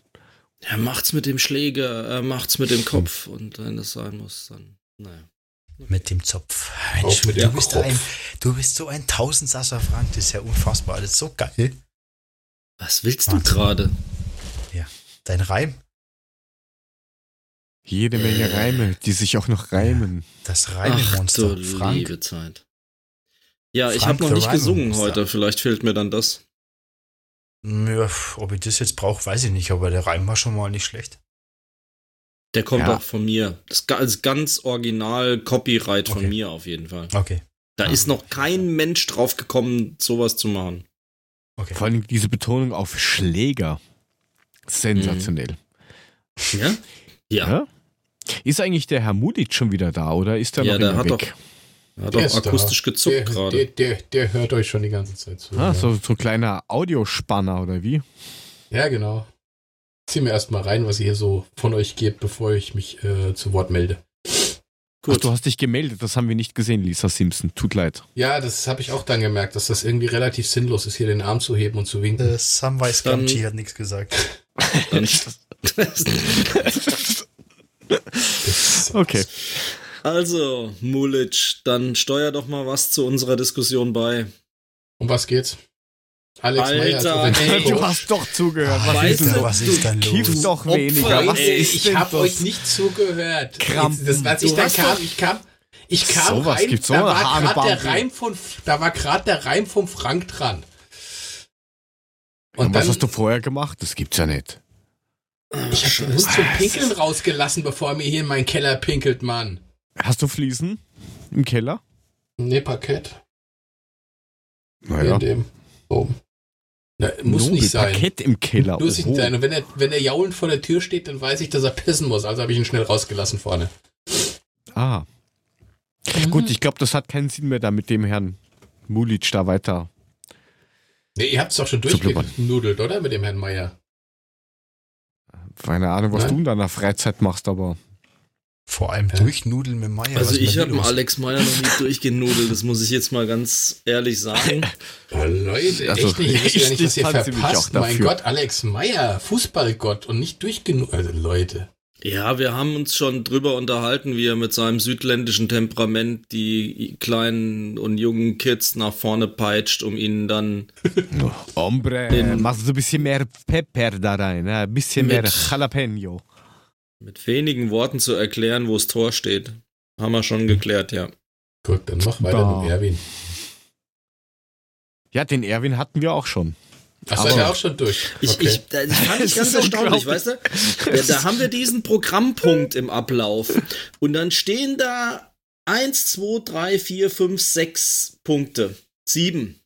Er macht's mit dem Schläger, er macht's mit dem Kopf und wenn das sein muss, dann, naja. Mit dem Zopf. Mensch, mit du, dem bist Kopf. Ein, du bist so ein Tausendsasser, Frank, das ist ja unfassbar, das ist so geil. Was willst du gerade? Ja, dein Reim. Jede Menge äh, Reime, die sich auch noch reimen. Das Reimenmonster, Frank. Liebe Zeit. Ja, Frank, ich habe noch nicht gesungen heute, vielleicht fehlt mir dann das. Ja, ob ich das jetzt brauche, weiß ich nicht, aber der Reim war schon mal nicht schlecht. Der kommt ja. Auch von mir. Das ist ganz original Copyright von okay. mir auf jeden Fall. Okay. Da ja. ist noch kein Mensch drauf gekommen, sowas zu machen. Okay. Vor allem diese Betonung auf Schläger. Sensationell. Mhm. Ja? Ja. ja. Ist eigentlich der Herr Mudic schon wieder da, oder ist der ja, noch der hat weg? Doch, hat der auch akustisch da. Gezuckt gerade. Der, der, der hört euch schon die ganze Zeit zu. Ah, ja. so, so ein kleiner Audiospanner, oder wie? Ja, genau. Ich zieh mir erstmal rein, was ihr hier so von euch gebt, bevor ich mich äh, zu Wort melde. Gut. Ach, du hast dich gemeldet, das haben wir nicht gesehen, Lisa Simpson. Tut leid. Ja, das habe ich auch dann gemerkt, dass das irgendwie relativ sinnlos ist, hier den Arm zu heben und zu winken. Äh, Samwise Gamgee hat nichts gesagt. Dann okay. Also, Mulic, dann steuer doch mal was zu unserer Diskussion bei. Um was geht's? Alex Alter, Meyer, ey, du hast doch zugehört. Was ist, denn, was ist denn los? Kiff doch weniger. Was ey, ist ich denn hab das? Euch nicht zugehört. Krampus. Das, als ich da kam, ich kam, ich kam so rein, da war gerade der Reim von, da war gerade der Reim vom Frank dran. Und, und dann, was hast du vorher gemacht? Das gibt's ja nicht. Ich hab den Hund zum Pinkeln rausgelassen, bevor er mir hier in meinen Keller pinkelt, Mann. Hast du Fliesen im Keller? Nee, Parkett. Naja. In dem. So. Na, muss Nobel, nicht sein. Parkett im Keller. Muss nicht sein. Und wenn er, wenn er jaulend vor der Tür steht, dann weiß ich, dass er pissen muss. Also habe ich ihn schnell rausgelassen vorne. Ah. Mhm. Gut, ich glaube, das hat keinen Sinn mehr da mit dem Herrn Mulic da weiter. Nee, ihr habt es doch schon durchgenudelt, oder? Mit dem Herrn Meier. Keine Ahnung, was Nein. du in deiner Freizeit machst, aber... Vor allem ja. durchnudeln mit Meier. Also ich habe Alex Meier noch nicht durchgenudelt, das muss ich jetzt mal ganz ehrlich sagen. Oh Leute, also echt nicht, ich weiß ja nicht, was ihr verpasst. Mein Gott, Alex Meier, Fußballgott und nicht durchgenudelt. Also Leute. Ja, wir haben uns schon drüber unterhalten, wie er mit seinem südländischen Temperament die kleinen und jungen Kids nach vorne peitscht, um ihnen dann... Hombre, machst du ein bisschen mehr Pepper da rein, ein bisschen mehr Jalapeno. Mit wenigen Worten zu erklären, wo das Tor steht. Haben wir schon geklärt, ja. Gut, dann mach weiter da. Mit Erwin. Ja, den Erwin hatten wir auch schon. Das seid ihr auch schon durch. Ich, okay. ich, das fand ich ganz erstaunlich, weißt du? Da, da haben wir diesen Programmpunkt im Ablauf. Und dann stehen da eins, zwei, drei, vier, fünf, sechs Punkte. sieben.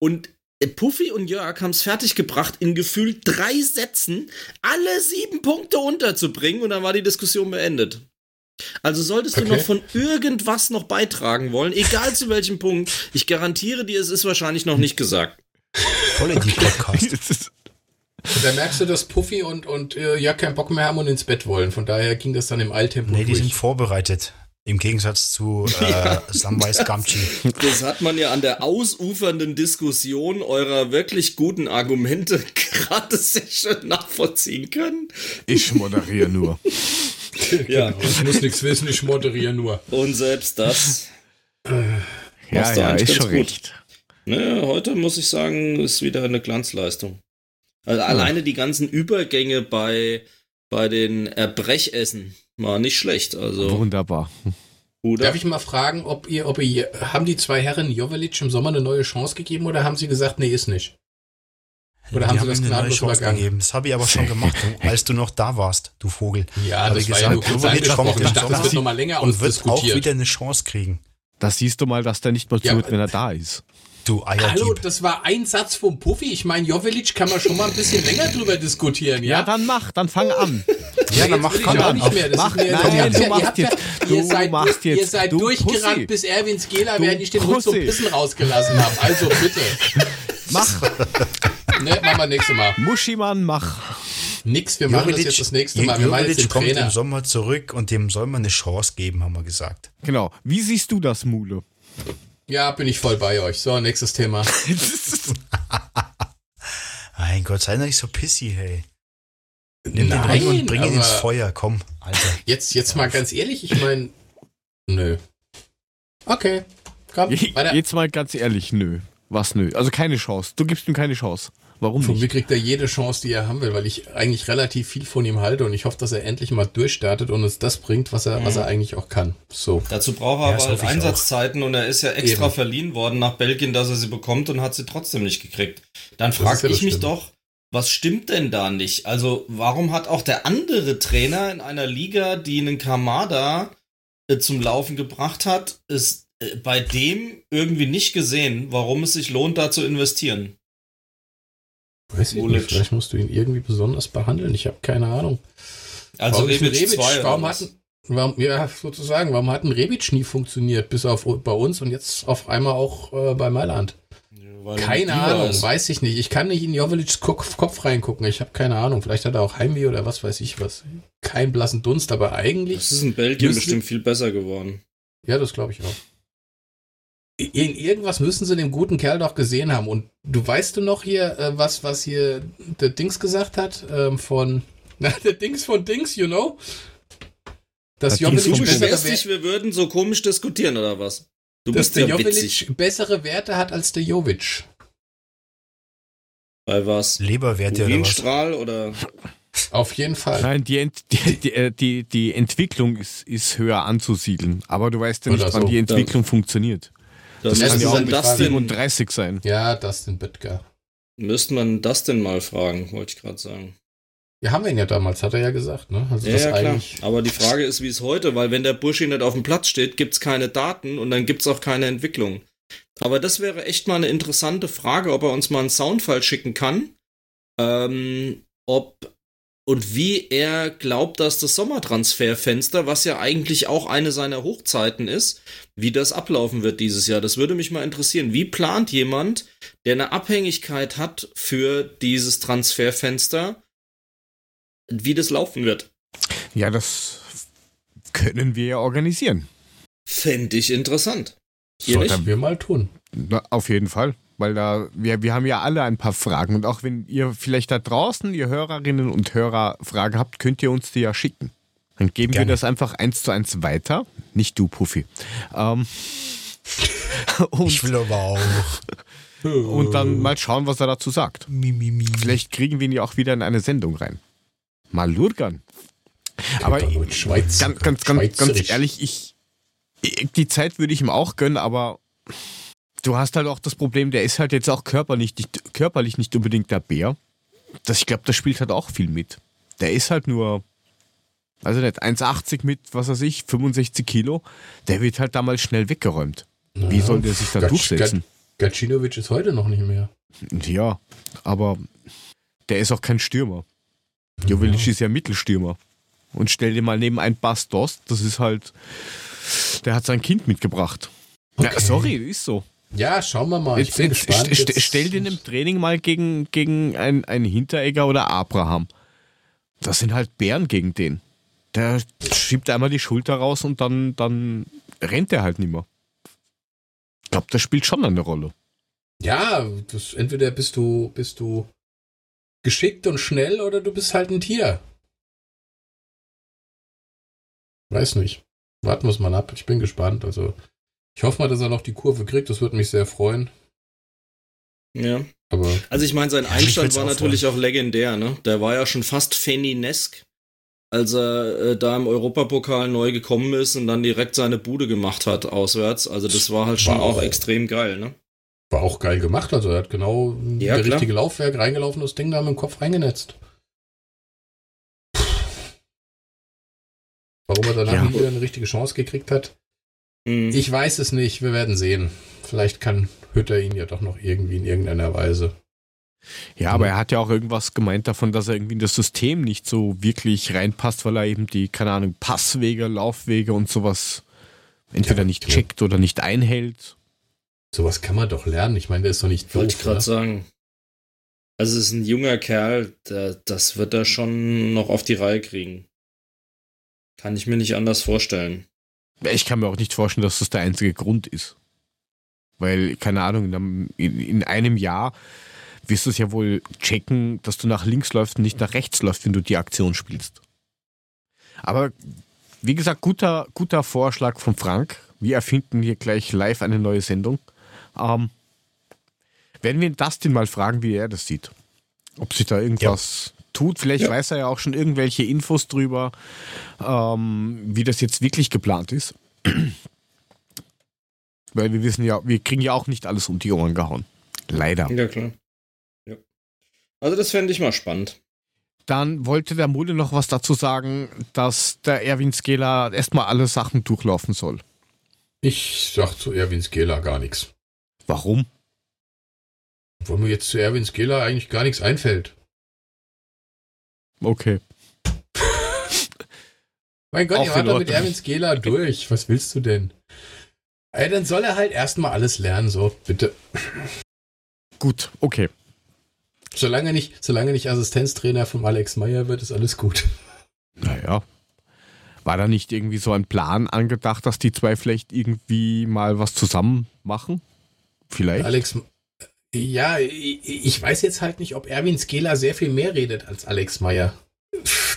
Und Puffi und Jörg haben es fertiggebracht, in gefühlt drei Sätzen alle sieben Punkte unterzubringen und dann war die Diskussion beendet. Also solltest okay. du noch von irgendwas noch beitragen wollen, egal zu welchem Punkt, ich garantiere dir, es ist wahrscheinlich noch nicht gesagt. Voll in die okay. Podcast. Und dann merkst du, dass Puffi und, und Jörg keinen Bock mehr haben und ins Bett wollen, von daher ging das dann im Eiltempo durch. Nee, die durch. Sind vorbereitet. Im Gegensatz zu äh, ja, Samwise Gamgee. Das hat man ja an der ausufernden Diskussion eurer wirklich guten Argumente gerade sehr schön nachvollziehen können. Ich moderiere nur. Ja, genau. Ich muss nichts wissen, ich moderiere nur. Und selbst das. Äh, ja, ja, ist schon recht. Naja, heute muss ich sagen, ist wieder eine Glanzleistung. Also ja. Alleine die ganzen Übergänge bei, bei den Erbrechessen. War nicht schlecht, also. Wunderbar. Oder? Darf ich mal fragen, ob ihr, ob ihr, haben die zwei Herren Jovelic im Sommer eine neue Chance gegeben oder haben sie gesagt, nee, ist nicht? Oder die haben sie das gnadenlos übergangen? Das habe ich aber schon gemacht, als du noch da warst, du Vogel. Ja, das war ja nur kurz angesprochen. Ich dachte, das wird nochmal länger ausdiskutiert. Und wird auch wieder eine Chance kriegen. Das siehst du mal, dass der nicht mal zuhört, wenn er da ist. Du Eierdieb. Hallo, das war ein Satz vom Puffi. Ich meine, Jovelic kann man schon mal ein bisschen länger drüber diskutieren, ja? Ja, dann mach, dann fang an. Ja, dann mach kann an. Nicht mehr. Das mach, ist mir nein, du machst jetzt. Ihr seid, jetzt, ihr seid durchgerannt Pussy. Bis Erwins Gela, während ich den Hund so ein bisschen rausgelassen habe. Also bitte. Mach. Ne, machen wir nächstes Mal. Muschimann, mach. Nix, wir machen Jovelic, das jetzt das nächste Mal. Wir machen jetzt den kommt Trainer. Im Sommer zurück und dem soll man eine Chance geben, haben wir gesagt. Genau. Wie siehst du das, Mule? Ja, bin ich voll bei euch. So, nächstes Thema. Mein Gott, sei doch nicht so pissy, hey. Nimm Nein, den Ring und bring ihn ins Feuer, komm, Alter. Jetzt, jetzt mal ganz ehrlich, ich meine, nö. Okay, komm, weiter. Jetzt mal ganz ehrlich, nö. Was nö? Also keine Chance. Du gibst ihm keine Chance. Warum nicht? Von mir kriegt er jede Chance, die er haben will, weil ich eigentlich relativ viel von ihm halte und ich hoffe, dass er endlich mal durchstartet und uns das bringt, was er, mhm. was er eigentlich auch kann. So. Dazu braucht er ja, aber halt Einsatzzeiten auch. Und er ist ja extra Eben. verliehen worden nach Belgien, dass er sie bekommt und hat sie trotzdem nicht gekriegt. Dann frage ja ich mich doch, was stimmt denn da nicht? Also warum hat auch der andere Trainer in einer Liga, die einen Kamada äh, zum Laufen gebracht hat, ist äh, bei dem irgendwie nicht gesehen, warum es sich lohnt, da zu investieren? Weiß ich nicht, vielleicht musst du ihn irgendwie besonders behandeln, ich habe keine Ahnung. Also warum Rebic, Rebic zwei, warum hat, warum, ja, sozusagen, warum hat ein Rebic nie funktioniert, bis auf bei uns und jetzt auf einmal auch äh, bei Mailand? Ja, keine Ahnung, ist. Weiß ich nicht. Ich kann nicht in Jovelics Kopf, Kopf reingucken, ich habe keine Ahnung. Vielleicht hat er auch Heimweh oder was weiß ich was. Kein blassen Dunst, aber eigentlich... Das ist in Belgien bestimmt viel besser geworden. Ja, das glaube ich auch. In irgendwas müssen sie dem guten Kerl doch gesehen haben. Und du weißt du noch hier, äh, was, was hier der Dings gesagt hat? Ähm, von, na, der Dings von Dings, you know? Dass das Jovelic bessere Werte... Wir würden so komisch diskutieren, oder was? Du dass bist der ja Jovelic bessere Werte hat als der Jovic. Bei was? Leberwerte oder was? Strahl oder... Auf jeden Fall. Nein, die, Ent- die, die, die, die Entwicklung ist, ist höher anzusiedeln. Aber du weißt ja nicht, so. Wann die Entwicklung ja. funktioniert. Das, das kann ja auch mit dreiunddreißig sein. Ja, Dustin Böttger. Müsste man das denn mal fragen, wollte ich gerade sagen. Ja, haben wir ihn ja damals, hat er ja gesagt, ne? Also ja, das ja eigentlich... klar. Aber die Frage ist, wie es heute, weil wenn der Burschi nicht auf dem Platz steht, gibt's keine Daten und dann gibt's auch keine Entwicklung. Aber das wäre echt mal eine interessante Frage, ob er uns mal einen Soundfall schicken kann, ähm, ob und wie er glaubt, dass das Sommertransferfenster, was ja eigentlich auch eine seiner Hochzeiten ist, wie das ablaufen wird dieses Jahr. Das würde mich mal interessieren. Wie plant jemand, der eine Abhängigkeit hat für dieses Transferfenster, wie das laufen wird? Ja, das können wir ja organisieren. Fände ich interessant. Sollten wir mal tun. Na, auf jeden Fall, weil da wir, wir haben ja alle ein paar Fragen und auch wenn ihr vielleicht da draußen, ihr Hörerinnen und Hörer, Fragen habt, könnt ihr uns die ja schicken. Dann geben Gerne. wir das einfach eins zu eins weiter. Nicht du, Puffi. Ähm, und, ich will aber auch. Und dann mal schauen, was er dazu sagt. Mi, mi, mi. Vielleicht kriegen wir ihn ja auch wieder in eine Sendung rein. Mal lurgern. Aber ganz, ganz, ganz, ganz, ganz ehrlich, ich die Zeit würde ich ihm auch gönnen, aber du hast halt auch das Problem, der ist halt jetzt auch körperlich nicht, körperlich nicht unbedingt der Bär. Das, ich glaube, das spielt halt auch viel mit. Der ist halt nur, also nicht, eins achtzig mit, was weiß ich, fünfundsechzig Kilo. Der wird halt damals schnell weggeräumt. Naja, wie soll der sich da Gac- durchsetzen? Gacinovic ist heute noch nicht mehr. Ja, aber der ist auch kein Stürmer. Jovic ja. ist ja Mittelstürmer. Und stell dir mal neben einen Bas Dost, das ist halt, der hat sein Kind mitgebracht. Okay. Ja, sorry, ist so. Ja, schauen wir mal. Ich jetzt, bin jetzt, gespannt. St- st- stell den im Training mal gegen, gegen einen, einen Hinteregger oder Abraham. Das sind halt Bären gegen den. Der schiebt einmal die Schulter raus und dann, dann rennt er halt nicht mehr. Ich glaube, das spielt schon eine Rolle. Ja, das, entweder bist du, bist du geschickt und schnell oder du bist halt ein Tier. Weiß nicht. Warten wir es mal ab. Ich bin gespannt. Also ich hoffe mal, dass er noch die Kurve kriegt. Das würde mich sehr freuen. Ja. Aber also ich meine, sein ja, Einstand war natürlich freuen. auch legendär. Ne? Der war ja schon fast feninesk, als er äh, da im Europapokal neu gekommen ist und dann direkt seine Bude gemacht hat auswärts. Also das war halt schon war auch, auch extrem geil. Ne? War auch geil gemacht. Also er hat genau ja, das richtige Laufwerk reingelaufen, das Ding da mit dem Kopf reingenetzt. Warum er danach ja. wieder eine richtige Chance gekriegt hat, mhm. ich weiß es nicht. Wir werden sehen. Vielleicht kann Hütter ihn ja doch noch irgendwie in irgendeiner Weise. Ja, mhm. aber er hat ja auch irgendwas gemeint davon, dass er irgendwie in das System nicht so wirklich reinpasst, weil er eben die, keine Ahnung, Passwege, Laufwege und sowas entweder ja, nicht checkt oder nicht einhält. Sowas kann man doch lernen. Ich meine, der ist doch nicht doof. Wollte ich gerade sagen. Also es ist ein junger Kerl, der, das wird er schon noch auf die Reihe kriegen. Kann ich mir nicht anders vorstellen. Ich kann mir auch nicht vorstellen, dass das der einzige Grund ist. Weil, keine Ahnung, in einem, in, in einem Jahr wirst du es ja wohl checken, dass du nach links läufst und nicht nach rechts läufst, wenn du die Aktion spielst. Aber, wie gesagt, guter, guter Vorschlag von Frank. Wir erfinden hier gleich live eine neue Sendung. Ähm, werden wir Dustin mal fragen, wie er das sieht. Ob sich da irgendwas... Ja. tut. Vielleicht ja. weiß er ja auch schon irgendwelche Infos drüber, ähm, wie das jetzt wirklich geplant ist. Weil wir wissen ja, wir kriegen ja auch nicht alles um die Ohren gehauen. Leider. Ja, klar. Ja. Also das fände ich mal spannend. Dann wollte der Mulde noch was dazu sagen, dass der Erwin Skeller erstmal alle Sachen durchlaufen soll. Ich sag zu Erwin Skeller gar nichts. Warum? Weil mir jetzt zu Erwin Skeller eigentlich gar nichts einfällt. Okay. Mein Gott, ihr wart doch mit Erwin Skeller durch. Was willst du denn? Ey, dann soll er halt erstmal alles lernen, so, bitte. Gut, okay. Solange nicht, solange nicht Assistenztrainer von Alex Meyer wird, ist alles gut. Naja. War da nicht irgendwie so ein Plan angedacht, dass die zwei vielleicht irgendwie mal was zusammen machen? Vielleicht? Alex. Ja, ich weiß jetzt halt nicht, ob Erwin Skeller sehr viel mehr redet als Alex Meyer.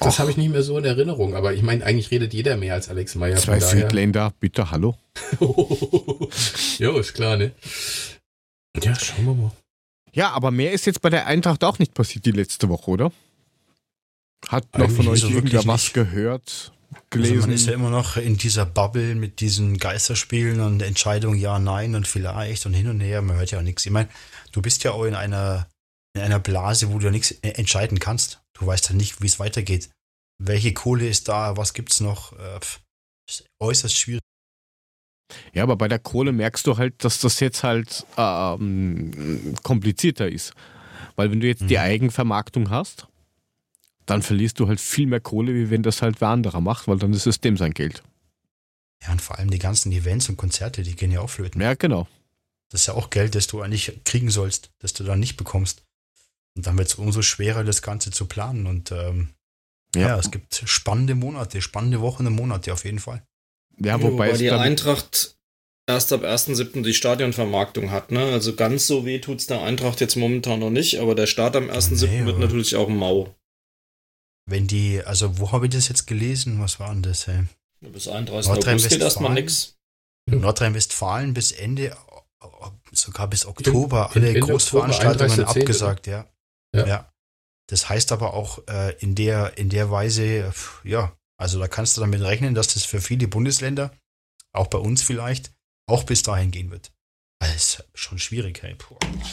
Das habe ich nicht mehr so in Erinnerung, aber ich meine, eigentlich redet jeder mehr als Alex Meyer. Zwei Südländer, bitte, hallo. Jo, ist klar, ne? Ja, schauen wir mal. Ja, aber mehr ist jetzt bei der Eintracht auch nicht passiert die letzte Woche, oder? Hat eigentlich noch von euch irgendwer was gehört, gelesen? Also man ist ja immer noch in dieser Bubble mit diesen Geisterspielen und Entscheidungen ja, nein und vielleicht und hin und her. Man hört ja auch nichts. Ich meine, du bist ja auch in einer in einer Blase, wo du ja nichts entscheiden kannst. Du weißt ja nicht, wie es weitergeht. Welche Kohle ist da? Was gibt's noch? Äh, ist äußerst schwierig. Ja, aber bei der Kohle merkst du halt, dass das jetzt halt ähm, komplizierter ist. Weil wenn du jetzt mhm. die Eigenvermarktung hast, dann verlierst du halt viel mehr Kohle, wie wenn das halt wer anderer macht, weil dann ist es dem sein Geld. Ja, und vor allem die ganzen Events und Konzerte, die gehen ja auch flöten. Ja, genau. Das ist ja auch Geld, das du eigentlich kriegen sollst, das du dann nicht bekommst. Und dann wird es umso schwerer, das Ganze zu planen. Und ähm, ja. ja, es gibt spannende Monate, spannende Wochen und Monate auf jeden Fall. Ja, wobei, wobei es die Eintracht erst ab ersten siebten die Stadionvermarktung hat, ne? Also ganz so weh tut's der Eintracht jetzt momentan noch nicht, aber der Start am ersten siebten nee, wird natürlich auch mau. Wenn die, also wo habe ich das jetzt gelesen? Was war denn das? Hey? Bis einunddreißigsten August geht erstmal nichts. Nordrhein-Westfalen bis Ende, sogar bis Oktober, in, alle in Großveranstaltungen Oktober, abgesagt, ja. Ja. ja. Das heißt aber auch äh, in der, in der Weise, pf, ja, also da kannst du damit rechnen, dass das für viele Bundesländer, auch bei uns vielleicht, auch bis dahin gehen wird. Das ist schon schwierig, hey.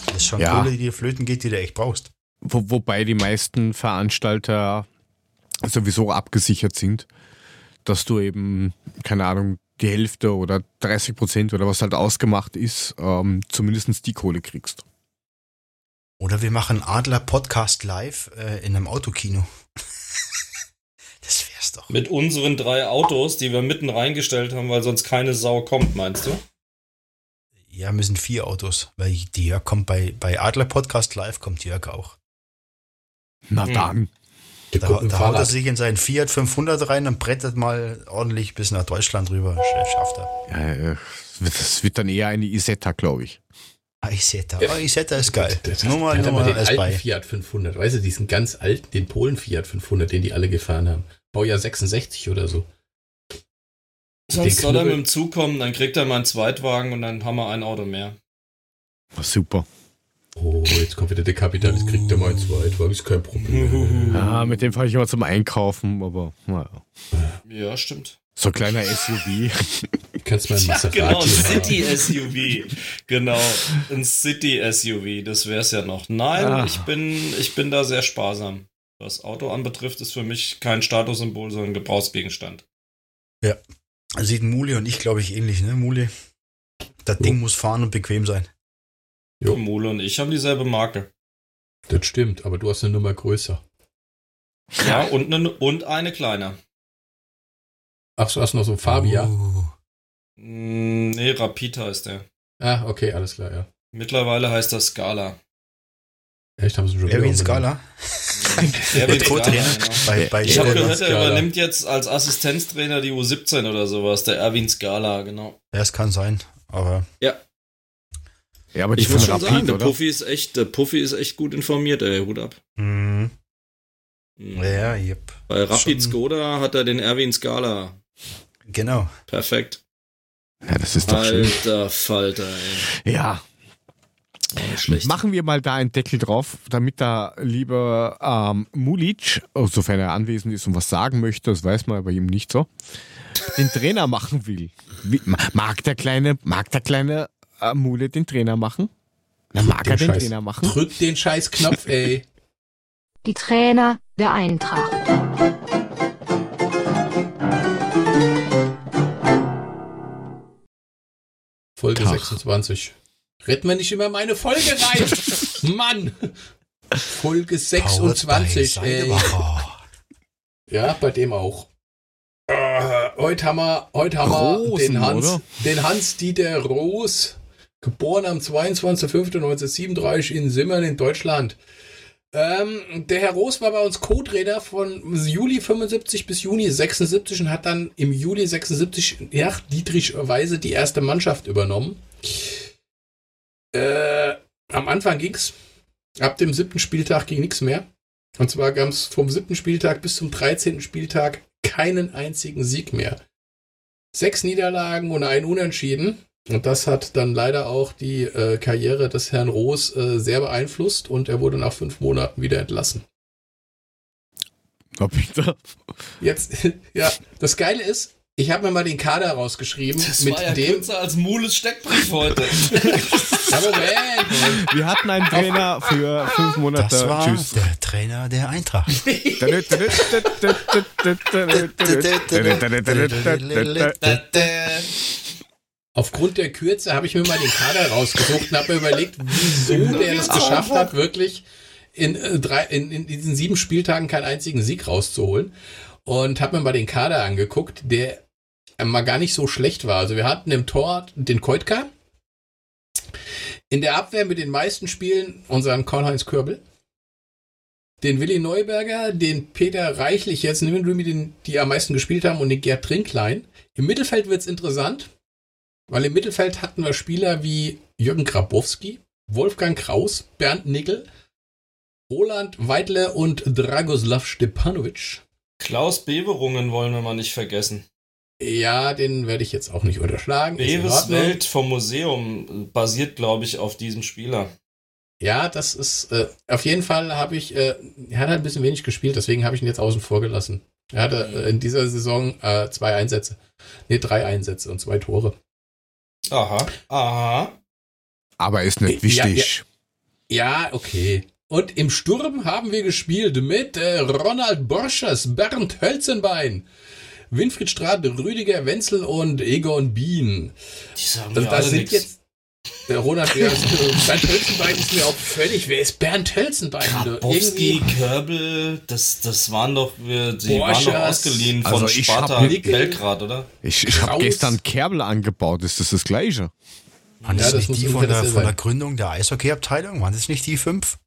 Das ist schon ja. Kohle, die dir flöten geht, die du echt brauchst. Wo, wobei die meisten Veranstalter sowieso abgesichert sind, dass du eben, keine Ahnung, die Hälfte oder dreißig Prozent oder was halt ausgemacht ist, ähm, zumindest die Kohle kriegst. Oder wir machen Adler-Podcast live äh, in einem Autokino. Das wär's doch. Mit unseren drei Autos, die wir mitten reingestellt haben, weil sonst keine Sau kommt, meinst du? Ja, müssen vier Autos, weil die Jörg kommt bei, bei Adler-Podcast live, kommt Jörg auch. Na dann. Mhm. Da, da haut er sich in seinen Fiat fünfhundert rein und brettert mal ordentlich bis nach Deutschland rüber. Schafft er. Ja, das wird dann eher eine Isetta, glaube ich. Ah, Isetta. Ja. Oh, Isetta ist geil. Das, das, nur mal, nur mal den alten bei. Fiat fünfhundert. Weißt du, diesen ganz alten, den Polen Fiat fünfhundert, den die alle gefahren haben. Baujahr sechsundsechzig oder so. Sonst soll er mit dem Zug kommen, dann kriegt er mal einen Zweitwagen und dann haben wir ein Auto mehr. Oh, super. Oh, jetzt kommt wieder der Kapitalist, kriegt er mal einen Zweitwagen, ist kein Problem. Ja, mit dem fahre ich immer zum Einkaufen, aber naja. Ja, stimmt. So ein kleiner S U V. Du kannst mal ein Maserati ja, genau, City-S U V. Genau, ein City-S U V, das wär's ja noch. Nein, ah. ich, bin, ich bin da sehr sparsam. Was Auto anbetrifft, ist für mich kein Statussymbol, sondern Gebrauchsgegenstand. Ja, sieht Muli und ich, glaube ich, ähnlich, ne, Muli? Das oh. Ding muss fahren und bequem sein. Jo. Mole und ich haben dieselbe Marke. Das stimmt, aber du hast eine Nummer größer. Ja, und eine, und eine kleiner. Ach, du hast noch so einen Fabia? Oh. Nee, Rapid heißt der. Ah, okay, alles klar, ja. Mittlerweile heißt das Scala. Echt, haben sie schon Erwin Scala? Erwin Scala, genau. Bei ich habe gehört, er übernimmt jetzt als Assistenztrainer die U siebzehn oder sowas, der Erwin Scala, genau. Ja, es kann sein, aber... Ja. Ja, aber die ich muss schon Rapid, sagen, der Puffi, ist echt, der Puffi ist echt gut informiert, ey, Hut ab. Mhm. Ja, yep. Bei Rapid Skoda hat er den Erwin Scala. Genau. Perfekt. Ja, das ist doch schön. Alter Falter, ey. Ja. Schlecht. Machen wir mal da einen Deckel drauf, damit da lieber ähm, Mulic, sofern er anwesend ist und was sagen möchte, das weiß man bei ihm nicht so, den Trainer machen will. Wie, mag der kleine, mag der kleine Mule den Trainer machen? Na, mag er den Scheiß. Trainer machen? Drück den Scheißknopf, ey. Die Trainer der Eintracht. Folge Tag. sechsundzwanzig. Rett mir nicht über meine Folge rein! Mann! Folge sechsundzwanzig, ey. Ja, bei dem auch. Uh, heute haben wir, heute haben wir den Hans, den Hans-Dieter Roos. Geboren am zweiundzwanzigsten fünften neunzehnhundertsiebenunddreißig in Simmern in Deutschland. Ähm, der Herr Roos war bei uns Co-Trainer von Juli fünfundsiebzig bis Juni sechsundsiebzig und hat dann im Juli sechsundsiebzig nach Dietrich Weise die erste Mannschaft übernommen. Äh, am Anfang ging's. Ab dem siebten Spieltag ging nichts mehr. Und zwar gab es vom siebten Spieltag bis zum dreizehnten Spieltag keinen einzigen Sieg mehr. Sechs Niederlagen und ein Unentschieden. Und das hat dann leider auch die äh, Karriere des Herrn Roos äh, sehr beeinflusst und er wurde nach fünf Monaten wieder entlassen. Hab ich da? Jetzt, ja, das Geile ist, ich habe mir mal den Kader rausgeschrieben. Das mit war ja dem, kürzer als Mules Steckbrief heute. Moment. Wir hatten einen Trainer für fünf Monate. Das war Tschüss. Der Trainer der Eintracht. Aufgrund der Kürze habe ich mir mal den Kader rausgesucht und habe mir überlegt, wieso der es geschafft hat, wirklich in, drei, in, in diesen sieben Spieltagen keinen einzigen Sieg rauszuholen. Und habe mir mal den Kader angeguckt, der mal gar nicht so schlecht war. Also wir hatten im Tor den Koitka, in der Abwehr mit den meisten Spielen unseren Karl-Heinz Körbel, den Willi Neuberger, den Peter Reichlich, jetzt nehmen wir den, die am meisten gespielt haben, und den Gerd Trinklein. Im Mittelfeld wird es interessant, weil im Mittelfeld hatten wir Spieler wie Jürgen Grabowski, Wolfgang Kraus, Bernd Nickel, Roland Weidler und Dragoslav Stepanovic. Klaus Beverungen wollen wir mal nicht vergessen. Ja, den werde ich jetzt auch nicht unterschlagen. Beves Welt vom Museum basiert, glaube ich, auf diesem Spieler. Ja, das ist, äh, auf jeden Fall habe ich, äh, er hat halt ein bisschen wenig gespielt, deswegen habe ich ihn jetzt außen vor gelassen. Er hatte äh, in dieser Saison äh, zwei Einsätze, nee, drei Einsätze und zwei Tore. Aha, aha. Aber ist nicht wichtig. Ja, ja, ja, okay. Und im Sturm haben wir gespielt mit äh, Ronald Borschers, Bernd Hölzenbein, Winfried Strath, Rüdiger Wenzel und Egon Bien. Die sagen das, mir das alle sind nix. Jetzt der Ronald Bernd Hölzenbein ist mir auch völlig. Wer ist Bernd Hölzenbein? Grabowski, Körbel, das, das waren doch wir, die Borschers, waren doch ausgeliehen von also Sparta Belgrad, oder? Ich, ich habe gestern Kerbel angebaut. Ist das das Gleiche? Waren das, ja, das nicht die von der, von der Gründung der Eishockey-Abteilung? Waren das nicht die fünf?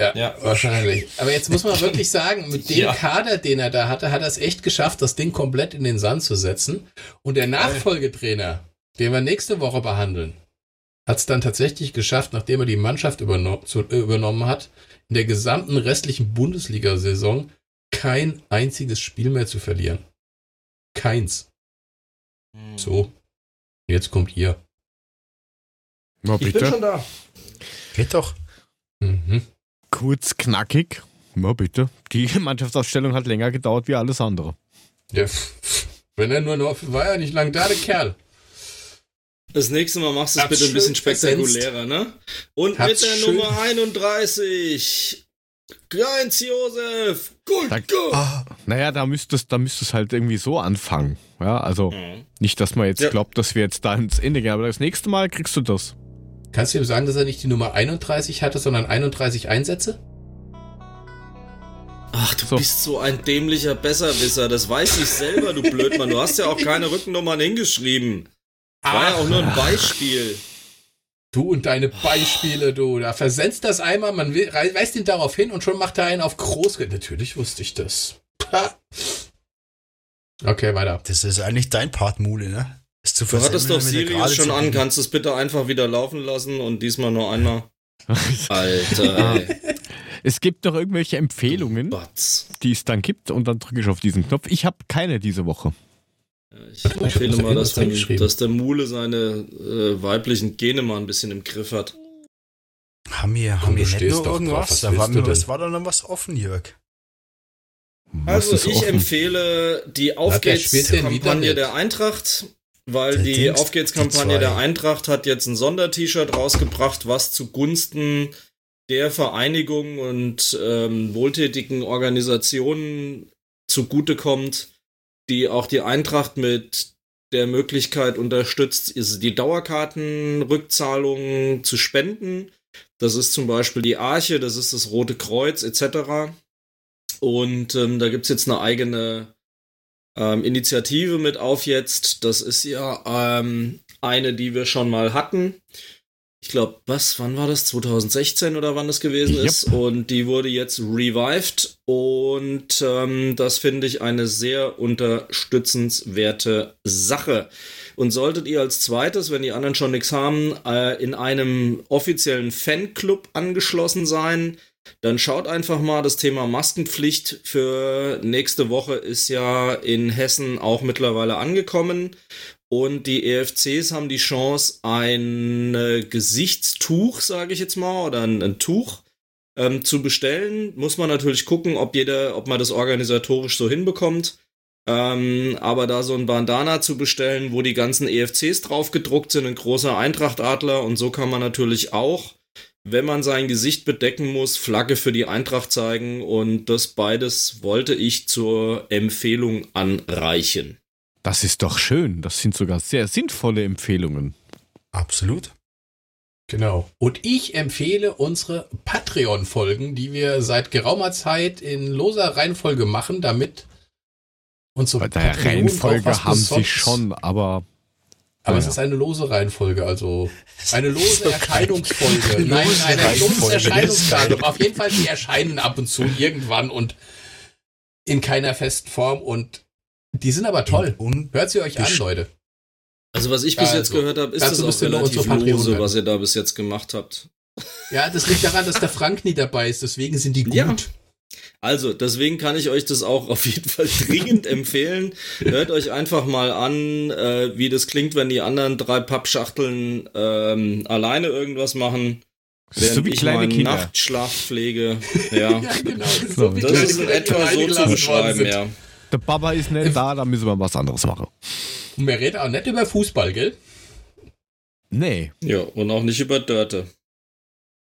Ja, ja, wahrscheinlich. Aber jetzt muss man wirklich sagen, mit dem ja. Kader, den er da hatte, hat er es echt geschafft, das Ding komplett in den Sand zu setzen. Und der Nachfolgetrainer, den wir nächste Woche behandeln, hat es dann tatsächlich geschafft, nachdem er die Mannschaft überno- zu, übernommen hat, in der gesamten restlichen Bundesliga-Saison kein einziges Spiel mehr zu verlieren. Keins. Hm. So, jetzt kommt hier. Na, bitte. Ich bin schon da. Geht doch. Mhm. Kurz, knackig. Na bitte. Die Mannschaftsaufstellung hat länger gedauert wie alles andere. Ja, wenn er nur noch war, ja nicht lang da, der Kerl. Das nächste Mal machst du es bitte ein bisschen spektakulärer, ne? Und Hab's mit der schön. Nummer einunddreißig. Heinz Josef. Gut, da, gut. Ah, naja, da müsstest du müsstest halt irgendwie so anfangen. Ja, also mhm. nicht, dass man jetzt ja. glaubt, dass wir jetzt da ins Ende gehen, aber das nächste Mal kriegst du das. Kannst du ihm sagen, dass er nicht die Nummer einunddreißig hatte, sondern einunddreißig Einsätze? Ach, du so. bist so ein dämlicher Besserwisser. Das weiß ich selber, du Blödmann. Du hast ja auch keine Rückennummern hingeschrieben. War Ach. ja auch nur ein Beispiel. Du und deine Beispiele, du. Da versenzt das einmal, man weist ihn darauf hin und schon macht er einen auf groß. Natürlich wusste ich das. Okay, weiter. Das ist eigentlich dein Part, Mule, ne? Ist du hattest doch Sirius schon an, kannst du es bitte einfach wieder laufen lassen und diesmal nur einmal. Alter. Es gibt noch irgendwelche Empfehlungen, die es dann gibt, und dann drücke ich auf diesen Knopf. Ich habe keine diese Woche. Ich empfehle mal, dass der, dass der Mule seine äh, weiblichen Gene mal ein bisschen im Griff hat. Haben wir, haben wir nicht nur irgendwas? Da war, mir, das war doch noch was offen, Jörg. Was also ich offen? empfehle die Aufgeht's-Kampagne der Eintracht. Weil der die Aufgehtskampagne der Eintracht hat jetzt ein Sonder-T-Shirt rausgebracht, was zugunsten der Vereinigung und ähm, wohltätigen Organisationen zugutekommt, die auch die Eintracht mit der Möglichkeit unterstützt, die Dauerkartenrückzahlungen zu spenden. Das ist zum Beispiel die Arche, das ist das Rote Kreuz et cetera. Und ähm, da gibt es jetzt eine eigene Ähm, Initiative mit auf jetzt. Das ist ja ähm, eine, die wir schon mal hatten. Ich glaube, was, wann war das? zwanzig sechzehn oder wann das gewesen yep. ist. Und die wurde jetzt revived. Und ähm, das finde ich eine sehr unterstützenswerte Sache. Und solltet ihr als zweites, wenn die anderen schon nichts haben, äh, in einem offiziellen Fanclub angeschlossen sein, dann schaut einfach mal, das Thema Maskenpflicht für nächste Woche ist ja in Hessen auch mittlerweile angekommen. Und die E F Cs haben die Chance, ein äh, Gesichtstuch, sage ich jetzt mal, oder ein, ein Tuch ähm, zu bestellen. Muss man natürlich gucken, ob jeder, ob man das organisatorisch so hinbekommt. Ähm, aber da so ein Bandana zu bestellen, wo die ganzen E F Cs drauf gedruckt sind, ein großer Eintracht-Adler, und so kann man natürlich auch, wenn man sein Gesicht bedecken muss, Flagge für die Eintracht zeigen, und das beides wollte ich zur Empfehlung anreichen. Das ist doch schön, das sind sogar sehr sinnvolle Empfehlungen. Absolut. Genau. Und ich empfehle unsere Patreon-Folgen, die wir seit geraumer Zeit in loser Reihenfolge machen, damit uns so Bei der Patreon Reihenfolge haben sie schon, aber... Aber ja. Es ist eine lose Reihenfolge, also eine lose so Erscheinungsfolge. Nein, eine lose Erscheinungsdatum. Auf jeden Fall, die erscheinen ab und zu irgendwann und in keiner festen Form, und die sind aber toll. Und hört sie euch an, Leute. Also was ich bis also, jetzt gehört habe, ist das auch relativ lose, was ihr da bis jetzt gemacht habt. Ja, das liegt daran, dass der Frank nie dabei ist, deswegen sind die gut. Ja. Also, deswegen kann ich euch das auch auf jeden Fall dringend empfehlen. Hört euch einfach mal an, äh, wie das klingt, wenn die anderen drei Pappschachteln ähm, alleine irgendwas machen. Während so wie ich kleine Kinder. Nachtschlaf pflege. Ja, ja genau. So das ist in etwa so zu beschreiben, ja. Der Papa ist nicht da, da müssen wir was anderes machen. Und wir reden auch nicht über Fußball, gell? Nee. Ja, und auch nicht über Dörte.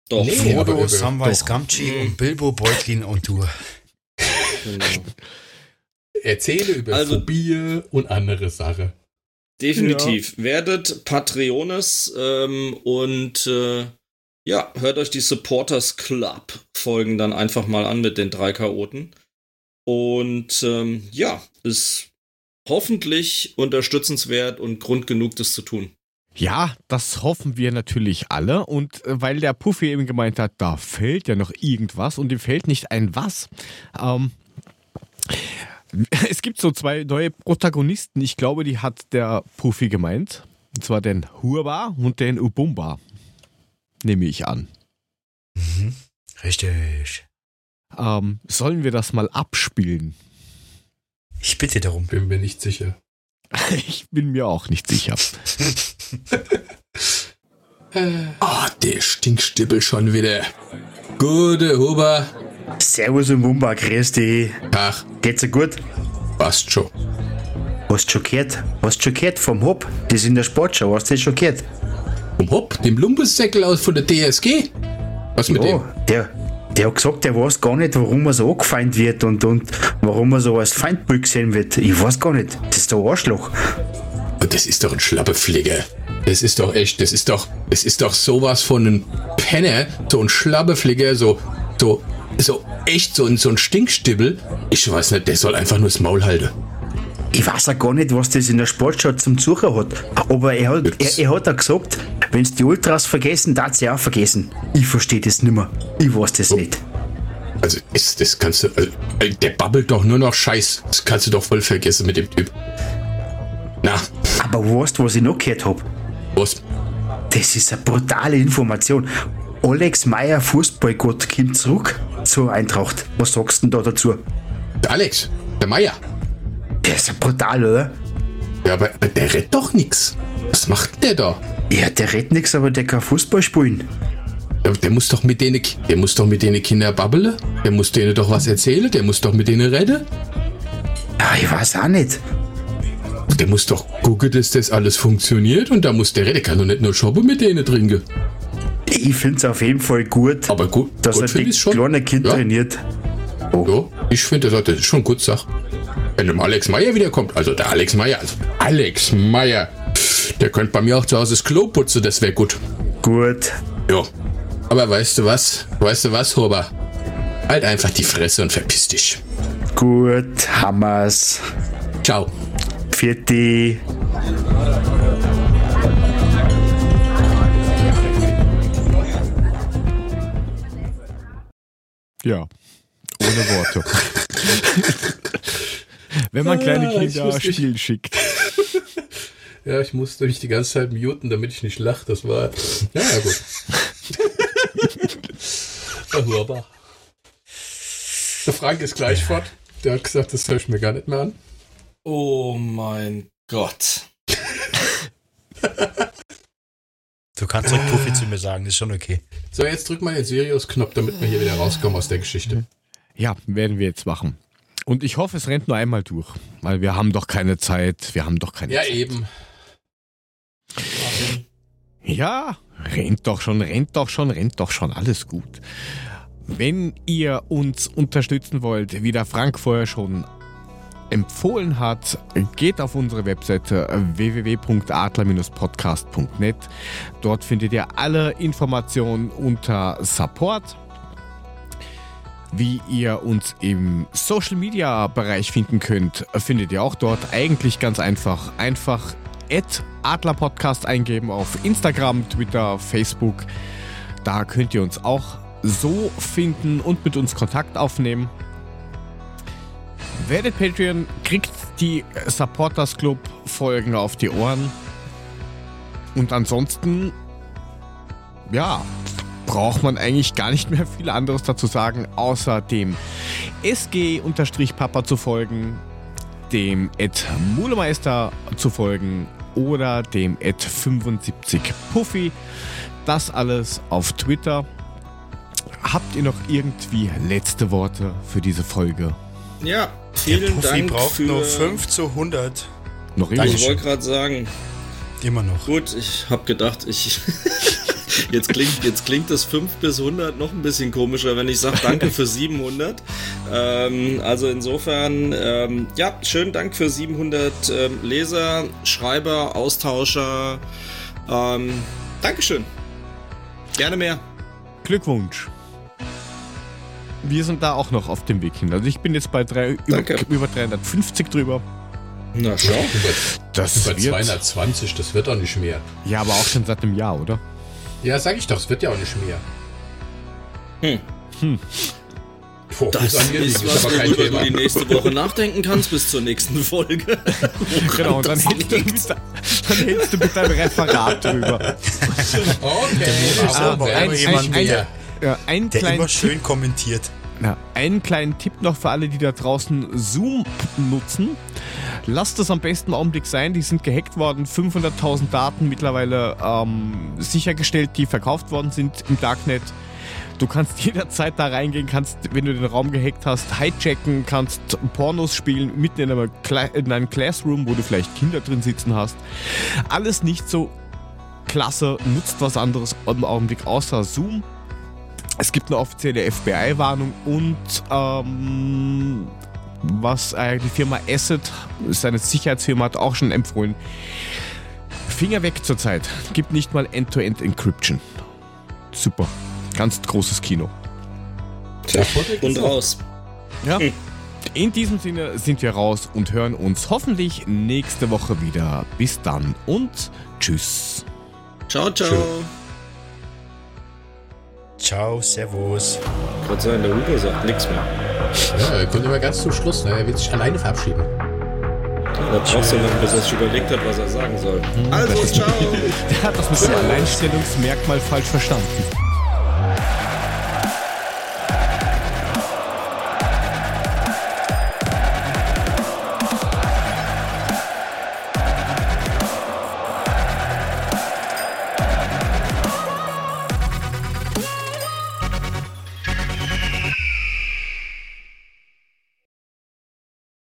Doch, nee, Frodo, Samwise Gamgee und Bilbo Beutlin und du. Genau. Erzähle über also, Phobie und andere Sache. Definitiv. Ja. Werdet Patreones ähm, und äh, ja, hört euch die Supporters Club Folgen dann einfach mal an mit den drei Chaoten. Und ähm, ja, ist hoffentlich unterstützenswert und Grund genug, das zu tun. Ja, das hoffen wir natürlich alle, und weil der Puffi eben gemeint hat, da fehlt ja noch irgendwas und ihm fällt nicht ein was. Ähm, es gibt so zwei neue Protagonisten, ich glaube, die hat der Puffi gemeint, und zwar den Hurba und den Ubumba, nehme ich an. Mhm. Richtig. Ähm, sollen wir das mal abspielen? Ich bitte darum. Bin mir nicht sicher. Ich bin mir auch nicht sicher. Ah, der Stinkstibbel schon wieder. Gute Huber. Servus und Mumba, grüß dich. Ach. Geht's dir gut? Passt schon. Hast du schockiert? Hast du schockiert vom Hopp? Das ist in der Sportschau. Hast du das schockiert? Vom Hopp? Dem Lumbussäckel aus von der D S G? Was mit ja, dem? Der, der hat gesagt, der weiß gar nicht, warum er so angefeindet wird und, und warum er so als Feindbild gesehen wird. Ich weiß gar nicht. Das ist der Arschloch. Das ist doch ein Schlappepfleger. Das ist doch echt, das ist doch, das ist doch sowas von einem Penner, so ein Schlappepfleger, so, so, so echt, so ein, so ein Stinkstibbel. Ich weiß nicht, der soll einfach nur das Maul halten. Ich weiß ja gar nicht, was das in der Sportschau zum Suchen hat. Aber er hat, er, er hat auch gesagt, wenn es die Ultras vergessen, darf sie auch vergessen. Ich verstehe das nimmer. Ich weiß das oh. nicht. Also, ist, das kannst du, also, der babbelt doch nur noch Scheiß. Das kannst du doch voll vergessen mit dem Typ. Na. Aber weißt du, was ich noch gehört habe? Was? Das ist eine brutale Information. Alex Meyer, Fußballgott, kommt zurück zur Eintracht. Was sagst du denn da dazu? Der Alex, der Meyer. Der ist ja brutal, oder? Ja, aber, aber der redet doch nichts. Was macht der da? Ja, der redet nichts, aber der kann Fußball spielen. Der, der muss doch mit denen, der muss doch mit denen Kindern babbeln. Der muss denen doch was erzählen. Der muss doch mit denen reden. Ja, ich weiß auch nicht. Der muss doch gucken, dass das alles funktioniert, und da muss der Redner doch nicht nur Schoppe mit denen trinken. Ich find's auf jeden Fall gut, aber gut dass gut er die kleine Kind ja. trainiert. Oh. Ja, ich finde, das ist schon gut Sache. Wenn dem Alex Meyer wiederkommt, also der Alex Meyer, also Alex Meyer, der könnte bei mir auch zu Hause das Klo putzen, das wäre gut. Gut. Ja, aber weißt du was, weißt du was, Huber? Halt einfach die Fresse und verpiss dich. Gut, Hammers. Ciao. Vierte. Ja, ohne Worte. Wenn man kleine Kinder spielen schickt. Ja, ich musste mich die ganze Zeit muten, damit ich nicht lache. Das war ja, ja gut. Wunderbar. Der Frank ist gleich fort. Der hat gesagt, das höre ich mir gar nicht mehr an. Oh mein Gott. Du kannst doch Puffi zu mir sagen, das ist schon okay. So, jetzt drück mal den Sirius-Knopf, damit wir hier wieder rauskommen aus der Geschichte. Ja, werden wir jetzt machen. Und ich hoffe, es rennt nur einmal durch, weil wir haben doch keine Zeit, wir haben doch keine ja, Zeit. Ja, eben. Ja, rennt doch schon, rennt doch schon, rennt doch schon, alles gut. Wenn ihr uns unterstützen wollt, wie der Frank vorher schon empfohlen hat, geht auf unsere Webseite w w w punkt adler podcast punkt net. Dort findet ihr alle Informationen unter Support. Wie ihr uns im Social-Media-Bereich finden könnt, findet ihr auch dort. Eigentlich ganz einfach. Einfach at adler podcast eingeben auf Instagram, Twitter, Facebook. Da könnt ihr uns auch so finden und mit uns Kontakt aufnehmen. Werdet Patreon, kriegt die Supporters Club-Folgen auf die Ohren. Und ansonsten, ja... braucht man eigentlich gar nicht mehr viel anderes dazu sagen, außer dem S G-Papa zu folgen, dem Ed Mulemeister zu folgen oder dem Ed fünfundsiebzig Puffi. Das alles auf Twitter. Habt ihr noch irgendwie letzte Worte für diese Folge? Ja, vielen Dank. Puffi braucht nur fünf zu hundert. Noch immer. Ich wollte gerade sagen. Immer noch. Gut, ich habe gedacht, ich... Jetzt klingt, jetzt klingt das fünf bis hundert noch ein bisschen komischer, wenn ich sage, danke für siebenhundert. Ähm, also insofern, ähm, ja, schönen Dank für siebenhundert ähm, Leser, Schreiber, Austauscher. Ähm, Dankeschön. Gerne mehr. Glückwunsch. Wir sind da auch noch auf dem Weg hin. Also ich bin jetzt bei drei, über, über dreihundertfünfzig drüber. Na schau. Das über wird, zweihundertzwanzig, das wird doch nicht mehr. Ja, aber auch schon seit einem Jahr, oder? Ja, sag ich doch, es wird ja auch nicht mehr. Hm. Hm. Boah, das ist, ist was, aber kein Thema. Du die nächste Woche nachdenken kannst bis zur nächsten Folge. Woran genau, und dann hältst, du mit, dann hältst du mit deinem Referat drüber. Okay, aber ein, ein, ein, ja, ein der immer schön Tipp, kommentiert. Na, einen kleinen Tipp noch für alle, die da draußen Zoom nutzen. Lasst das am besten im Augenblick sein, die sind gehackt worden, fünfhunderttausend Daten mittlerweile ähm, sichergestellt, die verkauft worden sind im Darknet. Du kannst jederzeit da reingehen, kannst, wenn du den Raum gehackt hast, hijacken, kannst Pornos spielen, mitten in, einer Kla- in einem Classroom, wo du vielleicht Kinder drin sitzen hast. Alles nicht so klasse, nutzt was anderes im Augenblick außer Zoom. Es gibt eine offizielle F B I-Warnung und ähm... was äh, die Firma Asset, seine Sicherheitsfirma, hat auch schon empfohlen. Finger weg zurzeit. Gibt nicht mal End-to-End-Encryption. Super. Ganz großes Kino. Tja, und raus. Ja. Hm. In diesem Sinne sind wir raus und hören uns hoffentlich nächste Woche wieder. Bis dann und tschüss. Ciao, ciao. Tschö. Ciao, servus. Ich wollte sagen, der Uwe sagt nichts mehr. Ja, er kommt immer ganz zum Schluss, ne? Er will sich alleine verabschieden. Da brauchst du noch, bis er sich überlegt hat, was er sagen soll. Mhm. Also, ciao. Der hat das mit dem Alleinstellungsmerkmal falsch verstanden.